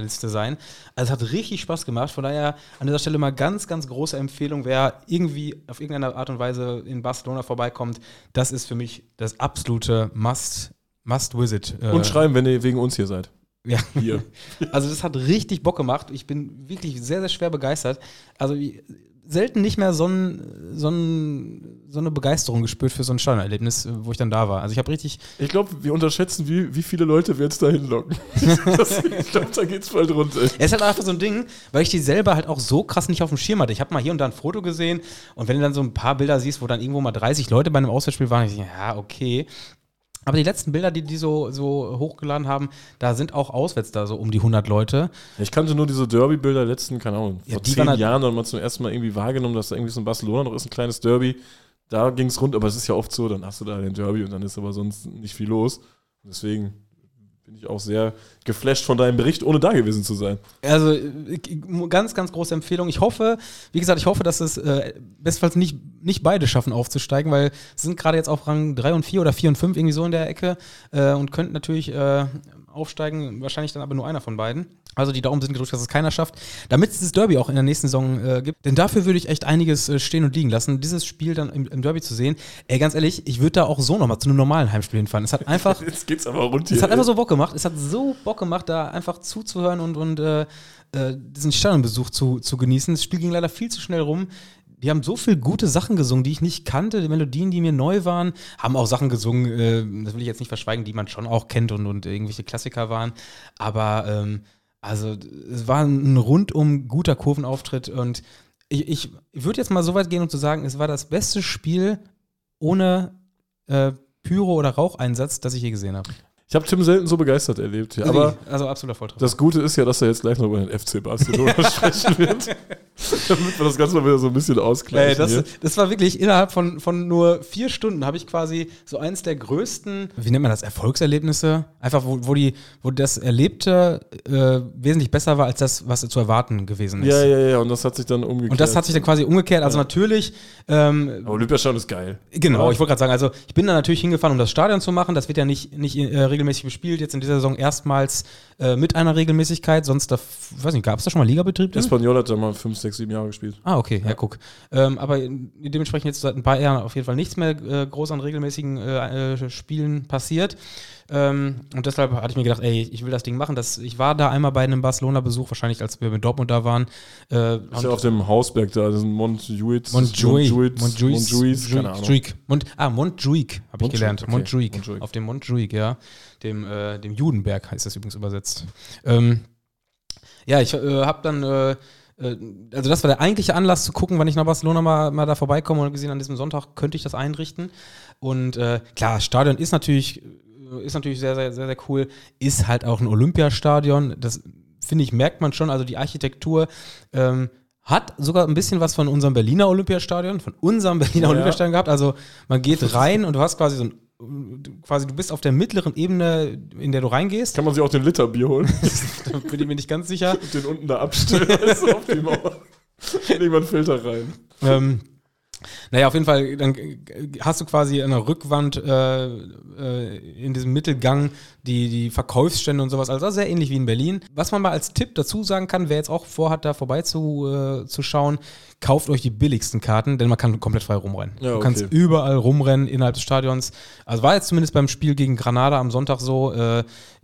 Liste sein. Also es hat richtig Spaß gemacht. Von daher an dieser Stelle mal ganz, ganz große Empfehlung, wer irgendwie auf irgendeine Art und Weise in Barcelona vorbeikommt, das ist für mich das absolute Must-Visit. Und schreiben, wenn ihr wegen uns hier seid. Ja, hier. Also das hat richtig Bock gemacht. Ich bin wirklich sehr, sehr schwer begeistert. Also selten nicht mehr so eine Begeisterung gespürt für so ein Stadionerlebnis, wo ich dann da war. Also ich habe richtig... Ich glaube, wir unterschätzen, wie viele Leute wir jetzt da hinlocken. Ich glaube, da geht's bald runter. Es ist halt einfach so ein Ding, weil ich die selber halt auch so krass nicht auf dem Schirm hatte. Ich habe mal hier und da ein Foto gesehen und wenn du dann so ein paar Bilder siehst, wo dann irgendwo mal 30 Leute bei einem Auswärtsspiel waren, ich denke, ja, okay. Aber die letzten Bilder, die so hochgeladen haben, da sind auch auswärts da so um die 100 Leute. Ich kannte nur diese Derby-Bilder letzten, keine Ahnung, vor 10 Jahren hat man zum ersten Mal irgendwie wahrgenommen, dass da irgendwie so ein Barcelona noch ist, ein kleines Derby. Da ging es rund, aber es ist ja oft so, dann hast du da den Derby und dann ist aber sonst nicht viel los. Deswegen bin ich auch sehr geflasht von deinem Bericht, ohne da gewesen zu sein. Also ganz, ganz große Empfehlung. Ich hoffe, wie gesagt, dass es bestenfalls nicht beide schaffen aufzusteigen, weil sie sind gerade jetzt auf Rang 3 und 4 oder 4 und 5 irgendwie so in der Ecke und könnten natürlich aufsteigen, wahrscheinlich dann aber nur einer von beiden. Also die Daumen sind gedrückt, dass es keiner schafft, damit es das Derby auch in der nächsten Saison gibt. Denn dafür würde ich echt einiges stehen und liegen lassen, dieses Spiel dann im Derby zu sehen. Ey, ganz ehrlich, ich würde da auch so nochmal zu einem normalen Heimspiel hinfahren. Es hat einfach... Jetzt geht's aber rund hier. Es hat einfach so Bock gemacht. Es hat so Bock gemacht, da einfach zuzuhören und diesen Stadionbesuch zu genießen. Das Spiel ging leider viel zu schnell rum. Die haben so viel gute Sachen gesungen, die ich nicht kannte, die Melodien, die mir neu waren, haben auch Sachen gesungen, das will ich jetzt nicht verschweigen, die man schon auch kennt und irgendwelche Klassiker waren, aber also es war ein rundum guter Kurvenauftritt und ich würde jetzt mal so weit gehen, um zu sagen, es war das beste Spiel ohne Pyro- oder Raucheinsatz, das ich je gesehen habe. Ich habe Tim selten so begeistert erlebt. Ja. Aber also absoluter Volltreffer. Das Gute ist ja, dass er jetzt gleich noch über den FC Barcelona sprechen wird. Damit wir das Ganze mal wieder so ein bisschen ausgleichen. Das war wirklich innerhalb von nur 4 Stunden habe ich quasi so eins der größten, wie nennt man das, Erfolgserlebnisse? Einfach, wo das Erlebte wesentlich besser war, als das, was zu erwarten gewesen ist. Ja, und das hat sich dann umgekehrt. Also natürlich... aber Olympiastadion ist geil. Genau, ja. Ich wollte gerade sagen, also ich bin da natürlich hingefahren, um das Stadion zu machen. Das wird ja nicht regelmäßig bespielt. Jetzt in dieser Saison erstmals mit einer Regelmäßigkeit. Sonst, gab es da schon mal Ligabetrieb? Espanyol hat da mal 5, 6, 7 Jahre gespielt. Ah, okay, ja, guck. Aber dementsprechend jetzt seit ein paar Jahren auf jeden Fall nichts mehr groß an regelmäßigen Spielen passiert. Und deshalb hatte ich mir gedacht, ich will das Ding machen. Ich war da einmal bei einem Barcelona-Besuch, wahrscheinlich als wir mit Dortmund da waren. Ist ja auf dem Hausberg da, das ist Montjuic, habe ich gelernt. Okay. Montjuic, auf dem Montjuic, ja. Dem Judenberg heißt das übrigens übersetzt. Ich habe dann... Also das war der eigentliche Anlass zu gucken, wann ich nach Barcelona mal da vorbeikomme, und gesehen, an diesem Sonntag könnte ich das einrichten. Und klar, Stadion ist natürlich sehr, sehr, sehr, sehr cool. Ist halt auch ein Olympiastadion. Das, finde ich, merkt man schon. Also die Architektur hat sogar ein bisschen was von unserem Berliner Olympiastadion, gehabt. Also man geht rein und du hast quasi so ein du bist auf der mittleren Ebene, in der du reingehst. Kann man sich auch den Liter Bier holen? Da bin ich mir nicht ganz sicher. Und den unten da abstellen, also auf die Mauer. Leg mal einen Filter rein. Auf jeden Fall, dann hast du quasi an der Rückwand in diesem Mittelgang die Verkaufsstände und sowas, also sehr ähnlich wie in Berlin. Was man mal als Tipp dazu sagen kann, wer jetzt auch vorhat, da vorbeizuschauen, kauft euch die billigsten Karten, denn man kann komplett frei rumrennen. Ja, okay. Du kannst überall rumrennen innerhalb des Stadions. Also war jetzt zumindest beim Spiel gegen Granada am Sonntag so.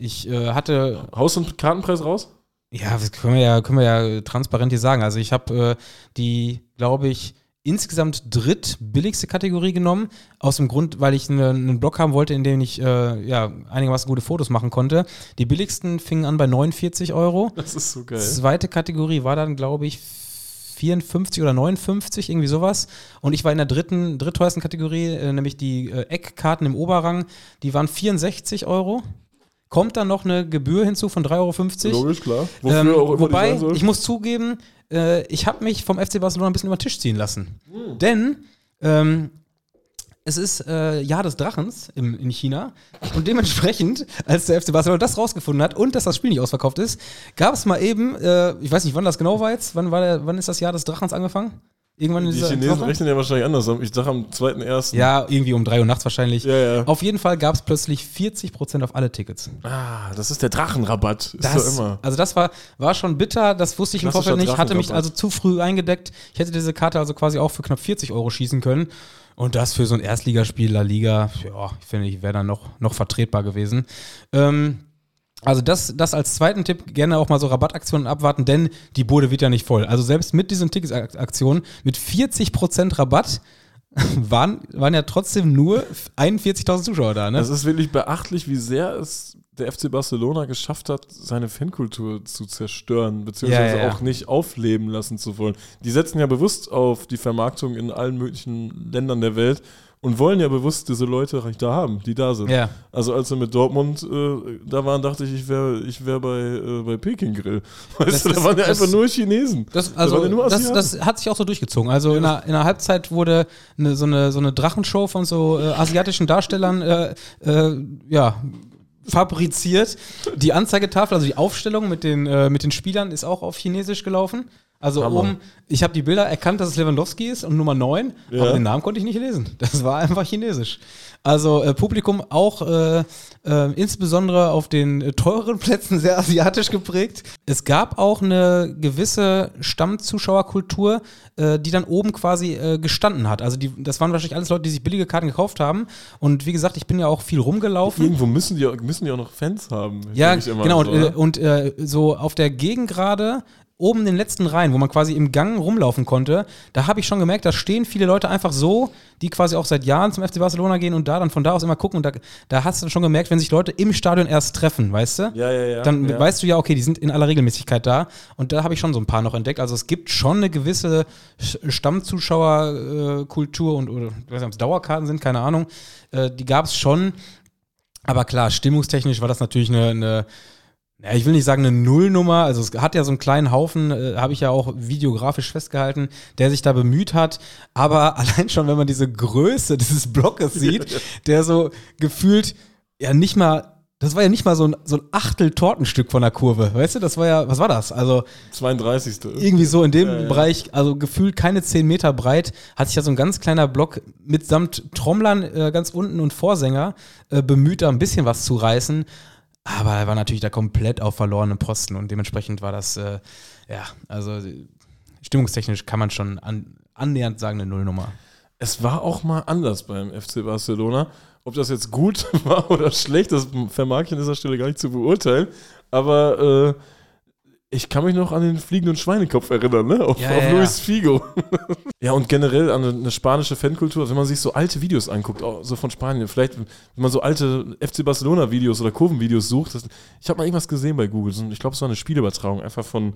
Haust du einen Kartenpreis raus? Ja, das können wir ja transparent hier sagen. Also ich habe insgesamt drittbilligste Kategorie genommen, aus dem Grund, weil ich einen Blog haben wollte, in dem ich einigermaßen gute Fotos machen konnte. Die billigsten fingen an bei 49 Euro. Das ist so geil. Zweite Kategorie war dann, glaube ich, 54 oder 59, irgendwie sowas. Und ich war in der drittteuersten Kategorie, nämlich die Eckkarten im Oberrang. Die waren 64 Euro. Kommt dann noch eine Gebühr hinzu von 3,50 Euro. Logisch, klar. Wobei, ich muss zugeben, ich habe mich vom FC Barcelona ein bisschen über den Tisch ziehen lassen. Mhm. Denn es ist Jahr des Drachens in China. Und dementsprechend, als der FC Barcelona das rausgefunden hat und dass das Spiel nicht ausverkauft ist, gab es mal eben, ich weiß nicht, wann das genau war jetzt, wann ist das Jahr des Drachens angefangen? Irgendwann in dieser Woche? Die Chinesen rechnen ja wahrscheinlich anders. Ich dachte am 2.1. Ja, irgendwie um 3 Uhr nachts wahrscheinlich. Ja. Auf jeden Fall gab es plötzlich 40% auf alle Tickets. Ah, das ist der Drachenrabatt. Ist das immer. Also das war schon bitter. Das wusste ich im Vorfeld nicht. Hatte mich also zu früh eingedeckt. Ich hätte diese Karte also quasi auch für knapp 40 Euro schießen können. Und das für so ein Erstligaspiel, La Liga, ja, finde ich, wäre dann noch vertretbar gewesen. Also das als zweiten Tipp, gerne auch mal so Rabattaktionen abwarten, denn die Bude wird ja nicht voll. Also selbst mit diesen Ticketaktionen, mit 40% Rabatt, waren ja trotzdem nur 41.000 Zuschauer da. Ne? Das ist wirklich beachtlich, wie sehr es der FC Barcelona geschafft hat, seine Fankultur zu zerstören, beziehungsweise auch nicht aufleben lassen zu wollen. Die setzen ja bewusst auf die Vermarktung in allen möglichen Ländern der Welt und wollen ja bewusst diese Leute da haben, die da sind. Ja. Also als wir mit Dortmund da waren, dachte ich, ich wäre bei Peking Grill. Weißt du, da waren ja einfach nur Chinesen. Das hat sich auch so durchgezogen. Also ja. in der Halbzeit wurde so eine Drachenshow von so asiatischen Darstellern fabriziert. Die Anzeigetafel, also die Aufstellung mit den Spielern, ist auch auf Chinesisch gelaufen. Also ich habe die Bilder erkannt, dass es Lewandowski ist und Nummer 9, aber den Namen konnte ich nicht lesen. Das war einfach Chinesisch. Also Publikum auch insbesondere auf den teureren Plätzen sehr asiatisch geprägt. Es gab auch eine gewisse Stammzuschauerkultur, die dann oben quasi gestanden hat. Also das waren wahrscheinlich alles Leute, die sich billige Karten gekauft haben. Und wie gesagt, ich bin ja auch viel rumgelaufen. Irgendwo müssen die auch noch Fans haben. Ja, genau. So, so auf der Gegengrade, oben in den letzten Reihen, wo man quasi im Gang rumlaufen konnte, da habe ich schon gemerkt, da stehen viele Leute einfach so, die quasi auch seit Jahren zum FC Barcelona gehen und von da aus immer gucken. Und da hast du schon gemerkt, wenn sich Leute im Stadion erst treffen, weißt du? Ja. Dann weißt du ja, okay, die sind in aller Regelmäßigkeit da. Und da habe ich schon so ein paar noch entdeckt. Also es gibt schon eine gewisse Stammzuschauerkultur und, oder ich weiß nicht, ob es Dauerkarten sind, keine Ahnung. Die gab es schon. Aber klar, stimmungstechnisch war das natürlich eine Ja, ich will nicht sagen eine Nullnummer, also es hat ja so einen kleinen Haufen, habe ich ja auch videografisch festgehalten, der sich da bemüht hat, aber allein schon, wenn man diese Größe dieses Blockes sieht, der so gefühlt ja nicht mal, das war ja nicht mal so ein Achtel-Tortenstück von der Kurve, weißt du, das war ja, was war das? Also 32. Irgendwie so in dem Bereich, also gefühlt keine 10 Meter breit, hat sich ja so ein ganz kleiner Block mitsamt Trommlern ganz unten und Vorsänger bemüht, da ein bisschen was zu reißen. Aber er war natürlich da komplett auf verlorenen Posten und dementsprechend war das, also stimmungstechnisch kann man schon annähernd sagen, eine Nullnummer. Es war auch mal anders beim FC Barcelona. Ob das jetzt gut war oder schlecht, das vermag ich an dieser Stelle gar nicht zu beurteilen. Aber ich kann mich noch an den fliegenden Schweinekopf erinnern, ne? Auf Luis Figo. Ja, und generell an eine spanische Fankultur, wenn man sich so alte Videos anguckt, auch so von Spanien, vielleicht, wenn man so alte FC Barcelona-Videos oder Kurvenvideos sucht, ich habe mal irgendwas gesehen bei Google, ich glaube, es war eine Spielübertragung, einfach von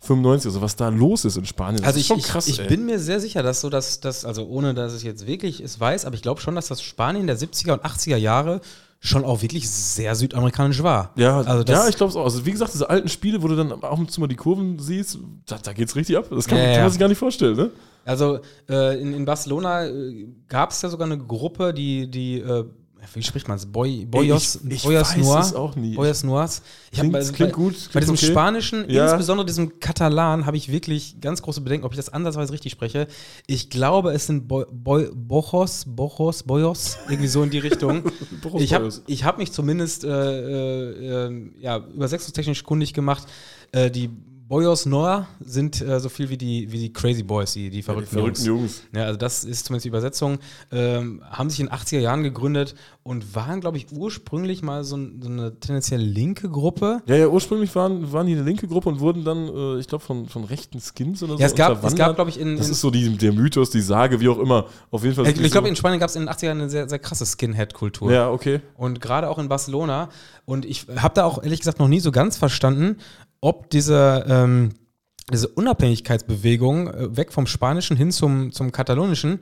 95, also was da los ist in Spanien, das ist schon krass. Ich bin mir sehr sicher, dass so das, also ohne, dass ich jetzt wirklich es weiß, aber ich glaube schon, dass das Spanien der 70er und 80er Jahre schon auch wirklich sehr südamerikanisch war. Ja, also ich glaube es auch. Also wie gesagt, diese alten Spiele, wo du dann auch mal die Kurven siehst, da geht's richtig ab. Das kann man sich gar nicht vorstellen, ne? Also in Barcelona gab es ja sogar eine Gruppe, die wie spricht man es? Boyos Noirs. Bei diesem Spanischen, insbesondere diesem Katalan, habe ich wirklich ganz große Bedenken, ob ich das andersweise richtig spreche. Ich glaube, es sind Boyos, irgendwie so in die Richtung. Ich hab mich zumindest übersetzungstechnisch kundig gemacht. Die Boyos Noirs sind so viel wie die Crazy Boys, die verrückten Jungs. Ja, also das ist zumindest die Übersetzung. Haben sich in den 80er Jahren gegründet und waren, glaube ich, ursprünglich mal so eine tendenziell linke Gruppe. Ja, ursprünglich waren die eine linke Gruppe und wurden dann, ich glaube, von rechten Skins oder so unterwandert. Es gab, glaube ich, das ist so der Mythos, die Sage, wie auch immer. Auf jeden Fall. Ich glaube, in Spanien gab es in den 80er Jahren eine sehr, sehr krasse Skinhead-Kultur. Ja, okay. Und gerade auch in Barcelona. Und ich habe da auch, ehrlich gesagt, noch nie so ganz verstanden, ob diese Unabhängigkeitsbewegung weg vom Spanischen hin zum Katalonischen,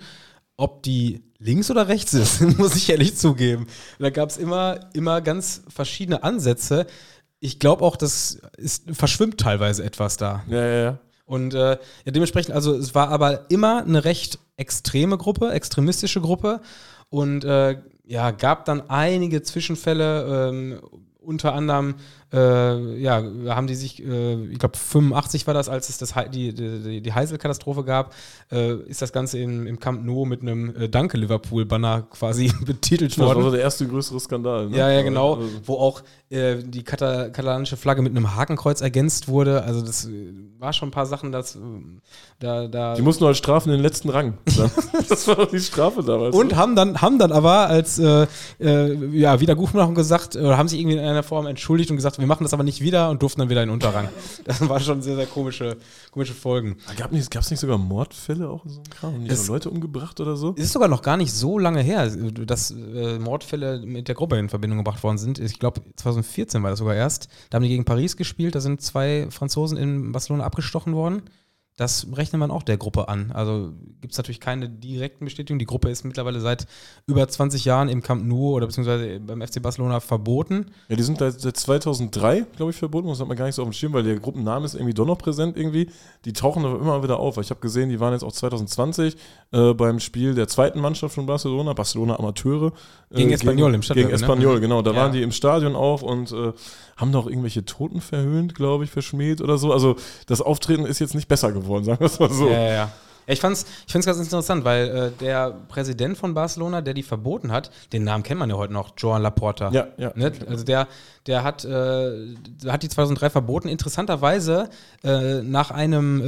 ob die links oder rechts ist, muss ich ehrlich zugeben. Da gab es immer ganz verschiedene Ansätze. Ich glaube auch, das verschwimmt teilweise etwas da. Ja. Und dementsprechend, also es war aber immer eine recht extremistische Gruppe und gab dann einige Zwischenfälle, unter anderem haben die sich, ich glaube 85 war das, als es die Heysel-Katastrophe gab, ist das Ganze im Camp Nou mit einem Danke-Liverpool-Banner quasi betitelt worden. Das war der erste größere Skandal. Ne? Ja, genau, also, wo auch die katalanische Flagge mit einem Hakenkreuz ergänzt wurde. Also das war schon ein paar Sachen, die mussten halt strafen den letzten Rang. Das war doch die Strafe damals. Und haben dann aber als Wiedergutmachung gesagt, oder haben sich irgendwie in einer Form entschuldigt und gesagt, wir machen das aber nicht wieder und durften dann wieder in den Unterrang. Das war schon sehr, sehr komische Folgen. Gab's nicht sogar Mordfälle auch in so einem Kram? Haben die Leute umgebracht oder so? Es ist sogar noch gar nicht so lange her, dass Mordfälle mit der Gruppe in Verbindung gebracht worden sind. Ich glaube, 2014 war das sogar erst. Da haben die gegen Paris gespielt, da sind 2 Franzosen in Barcelona abgestochen worden. Das rechnet man auch der Gruppe an. Also gibt es natürlich keine direkten Bestätigungen. Die Gruppe ist mittlerweile seit über 20 Jahren im Camp Nou oder beziehungsweise beim FC Barcelona verboten. Ja, die sind seit 2003, glaube ich, verboten. Das hat man gar nicht so auf dem Schirm, weil der Gruppenname ist irgendwie doch noch präsent irgendwie. Die tauchen aber immer wieder auf. Ich habe gesehen, die waren jetzt auch 2020 beim Spiel der zweiten Mannschaft von Barcelona, Barcelona Amateure. Gegen Espanyol im Stadion. Gegen Espanyol, ne? Genau. Da waren die im Stadion auf und haben da auch irgendwelche Toten verhöhnt, glaube ich, verschmäht oder so. Also das Auftreten ist jetzt nicht besser geworden. Sagen wir es mal so. Ja. Ich find's ganz interessant, weil der Präsident von Barcelona, der die verboten hat, den Namen kennt man ja heute noch, Joan Laporta. Ja. Ne? Also der hat die 2003 verboten. Interessanterweise nach einem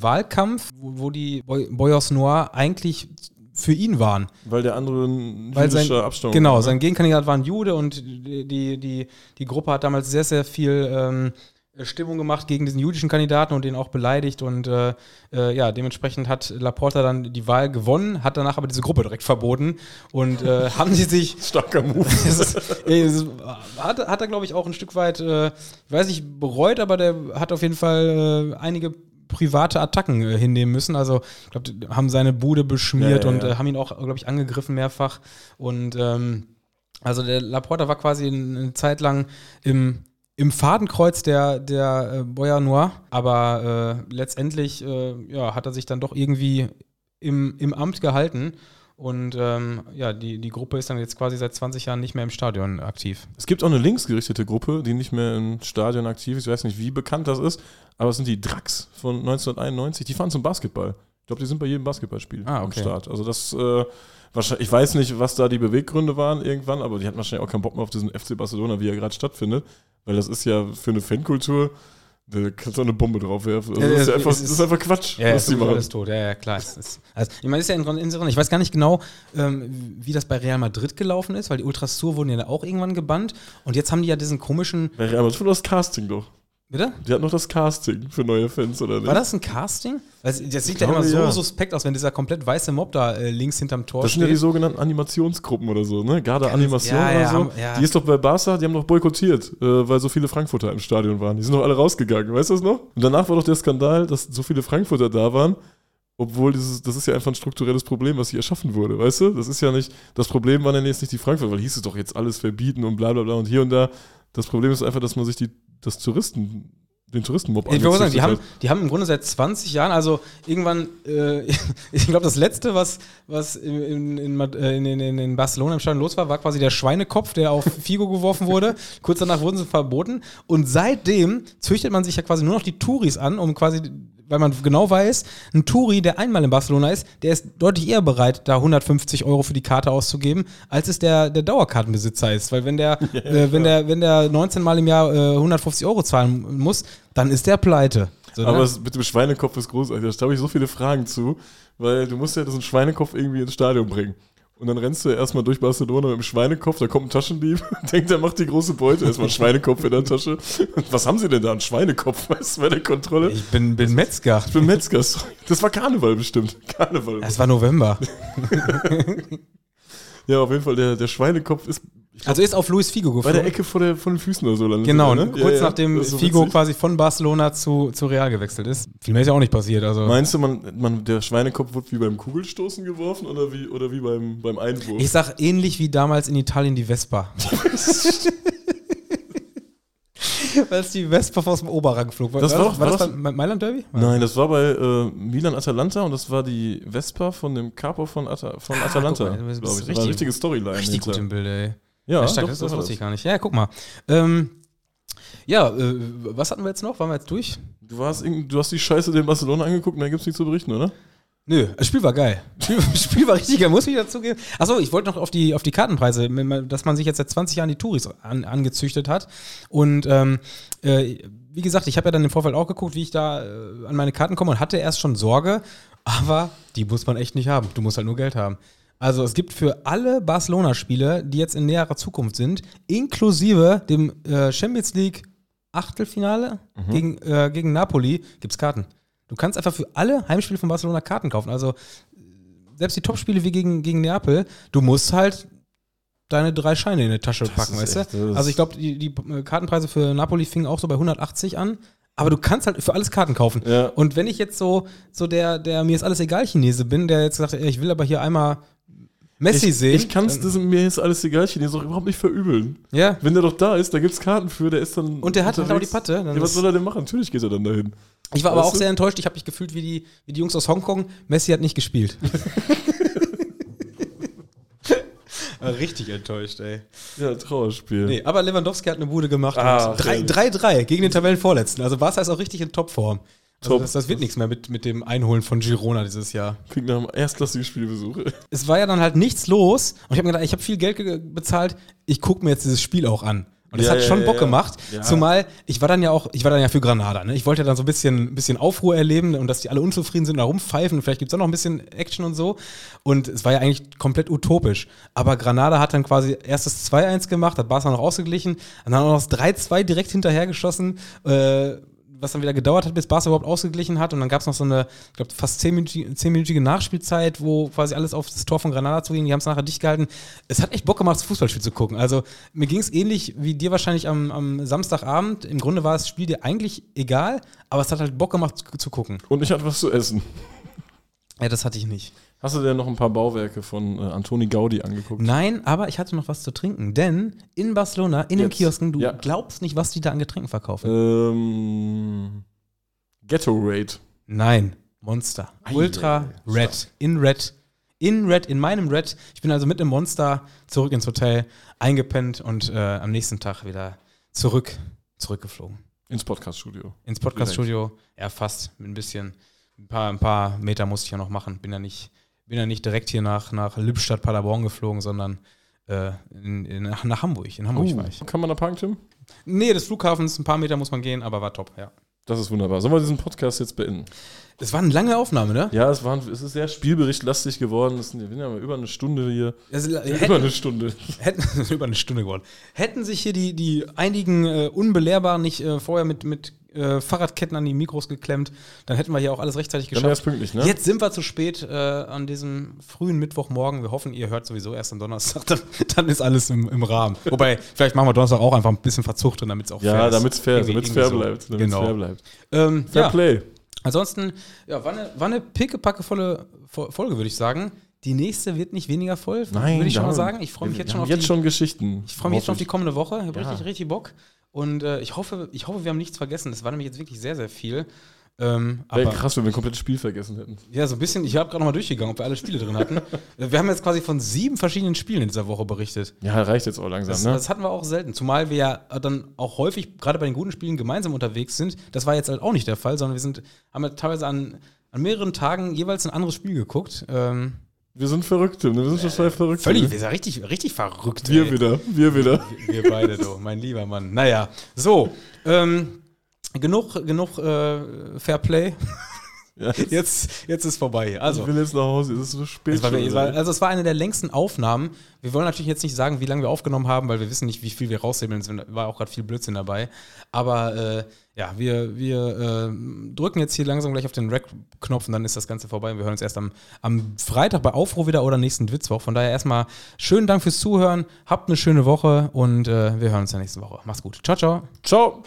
Wahlkampf, wo die Boyos Noirs eigentlich für ihn waren. Weil der andere ein jüdischer Abstammung war. Genau, sein Gegenkandidat war ein Jude und die Gruppe hat damals sehr, sehr viel Stimmung gemacht gegen diesen jüdischen Kandidaten und den auch beleidigt und dementsprechend hat Laporta dann die Wahl gewonnen, hat danach aber diese Gruppe direkt verboten und haben sie sich... Starker Move. Hat er, glaube ich, auch ein Stück weit, ich weiß nicht, bereut, aber der hat auf jeden Fall einige private Attacken hinnehmen müssen. Also ich glaube, haben seine Bude beschmiert und haben ihn auch, glaube ich, angegriffen mehrfach und also der Laporta war quasi eine Zeit lang im im Fadenkreuz der Boyer Noir, aber letztendlich hat er sich dann doch irgendwie im Amt gehalten. Und die Gruppe ist dann jetzt quasi seit 20 Jahren nicht mehr im Stadion aktiv. Es gibt auch eine linksgerichtete Gruppe, die nicht mehr im Stadion aktiv ist. Ich weiß nicht, wie bekannt das ist, aber es sind die Drax von 1991. Die fahren zum Basketball. Ich glaube, die sind bei jedem Basketballspiel am Start. Also das, wahrscheinlich, ich weiß nicht, was da die Beweggründe waren irgendwann, aber die hatten wahrscheinlich auch keinen Bock mehr auf diesen FC Barcelona, wie er gerade stattfindet. Weil das ist ja für eine Fankultur... Da kannst du auch eine Bombe drauf werfen. Also das ist einfach Quatsch, was die machen. Alles tot. Ja, klar. Ich meine, das ist ja im Grunde, ich weiß gar nicht genau, wie das bei Real Madrid gelaufen ist, weil die Ultrasur wurden ja auch irgendwann gebannt. Und jetzt haben die ja diesen komischen... Bei Real Madrid war das Casting doch. Bitte? Die hat noch das Casting für neue Fans, oder nicht? War das ein Casting? Das sieht ja immer so suspekt aus, wenn dieser komplett weiße Mob da links hinterm Tor steht. Das sind ja die sogenannten Animationsgruppen oder so, ne? Garda Animation oder so. Ja. Die ist doch bei Barca, die haben doch boykottiert, weil so viele Frankfurter im Stadion waren. Die sind doch alle rausgegangen, weißt du das noch? Und danach war doch der Skandal, dass so viele Frankfurter da waren, obwohl das ist ja einfach ein strukturelles Problem, was hier erschaffen wurde, weißt du? Das ist ja nicht, das Problem waren ja jetzt nicht die Frankfurter, weil hieß es doch jetzt alles verbieten und bla bla bla und hier und da. Das Problem ist einfach, dass man sich den Touristenmob angeht. Ich würde sagen, die haben im Grunde seit 20 Jahren, also irgendwann, ich glaube, das Letzte, was in Barcelona im Stadion los war, war quasi der Schweinekopf, der auf Figo geworfen wurde. Kurz danach wurden sie verboten. Und seitdem züchtet man sich ja quasi nur noch die Touris an, um quasi, weil man genau weiß, ein Touri, der einmal in Barcelona ist, der ist deutlich eher bereit, da 150 Euro für die Karte auszugeben, als es der Dauerkartenbesitzer ist. Weil wenn der 19 Mal im Jahr 150 Euro zahlen muss, dann ist der pleite. So, aber das mit dem Schweinekopf ist großartig. Da habe ich so viele Fragen zu, weil du musst ja diesen Schweinekopf irgendwie ins Stadion bringen. Und dann rennst du erstmal durch Barcelona mit dem Schweinekopf, da kommt ein Taschendieb, denkt, er macht die große Beute, erstmal ein Schweinekopf in der Tasche. Und was haben sie denn da, ein Schweinekopf, weißt du, bei der Kontrolle? Ich bin Metzger. Ich bin Metzger, sorry. Das war Karneval bestimmt. Das war November. Ja, auf jeden Fall, der Schweinekopf ist... Glaub, also ist auf Luis Figo geflogen. Bei der Ecke von den Füßen oder so landet. Genau, ne? Kurz nachdem so Figo quasi von Barcelona zu Real gewechselt ist. Viel mehr ist ja auch nicht passiert. Also. Meinst du, der Schweinekopf wird wie beim Kugelstoßen geworfen oder wie beim Einwurf? Ich sag ähnlich wie damals in Italien die Vespa. Weil die Vespa aus dem Oberrang flog. War das beim Mailand Derby? Nein, das war bei Milan Atalanta und das war die Vespa von dem Capo von Atalanta. Guck mal, das ist richtig, war eine richtige Storyline. Richtig gut im Bild, ey. Ja, stark, das wusste ich gar nicht. Ja, guck mal. Was hatten wir jetzt noch? Waren wir jetzt durch? Du hast die Scheiße den Barcelona angeguckt, mehr gibt's nicht zu berichten, oder? Nö, das Spiel war geil. Das Spiel war richtig geil, muss ich dazu geben. Achso, ich wollte noch auf die Kartenpreise, dass man sich jetzt seit 20 Jahren die Touris angezüchtet hat. Und wie gesagt, ich habe ja dann im Vorfeld auch geguckt, wie ich da an meine Karten komme und hatte erst schon Sorge, aber die muss man echt nicht haben. Du musst halt nur Geld haben. Also es gibt für alle Barcelona-Spiele, die jetzt in näherer Zukunft sind, inklusive dem Champions League Achtelfinale gegen Napoli, gibt's Karten. Du kannst einfach für alle Heimspiele von Barcelona Karten kaufen. Also selbst die Topspiele wie gegen Neapel, du musst halt deine 3 Scheine in die Tasche packen, weißt du? Also ich glaube, die Kartenpreise für Napoli fingen auch so bei 180 an. Aber du kannst halt für alles Karten kaufen. Ja. Und wenn ich jetzt so der mir ist alles egal Chinese bin, der jetzt sagt, ich will aber hier einmal Messi sehen. Ich kann es mir ist alles egal Chinese auch überhaupt nicht verübeln. Ja. Wenn der doch da ist, da gibt es Karten für, der ist dann. Und der hat halt auch die Patte. Dann was soll er denn machen? Natürlich geht er dann dahin. Ich war aber auch sehr enttäuscht. Ich habe mich gefühlt wie die Jungs aus Hongkong. Messi hat nicht gespielt. Richtig enttäuscht, ey. Ja, Trauerspiel. Nee, aber Lewandowski hat eine Bude gemacht. 3-3 gegen den Tabellenvorletzten. Also Barca ist auch richtig in Topform. Also das wird nichts mehr mit dem Einholen von Girona dieses Jahr. Klingt nach einem erstklassigen Spielbesuch. Es war ja dann halt nichts los. Und ich habe mir gedacht, ich habe viel Geld bezahlt. Ich gucke mir jetzt dieses Spiel auch an. Und das hat schon Bock gemacht. Ja. Zumal, ich war dann ja für Granada. Ne? Ich wollte ja dann so ein bisschen Aufruhr erleben und dass die alle unzufrieden sind und da rumpfeifen. Vielleicht gibt es auch noch ein bisschen Action und so. Und es war ja eigentlich komplett utopisch. Aber Granada hat dann quasi erst das 2-1 gemacht, hat Barca noch ausgeglichen, dann auch noch das 3-2 direkt hinterher geschossen, was dann wieder gedauert hat, bis Barca überhaupt ausgeglichen hat. Und dann gab es noch so eine, ich glaube, fast 10-minütige Nachspielzeit, wo quasi alles auf das Tor von Granada zuging. Die haben es nachher dicht gehalten. Es hat echt Bock gemacht, das Fußballspiel zu gucken. Also mir ging es ähnlich wie dir wahrscheinlich am Samstagabend. Im Grunde war das Spiel dir eigentlich egal, aber es hat halt Bock gemacht zu gucken. Und ich hatte was zu essen. Ja, das hatte ich nicht. Hast du dir noch ein paar Bauwerke von Antoni Gaudi angeguckt? Nein, aber ich hatte noch was zu trinken, denn in Barcelona, in den Kiosken, du glaubst nicht, was die da an Getränken verkaufen. Gatorade. Nein, Monster. Ultra Red. In meinem Red. Ich bin also mit einem Monster zurück ins Hotel, eingepennt und am nächsten Tag wieder zurückgeflogen. Ins Podcaststudio. Ja, fast. Mit ein bisschen. Ein paar Meter musste ich ja noch machen. Bin ja nicht direkt hier nach Lippstadt, Paderborn geflogen, sondern nach Hamburg. In Hamburg war ich. Kann man da parken, Tim? Nee, des Flughafens. Ein paar Meter muss man gehen, aber war top, ja. Das ist wunderbar. Sollen wir diesen Podcast jetzt beenden? Es war eine lange Aufnahme, ne? Ja, es ist sehr spielberichtlastig geworden. Wir sind ja mal über eine Stunde hier. Über eine Stunde geworden. Hätten sich hier die einigen Unbelehrbaren nicht vorher mit Fahrradketten an die Mikros geklemmt, dann hätten wir hier auch alles rechtzeitig geschafft. Dann wär's pünktlich, ne? Jetzt sind wir zu spät an diesem frühen Mittwochmorgen. Wir hoffen, ihr hört sowieso erst am Donnerstag. Dann ist alles im Rahmen. Wobei, vielleicht machen wir Donnerstag auch einfach ein bisschen verzuchten, damit es auch fair ist. Ja, damit es fair bleibt. Fair Play. Ansonsten, war eine pickepackevolle Folge, würde ich sagen. Die nächste wird nicht weniger voll, würde ich schon mal sagen. Ich freue mich jetzt schon auf die kommende Woche. Ich habe richtig Bock. Und ich hoffe, wir haben nichts vergessen. Das war nämlich jetzt wirklich sehr, sehr viel. Wäre krass, wenn wir ein komplettes Spiel vergessen hätten. Ja, so ein bisschen. Ich habe gerade nochmal durchgegangen, ob wir alle Spiele drin hatten. Wir haben jetzt quasi von 7 verschiedenen Spielen in dieser Woche berichtet. Ja, reicht jetzt auch langsam. Das hatten wir auch selten. Zumal wir ja dann auch häufig, gerade bei den guten Spielen, gemeinsam unterwegs sind. Das war jetzt halt auch nicht der Fall, sondern wir haben ja teilweise an mehreren Tagen jeweils ein anderes Spiel geguckt. Wir sind verrückt, ne? Wir sind schon zwei verrückt. Völlig, wir sind richtig, richtig verrückt. Wir wieder. Wir beide, du, mein lieber Mann. Naja, so, genug Fairplay. Ja. Jetzt ist vorbei. Also, ich will jetzt nach Hause, es ist so spät. Es war eine der längsten Aufnahmen. Wir wollen natürlich jetzt nicht sagen, wie lange wir aufgenommen haben, weil wir wissen nicht, wie viel wir raushebeln. Es war auch gerade viel Blödsinn dabei. Aber wir drücken jetzt hier langsam gleich auf den Rec-Knopf und dann ist das Ganze vorbei. Wir hören uns erst am Freitag bei Aufruhr wieder oder nächsten Witzwoch. Von daher erstmal schönen Dank fürs Zuhören. Habt eine schöne Woche und wir hören uns ja nächste Woche. Macht's gut. Ciao, ciao. Ciao.